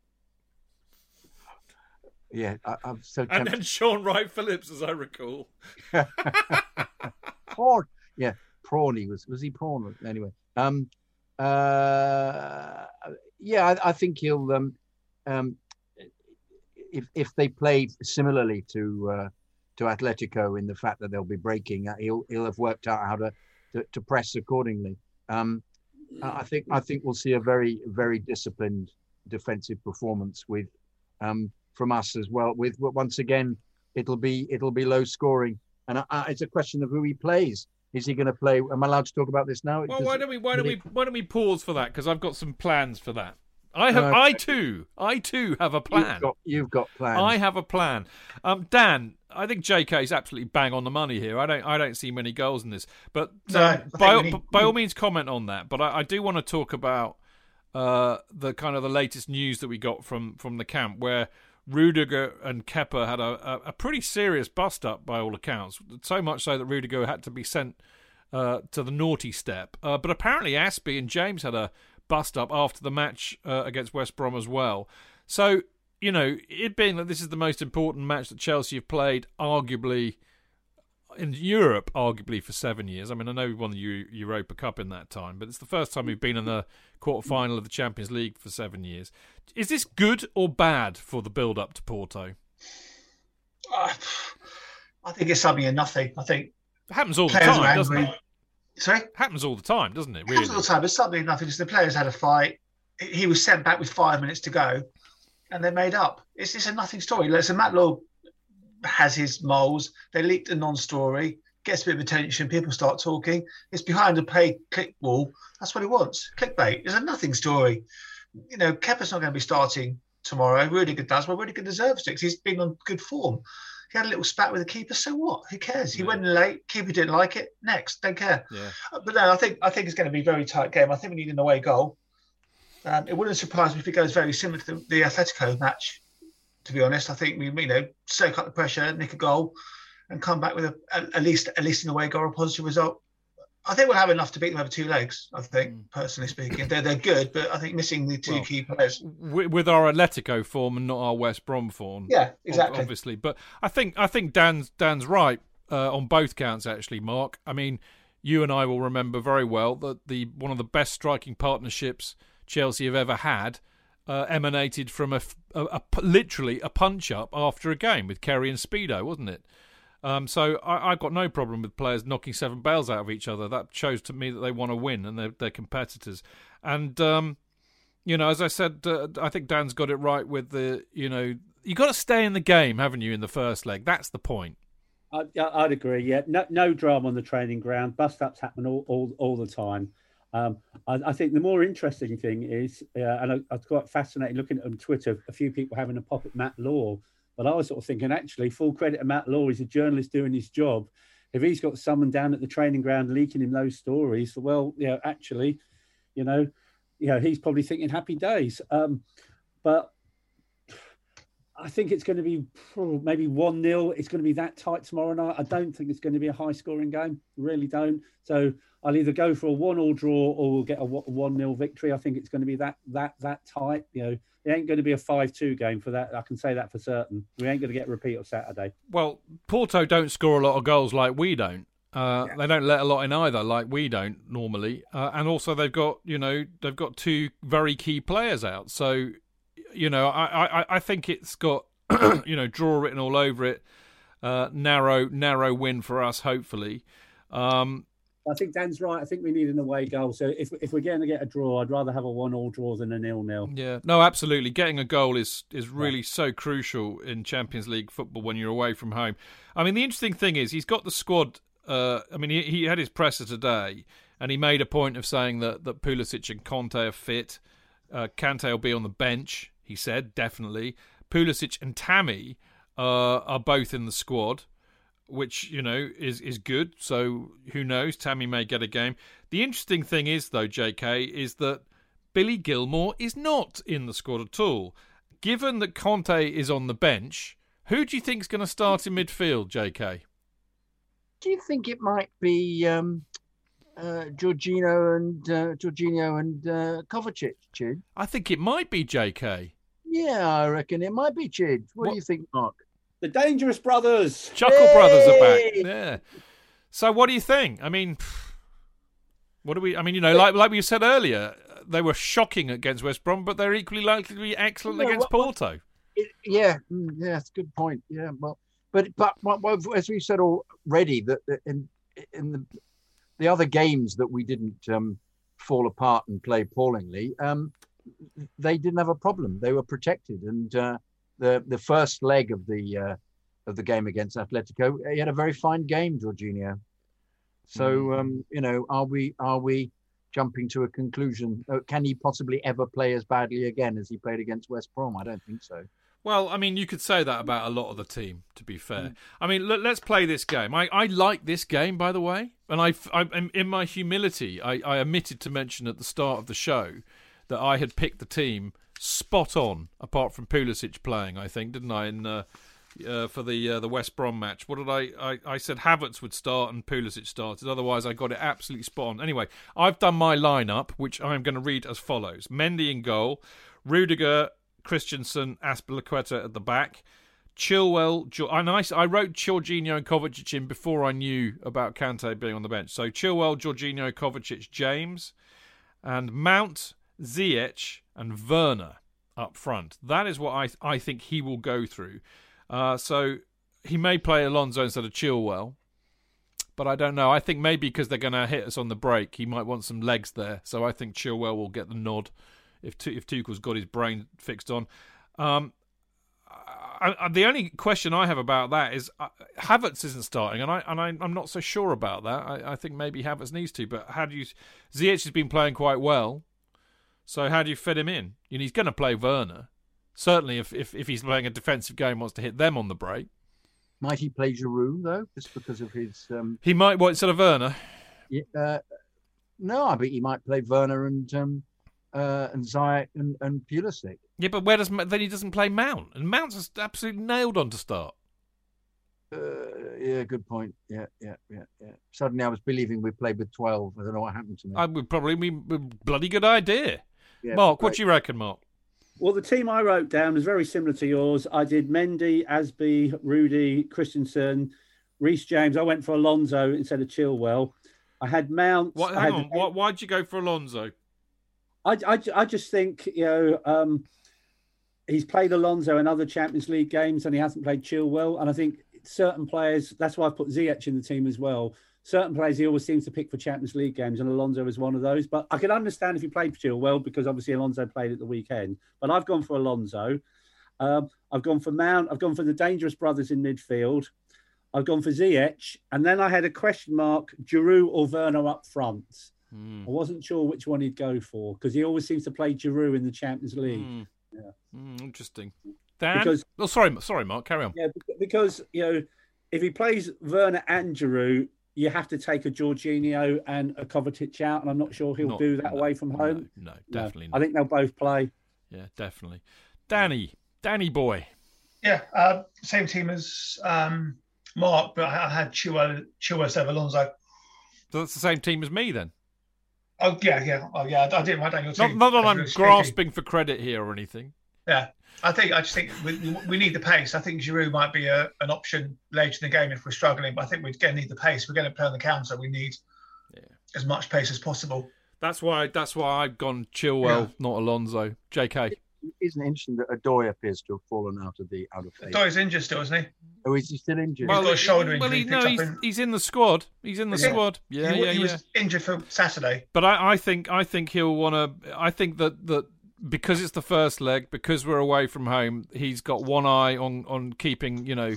Yeah, I, I'm so. Tempted. And then Sean Wright Phillips, as I recall. Prawn. Yeah, Prawny was was he Prawn anyway? Um. Uh, yeah, I, I think he'll. Um, um, if if they play similarly to uh, to Atletico in the fact that they'll be breaking, he'll he'll have worked out how to to, to press accordingly. Um, I think I think we'll see a very very disciplined defensive performance with um, from us as well. With once again, it'll be it'll be low scoring, and I, I, it's a question of who he plays. Is he going to play? Am I allowed to talk about this now? Well, Does why don't we? Why don't really... we? Why don't we pause for that? Because I've got some plans for that. I have. Okay. I too. I too have a plan. You've got, you've got plans. I have a plan. Um, Dan, I think J K is absolutely bang on the money here. I don't. I don't see many goals in this. But no, um, by, need... by all means, comment on that. But I, I do want to talk about uh, the kind of the latest news that we got from from the camp where. Rudiger and Kepa had a, a pretty serious bust-up by all accounts, so much so that Rudiger had to be sent uh, to the naughty step. Uh, but apparently Aspie and James had a bust-up after the match uh, against West Brom as well. So, you know, it being that this is the most important match that Chelsea have played, arguably, in Europe, arguably, for seven years. I mean, I know we won the Euro- Europa Cup in that time, but it's the first time we've been in the quarter-final of the Champions League for seven years. Is this good or bad for the build-up to Porto? Uh, I think it's something or nothing. I think it happens all the time, doesn't it? Sorry? It happens all the time, doesn't it? Really? It happens all the time. It's something or nothing. It's the players had a fight. He was sent back with five minutes to go, and they made up. It's, it's a nothing story. Like, so Matt Law has his moles. They leaked a non-story, gets a bit of attention, people start talking. It's behind a pay click wall. That's what he wants. Clickbait. It's a nothing story. You know, Kepa's not going to be starting tomorrow. Rudiger does. Well, Rudiger deserves it because he's been on good form. He had a little spat with the keeper. So what? Who cares? He yeah. went in late. Keeper didn't like it. Next. Don't care. Yeah. But no, I think I think it's going to be a very tight game. I think we need an away goal. Um, it wouldn't surprise me if it goes very similar to the, the Atletico match, to be honest. I think we, you know, soak up the pressure, nick a goal, and come back with a, a, at least at least an away goal, a positive result. I think we'll have enough to beat them over two legs, I think, mm. personally speaking. They're, they're good, but I think missing the two well, key players. With our Atletico form and not our West Brom form. Yeah, exactly. Obviously. But I think I think Dan's, Dan's right uh, on both counts, actually, Mark. I mean, you and I will remember very well that the one of the best striking partnerships Chelsea have ever had uh, emanated from a, a, a literally a punch-up after a game with Kerry and Speedo, wasn't it? Um, so I, I've got no problem with players knocking seven bells out of each other. That shows to me that they want to win and they're, they're competitors. And, um, you know, as I said, uh, I think Dan's got it right with the, you know, you got to stay in the game, haven't you, in the first leg? That's the point. I, I'd agree, yeah. No, no drama on the training ground. Bust-ups happen all, all, all the time. Um, I, I think the more interesting thing is, uh, and I, I was quite fascinated looking at on Twitter, a few people having a pop at Matt Law. But I was sort of thinking, actually, full credit to Matt Law. He's a journalist doing his job. If he's got someone down at the training ground leaking him those stories, well, you know, actually, you know, you know, he's probably thinking happy days. Um, but I think it's going to be maybe one nil. It's going to be that tight tomorrow night. I don't think it's going to be a high-scoring game. Really don't. So I'll either go for a one-all draw or we'll get a one nil victory. I think it's going to be that that that tight. You know, it ain't going to be a five two game for that. I can say that for certain. We ain't going to get a repeat of Saturday. Well, Porto don't score a lot of goals like we don't. Uh, yeah. They don't let a lot in either, like we don't normally. Uh, and also, they've got you know they've got two very key players out. So. You know, I, I, I think it's got, you know, draw written all over it. Uh, narrow, narrow win for us, hopefully. Um, I think Dan's right. I think we need an away goal. So if if we're going to get a draw, I'd rather have a one-all draw than a nil-nil. Yeah, no, absolutely. Getting a goal is, is really yeah. so crucial in Champions League football when you're away from home. I mean, the interesting thing is he's got the squad. Uh, I mean, he, he had his presser today and he made a point of saying that, that Pulisic and Conte are fit. Uh, Kante will be on the bench. He said, definitely. Pulisic and Tammy uh, are both in the squad, which, you know, is, is good. So who knows? Tammy may get a game. The interesting thing is, though, J K, is that Billy Gilmore is not in the squad at all. Given that Conte is on the bench, who do you think is going to start in midfield, J K? Do you think it might be um, uh, Jorginho and, uh, Jorginho and uh, Kovacic? I think it might be, J K. Yeah, I reckon it might be Chidge. What, what do you think, Mark? The Dangerous Brothers. Chuckle Yay! Brothers are back. Yeah. So what do you think? I mean, what do we... I mean, you know, like like we said earlier, they were shocking against West Brom, but they're equally likely to be excellent yeah, against well, Porto. It, yeah, yeah, that's a good point. Yeah, well, but but as we said already, that in in the the other games that we didn't um, fall apart and play appallingly. Um, They didn't have a problem. They were protected, and uh, the the first leg of the uh, of the game against Atletico, he had a very fine game, Jorginho. So um, you know, are we are we jumping to a conclusion? Can he possibly ever play as badly again as he played against West Brom? I don't think so. Well, I mean, you could say that about a lot of the team, to be fair. Mm. I mean, let, let's play this game. I, I like this game, by the way, and I I'm, in my humility, I, I omitted to mention at the start of the show that I had picked the team spot on, apart from Pulisic playing, I think, didn't I, in uh, uh, for the uh, the West Brom match. What did I, I... I said Havertz would start and Pulisic started. Otherwise, I got it absolutely spot on. Anyway, I've done my lineup, which I'm going to read as follows. Mendy in goal. Rudiger, Christensen, Aspilicueta at the back. Chilwell, and I, I wrote Jorginho and Kovacic in before I knew about Kante being on the bench. So Chilwell, Jorginho, Kovacic, James, and Mount, Ziyech, and Werner up front. That is what I I think he will go through. Uh, so he may play Alonso instead of Chilwell, but I don't know. I think maybe because they're going to hit us on the break, he might want some legs there. So I think Chilwell will get the nod if if Tuchel's got his brain fixed on. Um, I, I, the only question I have about that is uh, Havertz isn't starting, and I and I, I'm not so sure about that. I, I think maybe Havertz needs to, but how do you? Ziyech has been playing quite well, so how do you fit him in? You know, he's going to play Werner, certainly if, if if he's playing a defensive game, wants to hit them on the break. Might he play Giroud though, just because of his? Um... He might what instead of Werner. Yeah, uh, no, I bet he might play Werner and. Um... Uh, and Ziyech and, and Pulisic. Yeah, but where does then he doesn't play Mount, and Mount's absolutely nailed on to start. Uh, yeah, good point. Yeah, yeah, yeah, yeah. Suddenly, I was believing we played with twelve. I don't know what happened to me. I would probably be a bloody good idea. Yeah, Mark, what do you reckon, Mark? Well, the team I wrote down is very similar to yours. I did Mendy, Asby, Rudy, Christensen, Reece James. I went for Alonso instead of Chilwell. I had Mount. What, hang had on. Why, why'd you go for Alonso? I, I, I just think, you know, um, he's played Alonso in other Champions League games and he hasn't played Chilwell. And I think certain players, that's why I've put Ziyech in the team as well. Certain players he always seems to pick for Champions League games, and Alonso is one of those. But I can understand if he played for Chilwell because obviously Alonso played at the weekend. But I've gone for Alonso. Um, I've gone for Mount. I've gone for the Dangerous Brothers in midfield. I've gone for Ziyech. And then I had a question mark, Giroud or Werner up front. Mm. I wasn't sure which one he'd go for because he always seems to play Giroud in the Champions League. Mm. Yeah. Mm, interesting. Dan? Because, oh, sorry, sorry, Mark, carry on. Yeah, because you know, if he plays Werner and Giroud, you have to take a Jorginho and a Kovacic out, and I'm not sure he'll not, do that no, away from home. No, no definitely no. not. I think they'll both play. Yeah, definitely. Danny, Danny boy. Yeah, uh, same team as um, Mark, but I had Chua, Chua instead of Alonso. So that's the same team as me then? Oh, yeah, yeah. Oh, yeah, I didn't write down your team. Not, not that I'm really grasping for credit here or anything. Yeah, I think I just think we, we need the pace. I think Giroud might be a, an option later in the game if we're struggling, but I think we're going to need the pace. We're going to play on the counter. We need yeah. as much pace as possible. That's why That's why I've gone Chilwell, yeah. not Alonso. J K. Isn't it interesting that Adoy appears to have fallen out of the out of phase? Adoy's injured still, isn't he? Oh, is he still injured? Well, he's got a shoulder injury. Well, he, no, he's, in... he's in the squad. He's in the yeah. squad. Yeah, he, yeah, he yeah. was injured for Saturday. But I, I think I think he'll want to. I think that, that because it's the first leg, because we're away from home, he's got one eye on, on keeping you know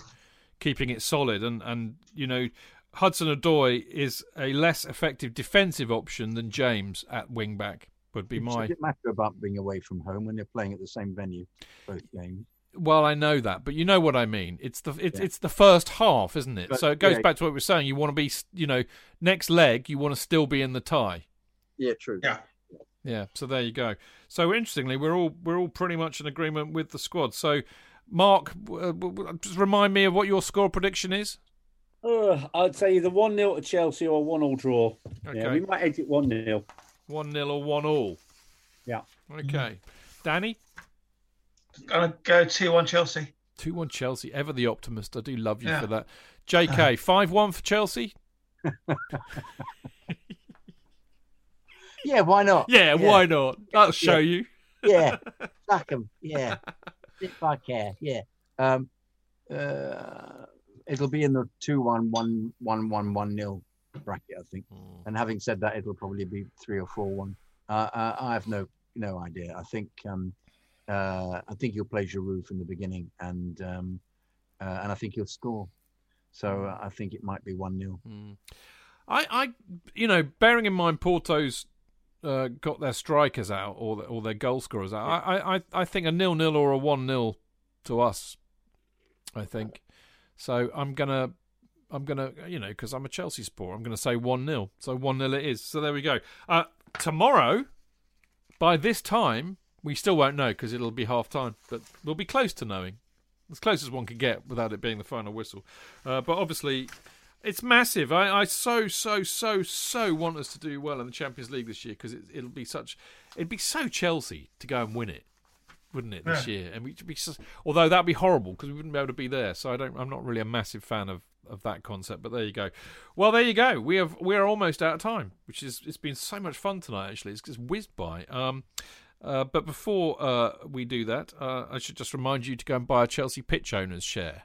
keeping it solid, and, and you know Hudson-Odoi is a less effective defensive option than James at wing back. Would be my... Does it matter about being away from home when they're playing at the same venue, both games? Well, I know that, but you know what I mean. It's the it's yeah. it's the first half, isn't it? But, so it goes yeah. back to what we were saying. You want to be, you know, next leg. You want to still be in the tie. Yeah, true. Yeah, yeah. So there you go. So interestingly, we're all we're all pretty much in agreement with the squad. So, Mark, uh, just remind me of what your score prediction is. Uh, I'd say either one nil to Chelsea or one all draw. Okay. Yeah, we might exit one nil. One nil or one all. Yeah. Okay. Danny? I'm going to go two one Chelsea. two one Chelsea. Ever the optimist. I do love you yeah. for that. J K, five one for Chelsea? yeah, why not? Yeah, yeah, why not? That'll show yeah. you. yeah. Sack them. Yeah. If I care. Yeah. Um, uh, it'll be in the two one, one one, one one nil bracket, I think. Mm. And having said that, it'll probably be three or four one. Uh, uh, I have no no idea. I think um, uh, I think he'll play Giroud from the beginning, and um, uh, and I think he'll score. So uh, I think it might be one nil. Mm. I, I you know bearing in mind Porto's uh, got their strikers out or the, or their goal scorers out. Yeah. I, I I think a nil nil or a one nil to us. I think so. I'm gonna. I'm going to, you know, because I'm a Chelsea supporter, I'm going to say one nil. So one nil it is. So there we go. Uh, tomorrow, by this time, we still won't know because it'll be half time, but we'll be close to knowing. As close as one could get without it being the final whistle. Uh, but obviously, it's massive. I, I so, so, so, so want us to do well in the Champions League this year, because it, it'll be such... It'd be so Chelsea to go and win it, wouldn't it, this yeah. year? And we'd be so, although that'd be horrible, because we wouldn't be able to be there. So I don't, I'm not really a massive fan of, of that concept, but there you go. Well, there you go. We have we are almost out of time, which is... It's been so much fun tonight, actually. It's just whizzed by. Um... Uh, but before uh, we do that, uh, I should just remind you to go and buy a Chelsea pitch owner's share.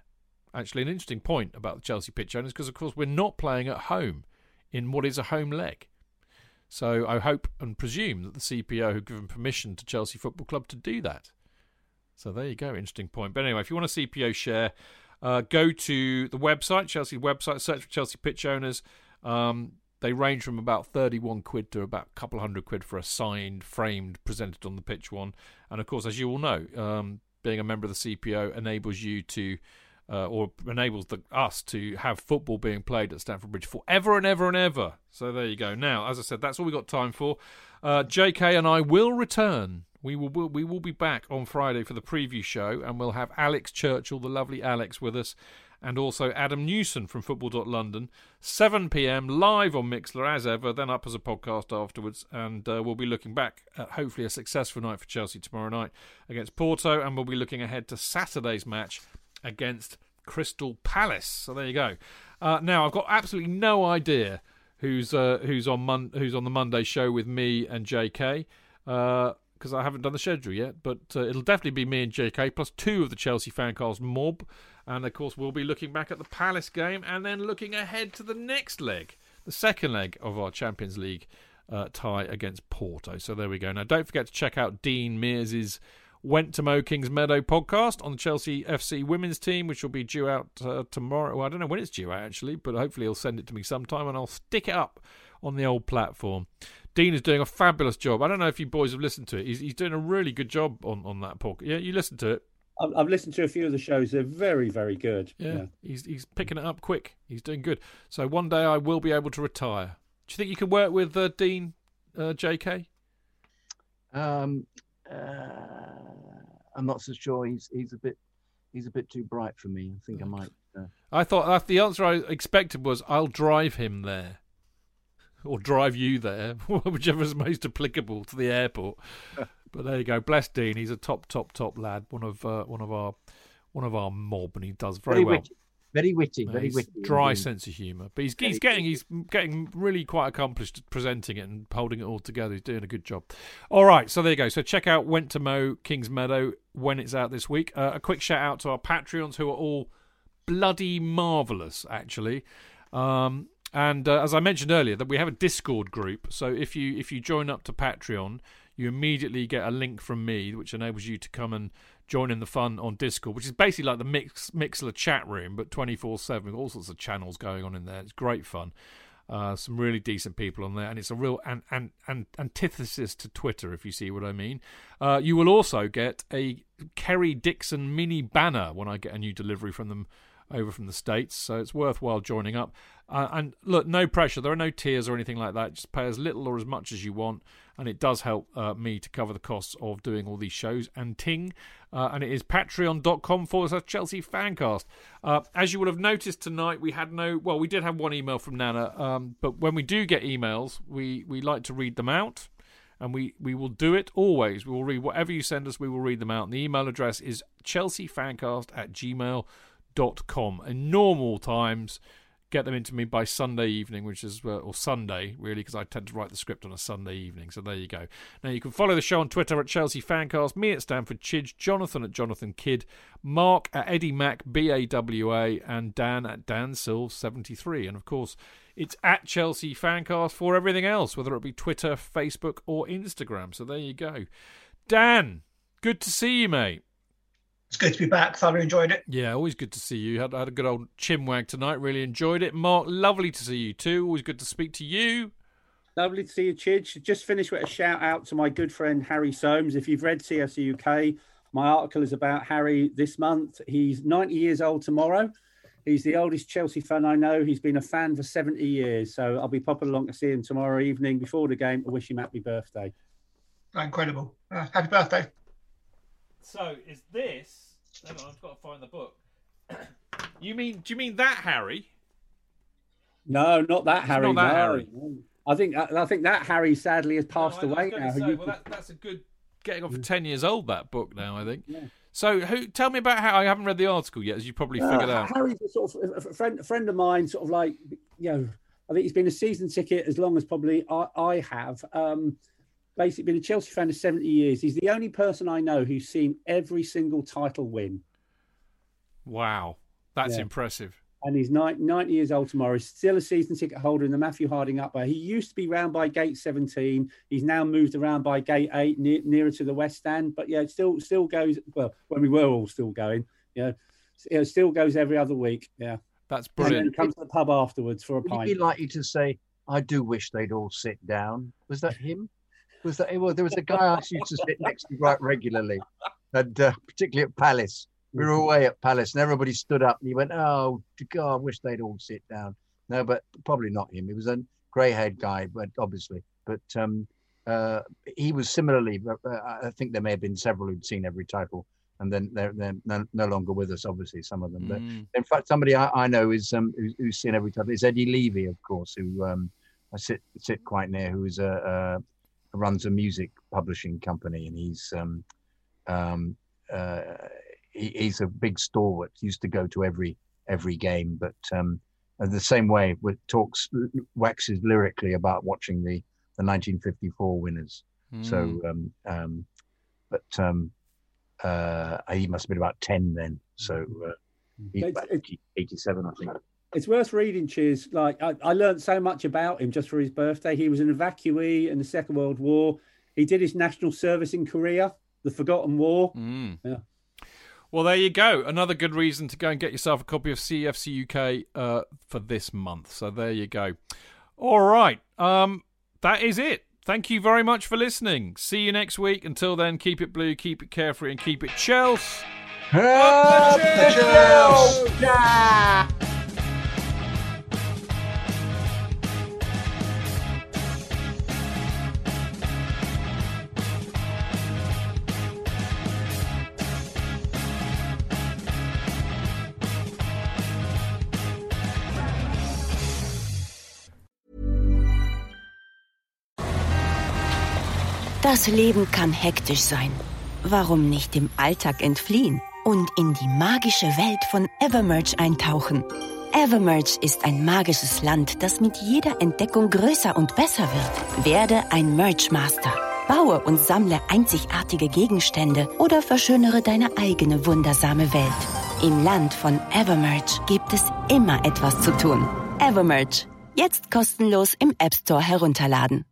Actually, an interesting point about the Chelsea pitch owners, because, of course, we're not playing at home in what is a home leg. So I hope and presume that the C P O have given permission to Chelsea Football Club to do that. So there you go, interesting point. But anyway, if you want a C P O share, uh, go to the website, Chelsea website, search for Chelsea pitch owners. Um They range from about thirty-one quid to about a couple hundred quid for a signed, framed, presented on the pitch one. And, of course, as you all know, um, being a member of the C P O enables you to, uh, or enables the, us to have football being played at Stamford Bridge forever and ever and ever. So there you go. Now, as I said, that's all we got time for. Uh, J K and I will return. We will, will we will be back on Friday for the preview show, and we'll have Alex Churchill, the lovely Alex, with us. And also Adam Newson from football dot london, seven p.m, live on Mixlr as ever, then up as a podcast afterwards. And uh, we'll be looking back at hopefully a successful night for Chelsea tomorrow night against Porto. And we'll be looking ahead to Saturday's match against Crystal Palace. So there you go. Uh, now, I've got absolutely no idea who's uh, who's on Mon- who's on the Monday show with me and J K. Uh because I haven't done the schedule yet, but uh, it'll definitely be me and J K, plus two of the Chelsea Fancast mob. And, of course, we'll be looking back at the Palace game and then looking ahead to the next leg, the second leg of our Champions League uh, tie against Porto. So there we go. Now, don't forget to check out Dean Mears's Went to Mow Kings Meadow podcast on the Chelsea F C women's team, which will be due out uh, tomorrow. Well, I don't know when it's due out, actually, but hopefully he'll send it to me sometime and I'll stick it up on the old platform. Dean is doing a fabulous job. I don't know if you boys have listened to it. He's, he's doing a really good job on, on that podcast. Yeah, you listened to it. I've, I've listened to a few of the shows. They're very, very good. Yeah, yeah, he's he's picking it up quick. He's doing good. So one day I will be able to retire. Do you think you can work with uh, Dean, uh, J K? Um, uh, I'm not so sure. He's he's a bit he's a bit too bright for me. I think I might. Uh... I thought the answer I expected was I'll drive him there. Or drive you there, whichever is most applicable to the airport. But there you go. Bless Dean. He's a top, top, top lad. One of uh, one of our one of our mob, and he does very, very well. Witty. Very witty. Yeah, very witty. Dry indeed. Sense of humour. But he's very he's getting he's getting really quite accomplished presenting it and holding it all together. He's doing a good job. All right. So there you go. So check out Went to Mow Kings Meadow when it's out this week. Uh, a quick shout out to our Patreons who are all bloody marvellous. Actually. Um, And uh, as I mentioned earlier, that we have a Discord group. So if you if you join up to Patreon, you immediately get a link from me, which enables you to come and join in the fun on Discord, which is basically like the Mix, Mixlr chat room, but twenty-four seven with all sorts of channels going on in there. It's great fun. Uh, some really decent people on there, and it's a real an, an, an antithesis to Twitter, if you see what I mean. Uh, you will also get a Kerry Dixon mini banner when I get a new delivery from them over from the States, so it's worthwhile joining up. Uh, and look, no pressure. There are no tiers or anything like that. Just pay as little or as much as you want, and it does help uh, me to cover the costs of doing all these shows and ting. Uh, and it is patreon.com forward slash Chelsea Fancast. Uh, as you will have noticed tonight, we had no... Well, we did have one email from Nana, um, but when we do get emails, we, we like to read them out, and we, we will do it always. We will read whatever you send us, we will read them out. And the email address is chelseafancast at gmail dot com. In normal times... Get them into me by Sunday evening, which is, uh, or Sunday, really, because I tend to write the script on a Sunday evening. So there you go. Now, you can follow the show on Twitter at Chelsea Fancast, me at Stanford Chidge, Jonathan at Jonathan Kidd, Mark at Eddie Mac, B A W A, and Dan at Dan Silv seventy-three. And, of course, it's at Chelsea Fancast for everything else, whether it be Twitter, Facebook, or Instagram. So there you go. Dan, good to see you, mate. It's good to be back. Thoroughly enjoyed it. Yeah, always good to see you. Had, had a good old chin wag tonight. Really enjoyed it. Mark, lovely to see you too. Always good to speak to you. Lovely to see you, Chidge. Just finish with a shout out to my good friend Harry Soames. If you've read C F C U K, my article is about Harry this month. He's ninety years old tomorrow. He's the oldest Chelsea fan I know. He's been a fan for seventy years. So I'll be popping along to see him tomorrow evening before the game. I wish him happy birthday. Incredible. Uh, happy birthday. So is this Hang on, I've got to find the book. You mean? Do you mean that Harry? No, not that Harry. Not that no. Harry. I think I think that Harry sadly has passed no, I, away I now. Say, well, could... that, that's a good getting on for ten years old. That book now, I think. Yeah. So, who? Tell me about how I haven't read the article yet, as you probably uh, figured out. Harry's a sort of a friend, a friend of mine. Sort of like, you know, I think he's been a season ticket as long as probably I, I have. Um, basically, been a Chelsea fan for seventy years. He's the only person I know who's seen every single title win. Wow, that's yeah. impressive. And he's ninety years old tomorrow. He's still a season ticket holder in the Matthew Harding upper. He used to be round by gate seventeen. He's now moved around by gate eight, near, nearer to the West Stand. But yeah, it still still goes. Well, when we were all still going, you know, it still goes every other week. Yeah, that's brilliant. And then comes to the pub afterwards for a Would pint. Would he be likely to say, "I do wish they'd all sit down"? Was that him? Was that? Well, there was a guy I used to sit next to right regularly, and uh, particularly at Palace. We were away at Palace and everybody stood up and he went, oh, God, I wish they'd all sit down. No, but probably not him. He was a grey-haired guy, but obviously. But um, uh, he was similarly, uh, I think there may have been several who'd seen every title and then they're, they're no, no longer with us, obviously, some of them. But mm. in fact, somebody I, I know is um, who's, who's seen every title is Eddie Levy, of course, who um, I sit sit quite near, who is a, a, runs a music publishing company and he's... Um, um, uh, He's a big stalwart. He used to go to every every game, but um, the same way with talks waxes lyrically about watching the, the nineteen fifty-four winners. Mm. So, um, um, but um, uh, he must have been about ten then. So uh, he's it's, about eighty-seven, I think. It's worth reading. Cheers! Like I, I learned so much about him just for his birthday. He was an evacuee in the Second World War. He did his national service in Korea, the Forgotten War. Mm. Yeah. Well, there you go. Another good reason to go and get yourself a copy of C F C U K uh, for this month. So there you go. All right. Um, that is it. Thank you very much for listening. See you next week. Until then, keep it blue, keep it carefree, and keep it Chelsea. Up the Chelsea! Chelsea! Das Leben kann hektisch sein. Warum nicht dem Alltag entfliehen und in die magische Welt von Evermerge eintauchen? Evermerge ist ein magisches Land, das mit jeder Entdeckung größer und besser wird. Werde ein Merge Master. Baue und sammle einzigartige Gegenstände oder verschönere deine eigene wundersame Welt. Im Land von Evermerge gibt es immer etwas zu tun. Evermerge. Jetzt kostenlos im App Store herunterladen.